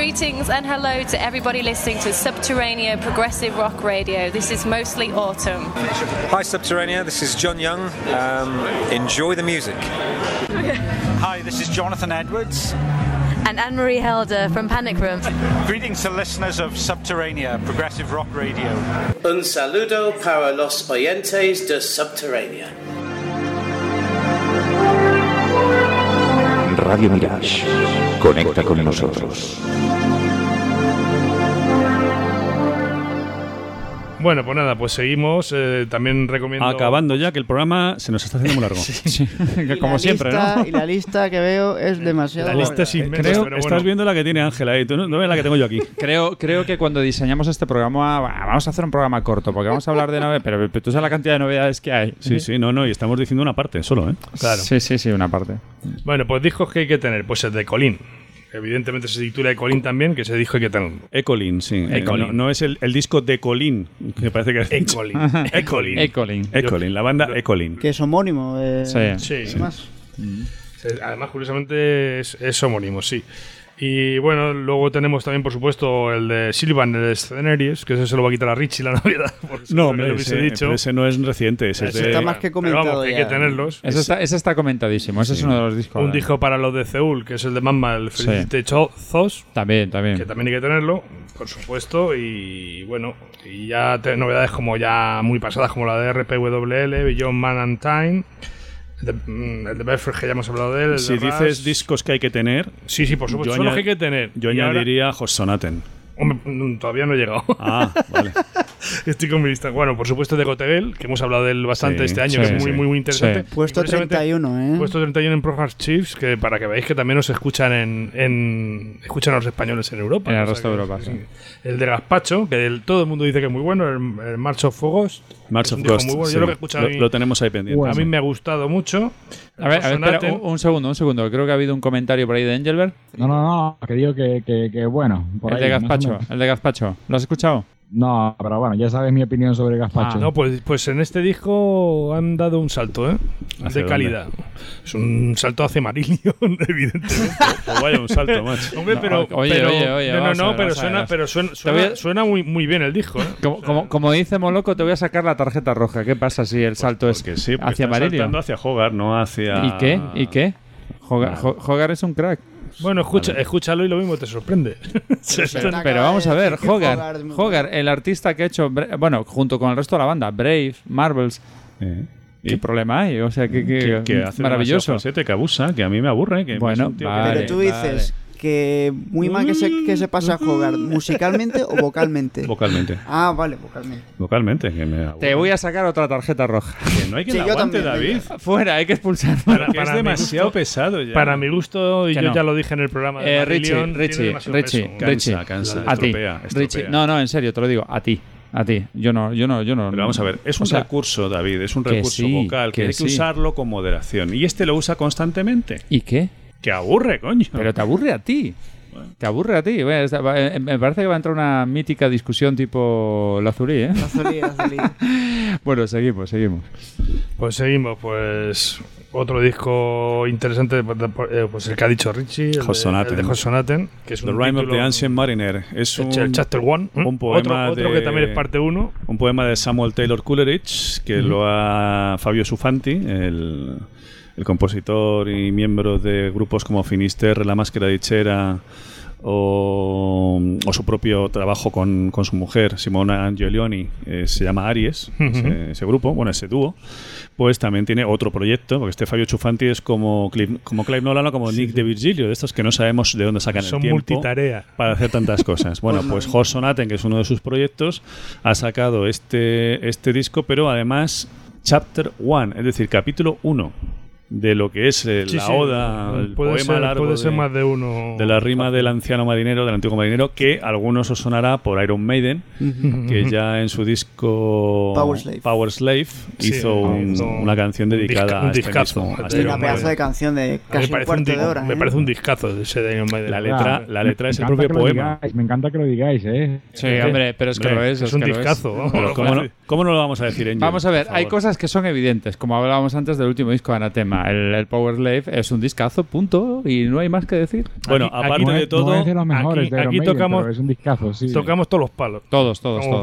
Greetings and hello to everybody listening to Subterránea Progressive Rock Radio. This is mostly autumn. Hi Subterránea, this is John Young. Enjoy the music. Okay. Hi, this is Jonathan Edwards. And Anne-Marie Helder from Panic Room. Greetings to listeners of Subterránea Progressive Rock Radio. Un saludo para los oyentes de Subterránea. Radio Mirage, conecta con nosotros. Bueno, pues nada, pues seguimos. También recomiendo... Acabando ya, que el programa se nos está haciendo muy largo. Sí. Como siempre, lista, ¿no? Y la lista que veo es demasiado larga. La lista es inmensa, creo, pero bueno. Estás viendo la que tiene Ángela ahí. Tú no ves la que tengo yo aquí. Creo que cuando diseñamos este programa... Vamos a hacer un programa corto, porque vamos a hablar de novedades. Pero tú sabes la cantidad de novedades que hay. Sí, no. Y estamos diciendo una parte solo, ¿eh? Claro. Sí, una parte. Bueno, pues discos que hay que tener. Pues el de Colín. Evidentemente se titula Ecolín también, que se dijo que tan... Ecolín, sí. Ecolín. No es el disco de Colín, que parece que es Ecolín. La banda Ecolín. Que es homónimo. Sí. Además, curiosamente, es homónimo, sí. Y bueno, luego tenemos también, por supuesto, el de Sylvan, el de Sceneries, que eso se lo va a quitar a Richie la Navidad. No, hombre, ese no es reciente. Ese está más que comentado. Pero vamos, que hay que tenerlos. Ese está comentadísimo. Ese es uno de los discos. Un disco para los de Seúl, que es el de Mamma, el Felicite Zos. También. Que también hay que tenerlo, por supuesto. Y bueno, y ya novedades como ya muy pasadas, como la de RPWL, Beyond Man and Time. El de Beardfish, que ya hemos hablado de él. Si dices discos que hay que tener... Sí, por supuesto, son los que hay que tener. Yo añadiría Hossonaten. Hombre, todavía no he llegado. Ah, vale. Estoy con mi lista. Bueno, por supuesto, de Gotegel, que hemos hablado de él bastante este año, que es muy interesante. Sí. Puesto 31, ¿eh? Puesto 31 en Pro Hard Chiefs, que para que veáis que también nos escuchan escuchan a los españoles en Europa. En el resto de Europa, sí. El de Gaspacho, que todo el mundo dice que es muy bueno, el March of Fogos. March of Ghost, bueno. Sí. Yo lo tenemos ahí pendiente. Bueno, a mí me ha gustado mucho. A ver, espera, un segundo. Creo que ha habido un comentario por ahí de Engelbert. No, que digo que bueno. Por el ahí, de Gazpacho, el de Gazpacho. ¿Lo has escuchado? No, pero bueno, ya sabes mi opinión sobre Gazpacho. No, pues en este disco han dado un salto, ¿eh? De calidad. Es un salto hacia Marillion, evidentemente. Pues vaya, un salto, macho. Hombre, oye. Suena muy bien el disco, ¿eh? Como dice Moloco, te voy a sacar la tarjeta roja. ¿Qué pasa si el salto porque hacia Marillion? Saltando hacia Hogar, no hacia... ¿Y qué? Hogar es un crack. Bueno, escúchalo y lo mismo te sorprende. Pero vamos a ver, Hogar, el artista que ha hecho, bueno, junto con el resto de la banda, Brave, Marvels. ¿Qué problema hay? O sea, que hace maravilloso. Que abusa, que a mí me aburre. Que bueno, vale, pero tú dices... Vale. Que muy mal que se pasa a jugar, musicalmente o vocalmente. Vocalmente. Ah, vale, vocalmente. Vocalmente. Que me te voy a sacar otra tarjeta roja. Que no hay que la aguante, David. Fuera, hay que expulsarlo. Para es demasiado gusto, pesado ya. Para mi gusto, y yo no. Ya lo dije en el programa de Richie. Cansa. Estropea. Richie. No, en serio, te lo digo, a ti. A ti, yo no. Pero vamos a ver, es un recurso, David, es un recurso vocal que hay que usarlo con moderación. Y este lo usa constantemente. ¿Y qué? Que aburre, coño. Pero te aburre a ti. Bueno. Te aburre a ti. Me parece que va a entrar una mítica discusión tipo Luxuria, ¿eh? Luxuria. Bueno, seguimos. Pues otro disco interesante, pues el que ha dicho Richie, el de Hossonaten, que es The Rime of the Ancient Mariner. Es el Chapter 1, un poema otro que también es parte 1. Un poema de Samuel Taylor Coleridge, que lo ha Fabio Sufanti, el compositor y miembro de grupos como Finisterre, La Máscara de Dichera o su propio trabajo con su mujer, Simona Angiolioni, se llama Aries, ese grupo, bueno, ese dúo, pues también tiene otro proyecto, porque este Fabio Ciufanti es como Clive Nolan o como Nick D'Virgilio, de estos que no sabemos de dónde sacan el tiempo multitarea para hacer tantas cosas. Bueno, pues Hossonaten, que es uno de sus proyectos, ha sacado este disco, pero además Chapter 1, es decir, capítulo 1. De lo que es la oda, el poema largo puede ser más de uno. De la rima del anciano marinero, del antiguo marinero, que a algunos os sonará por Iron Maiden, que ya en su disco Power Slave hizo una canción dedicada a este mismo. Una pedazo de canción de casi un cuarto de hora. Me parece un discazo ese de Iron Maiden. La letra es el propio poema. Me encanta que lo digáis, ¿eh? Sí, hombre, pero es que lo es. Es un discazo. ¿Cómo no lo vamos a decir, Angel? Vamos a ver, hay cosas que son evidentes, como hablábamos antes del último disco de Anatema. El Power Slave es un discazo, punto, y no hay más que decir. Bueno, aquí, aparte no es, de todo, no es de los mejores, aquí, de aquí Maiden, tocamos, es un discazo, sí. Tocamos todos los palos. Todos.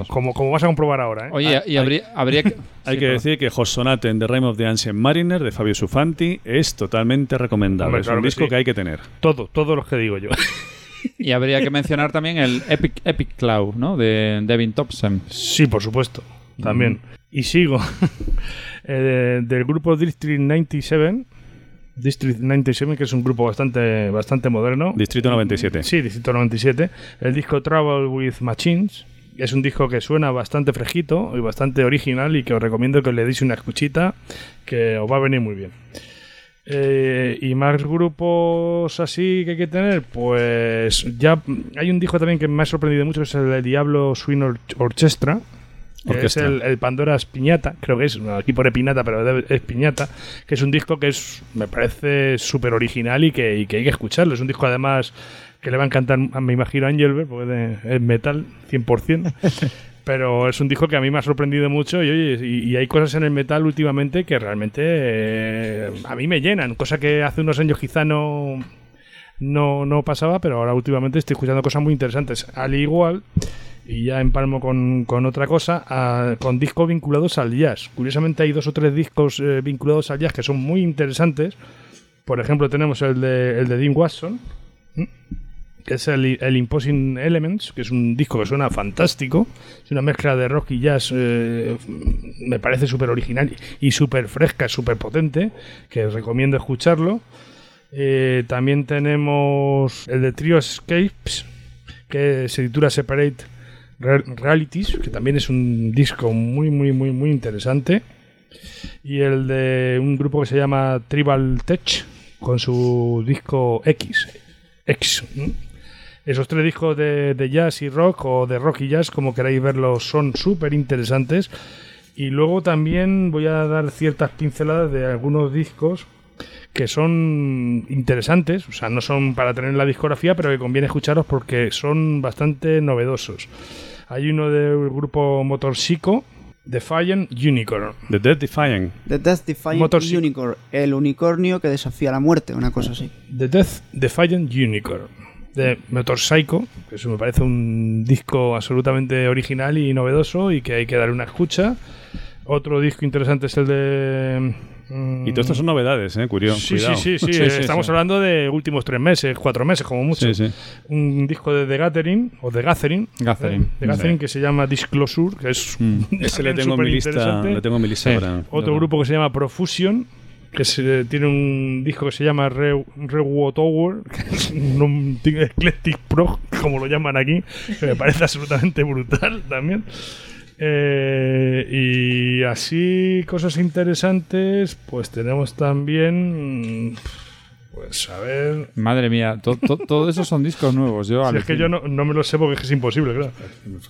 Como vas a comprobar ahora, ¿eh? Oye, y habría que... Hay que decir que Hosonaten de Rime of the Ancient Mariner, de Fabio Sufanti, es totalmente recomendable. Hombre, claro, es un disco que hay que tener. Todos los que digo yo. Y habría que mencionar también el Epic Cloud, ¿no? De Devin Thompson. Sí, por supuesto. También. Y sigo. Del grupo District 97, que es un grupo bastante moderno. Distrito 97. Sí, Distrito 97. El disco Travel with Machines. Es un disco que suena bastante fresquito y bastante original, y que os recomiendo que le deis una escuchita, que os va a venir muy bien. Y más grupos así que hay que tener, pues ya hay un disco también que me ha sorprendido mucho, que es el de Diablo Swing Orchestra. Es el Pandora's Piñata, creo que es, aquí pone Piñata, pero es Piñata, que es un disco que me parece súper original y que hay que escucharlo. Es un disco además que le va a encantar, me imagino, a Engelbert, porque es metal 100%. Pero es un disco que a mí me ha sorprendido mucho, y hay cosas en el metal últimamente que realmente a mí me llenan, cosa que hace unos años quizá no pasaba, pero ahora últimamente estoy escuchando cosas muy interesantes. Al igual, y ya empalmo con otra cosa, con discos vinculados al jazz. Curiosamente hay 2 o 3 discos vinculados al jazz que son muy interesantes. Por ejemplo, tenemos el de Dean Watson, que es el Imposing Elements, que es un disco que suena fantástico. Es una mezcla de rock y jazz, me parece súper original y súper fresca, súper potente, que os recomiendo escucharlo. También tenemos el de Trio Escapes, que se titula Separate Realities, que también es un disco muy, muy, muy, muy interesante. Y el de un grupo que se llama Tribal Tech, con su disco X. Esos 3 discos de jazz y rock, o de rock y jazz, como queráis verlos, son súper interesantes. Y luego también voy a dar ciertas pinceladas de algunos discos que son interesantes, o sea, no son para tener la discografía, pero que conviene escucharos porque son bastante novedosos. Hay uno del grupo Motorpsico, Defiant Unicorn. The Death Defiant Unicorn, el unicornio que desafía la muerte, una cosa así. The Death Defiant Unicorn, de Motorpsico, que eso me parece un disco absolutamente original y novedoso, y que hay que darle una escucha. Otro disco interesante es el de... Y todas estas son novedades, curioso. Sí. Estamos hablando de últimos 3 meses, 4 meses como mucho. Sí. Un disco de The Gathering, o The Gathering. Que se llama Disclosure, que es súper interesante. Lo tengo en mi lista ahora. Otro grupo que se llama Profusion, que tiene un disco que se llama Rewotower, que es un Eclectic Prog, como lo llaman aquí, que me parece absolutamente brutal también. Y así, cosas interesantes, pues tenemos también... Pues a ver... Madre mía, todo eso son discos nuevos. Es que yo no me lo sé porque es imposible,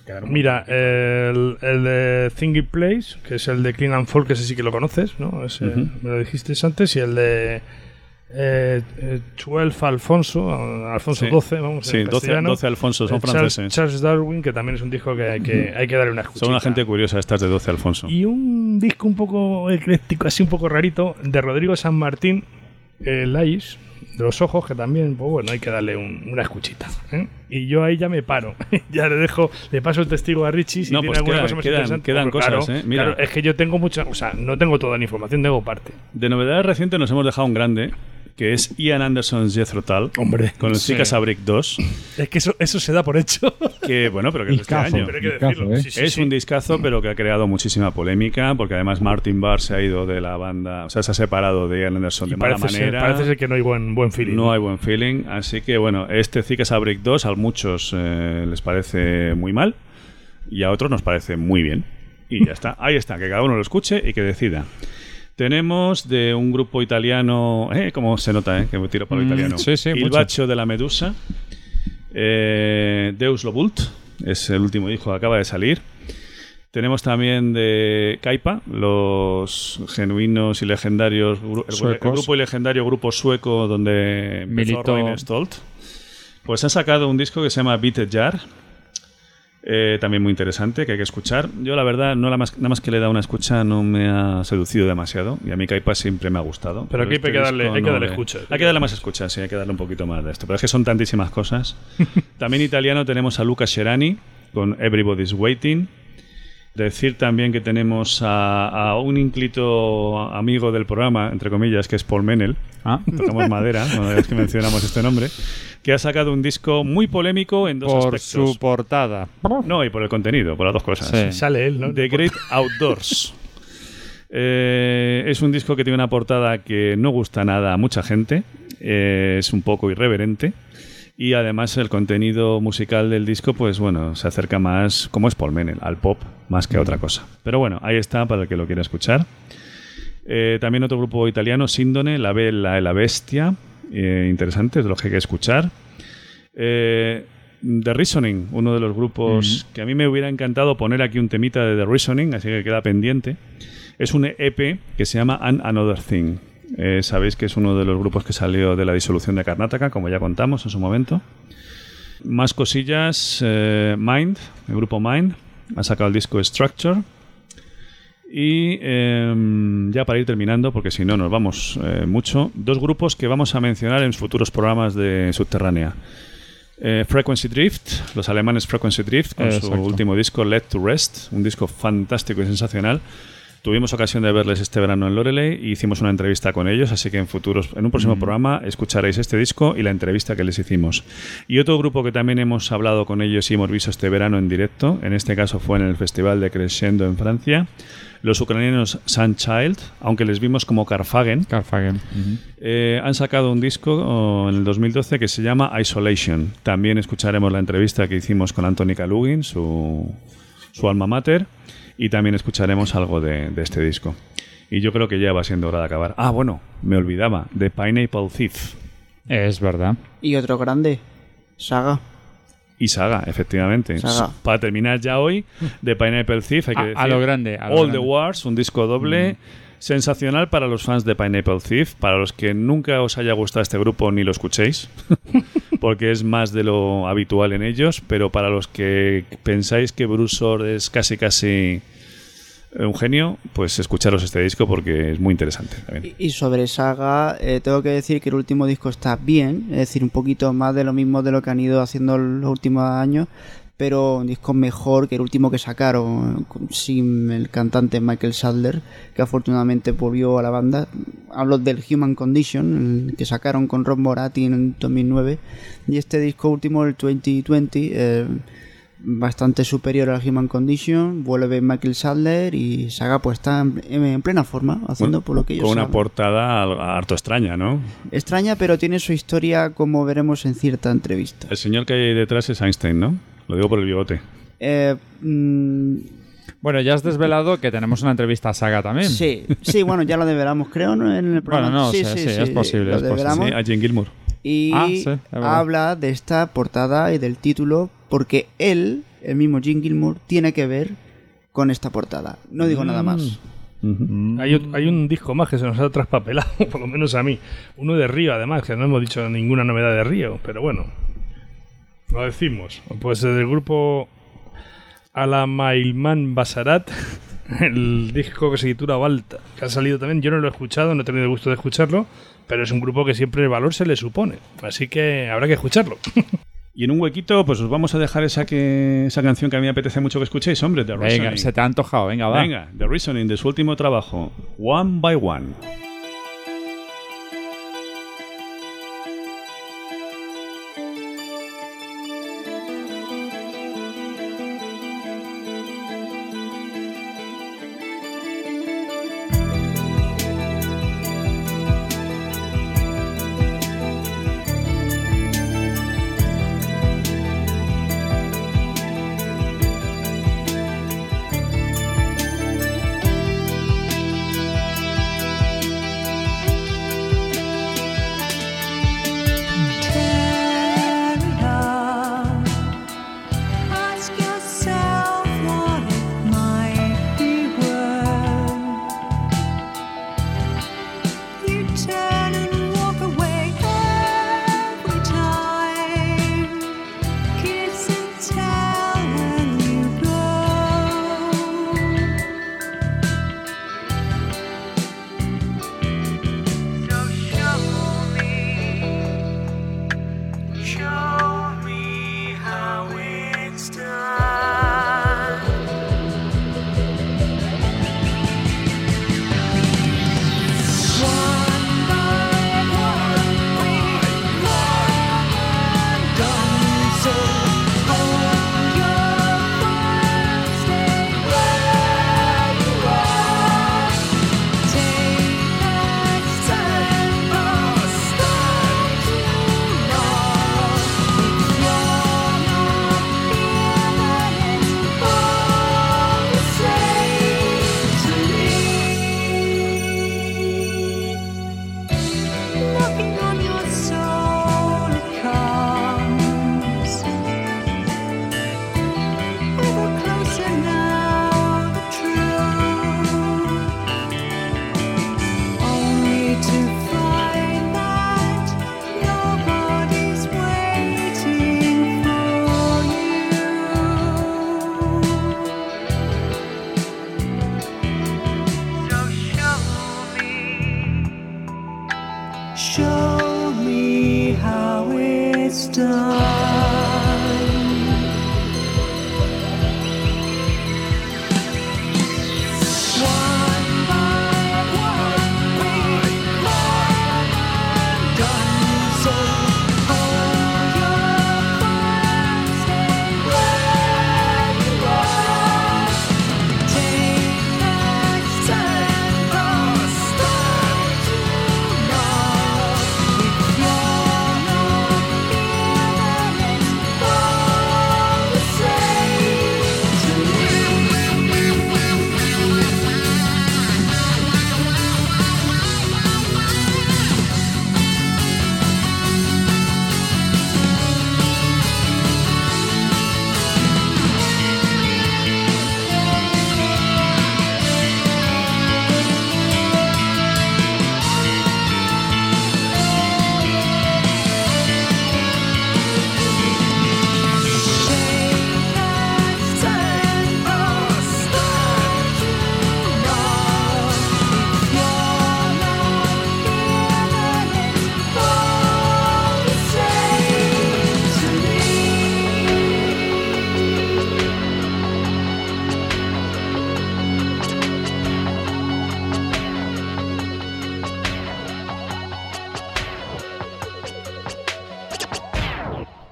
claro. Mira, el de Thingy Place, que es el de Clean and Folk, que ese sí que lo conoces, ¿no? Ese, me lo dijisteis antes, y el de... 12 Alfonso sí. 12, vamos, sí, 12 Alfonso, son franceses. Charles Darwin, que también es un disco que hay que darle una escuchita. Son una gente curiosa estas de 12 Alfonso. Y un disco un poco ecléctico, así un poco rarito, de Rodrigo San Martín, Lais, de los ojos, que también, pues bueno, hay que darle una escuchita, ¿eh? Y yo ahí ya me paro. Ya le paso el testigo a Richie. Si no, tiene pues alguna cosa más interesante. Quedan cosas, claro, mira. Claro, es que yo tengo mucha, o sea, no tengo toda la información, tengo parte. De novedades recientes nos hemos dejado un grande, que es Ian Anderson's Jethro Tull, con el Chicas a Break 2. Es que eso se da por hecho. Que bueno, pero que es este año. Pero hay que decirlo. Sí, un discazo, pero que ha creado muchísima polémica, porque además Martin Barr se ha ido de la banda, o sea, se ha separado de Ian Anderson de mala manera. Parece ser que no hay buen feeling. No hay buen feeling, así que bueno, este Chicas a Break 2 a muchos les parece muy mal, y a otros nos parece muy bien. Y ya está, ahí está, que cada uno lo escuche y que decida. Tenemos de un grupo italiano, como se nota, que me tiro para lo italiano. Sí, Il Bacio della Medusa, Deus lo Vult, es el último disco que acaba de salir. Tenemos también de Kaipa, los genuinos y legendarios, el grupo y legendario grupo sueco donde empezó Rolling Stolt. Pues han sacado un disco que se llama Beat the Jar, También muy interesante, que hay que escuchar. Yo la verdad, nada más que le he dado una escucha, no me ha seducido demasiado. Y a mí Caipa siempre me ha gustado. Pero aquí este hay que darle escucha. Hay que darle más escucha, sí, hay que darle un poquito más de esto. Pero es que son tantísimas cosas. También italiano tenemos a Luca Scerani con Everybody's Waiting. Decir también que tenemos a un ínclito amigo del programa, entre comillas, que es Paul Menel. Ah. Tocamos madera, una vez que mencionamos este nombre, que ha sacado un disco muy polémico en dos aspectos. Por su portada. No, y por el contenido, por las dos cosas. Sí. Sale él, ¿no? The Great Outdoors. Es un disco que tiene una portada que no gusta nada a mucha gente. Es un poco irreverente. Y además el contenido musical del disco, pues bueno, se acerca más, como es Paul Menel, al pop más que a otra cosa. Pero bueno, ahí está para el que lo quiera escuchar. También otro grupo italiano, Sindone, La Bella e la Bestia. Interesante, es de los que hay que escuchar. The Reasoning, uno de los grupos que a mí me hubiera encantado poner aquí un temita de The Reasoning, así que queda pendiente. Es un EP que se llama And Another Thing. Sabéis que es uno de los grupos que salió de la disolución de Karnataka, como ya contamos en su momento. Más cosillas, Mind, el grupo Mind ha sacado el disco Structure. Y ya para ir terminando, porque si no nos vamos mucho, dos grupos que vamos a mencionar en futuros programas de Subterránea. Frequency Drift, los alemanes Frequency Drift, con su último disco Led to Rest, un disco fantástico y sensacional. Tuvimos ocasión de verles este verano en Loreley y hicimos una entrevista con ellos, así que en un próximo programa escucharéis este disco y la entrevista que les hicimos. Y otro grupo que también hemos hablado con ellos y hemos visto este verano en directo, en este caso fue en el Festival de Crescendo en Francia, los ucranianos Sunchild, aunque les vimos como Carfagen. Han sacado un disco en el 2012 que se llama Isolation. También escucharemos la entrevista que hicimos con Anthony Kalugin, su alma mater. Y también escucharemos algo de este disco. Y yo creo que ya va siendo hora de acabar. Ah, bueno, me olvidaba. The Pineapple Thief. Es verdad. Y otro grande, Saga. Y Saga, efectivamente. Saga. Para terminar ya hoy, The Pineapple Thief, hay que decir. A lo grande. A lo All grande. The Wars, un disco doble. Sensacional para los fans de Pineapple Thief, para los que nunca os haya gustado este grupo ni lo escuchéis, porque es más de lo habitual en ellos, pero para los que pensáis que Bruce Orr es casi un genio, pues escucharos este disco porque es muy interesante también. Y sobre Saga, tengo que decir que el último disco está bien, es decir, un poquito más de lo mismo de lo que han ido haciendo los últimos años, pero un disco mejor que el último que sacaron sin el cantante Michael Sadler, que afortunadamente volvió a la banda. Hablo del Human Condition, el que sacaron con Rob Morati en 2009, y este disco último, el 2020, bastante superior al Human Condition. Vuelve Michael Sadler y Saga pues está en plena forma, haciendo por lo que ellos con una saben. Portada harto extraña, ¿no? Extraña, pero tiene su historia, como veremos en cierta entrevista. El señor que hay detrás es Einstein, ¿no? Lo digo por el bigote. Bueno, ya has desvelado que tenemos una entrevista a Saga también. Sí, bueno, ya la desvelamos, creo, ¿no? En el programa. Bueno, no, sí, es posible. Lo desvelamos. Sí, a Jane Gilmour. Y sí, habla de esta portada y del título porque él, el mismo Jane Gilmour, tiene que ver con esta portada. No digo nada más. Hay un disco más que se nos ha traspapelado, por lo menos a mí. Uno de Río, además, que no hemos dicho ninguna novedad de Río, pero bueno. Lo decimos, pues del grupo Alamailman Basarat, el disco que se titula Balta, que ha salido también. Yo no lo he escuchado, no he tenido el gusto de escucharlo, pero es un grupo que siempre el valor se le supone, así que habrá que escucharlo. Y en un huequito, pues os vamos a dejar esa canción que a mí me apetece mucho que escuchéis, hombre, The Reasoning. Venga, se te ha antojado, venga, va. Venga, The Reasoning, de su último trabajo, One by One.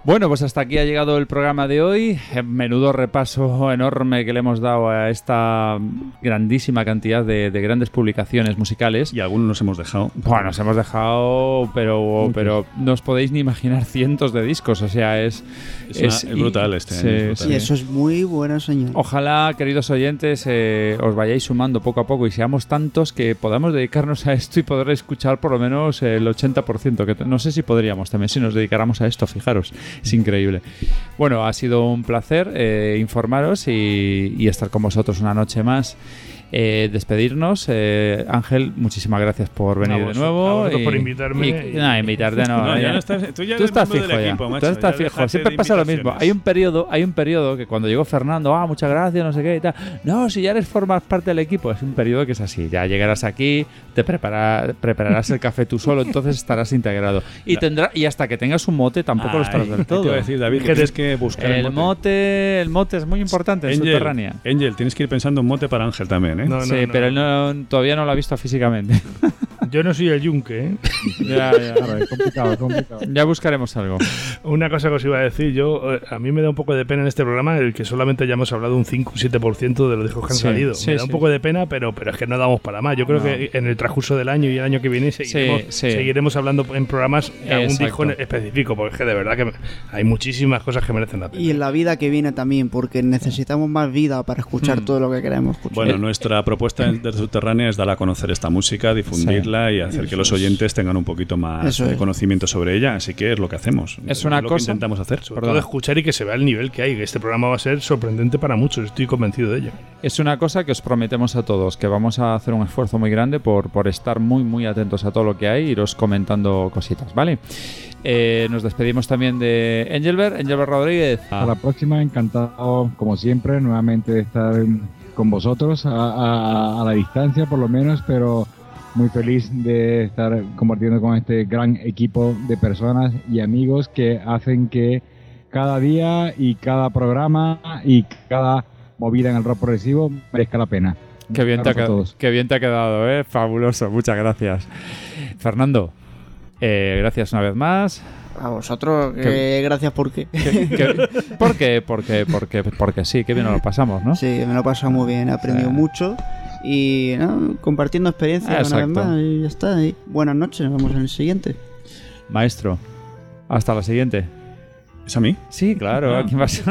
Bueno, pues hasta aquí ha llegado el programa de hoy. Menudo repaso enorme que le hemos dado a esta grandísima cantidad de grandes publicaciones musicales. Y algunos nos hemos dejado. Bueno, nos hemos dejado, pero no os podéis ni imaginar cientos de discos. O sea, es brutal este año. Sí, eso es muy bueno, señor. Ojalá, queridos oyentes, os vayáis sumando poco a poco y seamos tantos que podamos dedicarnos a esto y poder escuchar por lo menos el 80%. Que no sé si podríamos también, si nos dedicáramos a esto, fijaros. Es increíble. Bueno, ha sido un placer informaros y estar con vosotros una noche más. Despedirnos. Ángel, muchísimas gracias por venir de nuevo. Y, por invitarme. Tú estás fijo ya. Equipo, macho, tú estás fijo. Siempre pasa lo mismo. Hay un periodo que cuando llegó Fernando, muchas gracias, no sé qué y tal. No, si ya eres formas parte del equipo. Es un periodo que es así. Ya llegarás aquí, te prepararás el café tú solo, entonces estarás integrado. Y hasta que tengas un mote tampoco lo estarás del todo. Te iba a decir, David, que tienes que buscar el mote. El mote es muy importante en Subterránea. Ángel, tienes que ir pensando un mote para Ángel también. No, pero él todavía no lo ha visto físicamente. Yo no soy el yunque, ¿eh? Complicado. Ya buscaremos algo. Una cosa que os iba a decir, a mí me da un poco de pena en este programa el que solamente ya hemos hablado un 5 o 7% de los discos que han salido. Sí, me da un poco de pena, pero es que no damos para más. Yo creo que en el transcurso del año y el año que viene seguiremos hablando en programas de algún disco en específico, porque es que de verdad que hay muchísimas cosas que merecen la pena. Y en la vida que viene también, porque necesitamos más vida para escuchar todo lo que queremos escuchar. Bueno, nuestra propuesta de Subterránea es dar a conocer esta música, difundirla. Y hacer que los oyentes tengan un poquito más de conocimiento sobre ella, así que es lo que hacemos. Es una cosa que intentamos hacer. Sobre todo escuchar y que se vea el nivel que hay, que este programa va a ser sorprendente para muchos, estoy convencido de ello. Es una cosa que os prometemos a todos, que vamos a hacer un esfuerzo muy grande por estar muy, muy atentos a todo lo que hay e iros comentando cositas, ¿vale? Nos despedimos también de Engelbert Rodríguez. A la próxima, encantado, como siempre, nuevamente de estar con vosotros a la distancia, por lo menos, pero muy feliz de estar compartiendo con este gran equipo de personas y amigos que hacen que cada día y cada programa y cada movida en el rock progresivo merezca la pena. Qué bien te ha quedado, ¿eh? Fabuloso, muchas gracias. Fernando, gracias una vez más. A vosotros, gracias porque sí, que bien nos lo pasamos, ¿no? Sí, me lo he pasado muy bien, he aprendido mucho. Y compartiendo experiencias una vez más y ya está. Y buenas noches, nos vemos en el siguiente. Maestro, hasta la siguiente. ¿Es a mí? Sí, claro. ¿A quién vas?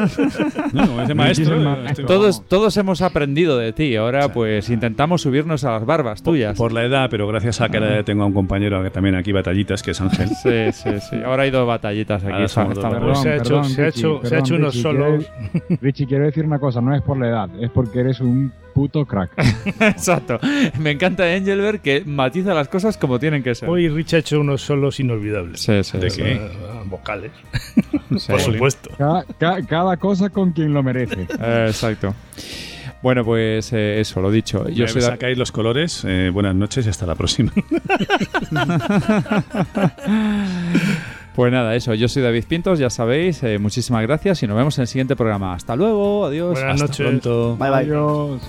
No, como ese maestro. Todos hemos aprendido de ti. Ahora, pues intentamos subirnos a las barbas tuyas. Por la edad, pero gracias a que tengo a un compañero que también aquí batallitas, que es Ángel. Sí. Ahora hay dos batallitas aquí. Se ha hecho unos solos. Richie, quiero decir una cosa. No es por la edad, es porque eres un puto crack. Exacto. Me encanta Engelbert, que matiza las cosas como tienen que ser. Hoy Richie ha hecho unos solos inolvidables. Sí. ¿De qué? Vocales. Sí. Por supuesto. Cada cosa con quien lo merece. Exacto. Bueno, pues eso, lo dicho. Yo soy sacáis los colores. Buenas noches y hasta la próxima. Pues nada, eso. Yo soy David Pintos, ya sabéis. Muchísimas gracias y nos vemos en el siguiente programa. Hasta luego, adiós. Buenas noches. Hasta pronto. Bye. Adiós.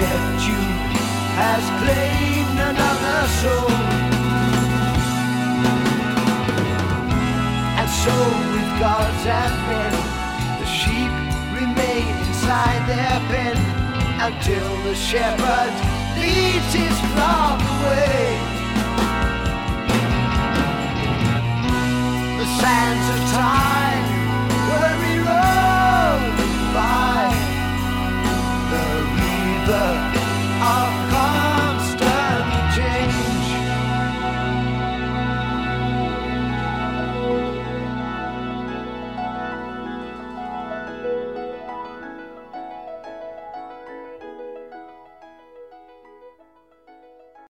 fortune has claimed another soul. And so with gods and men, the sheep remain inside their pen until the shepherd leads his flock away. The sands of time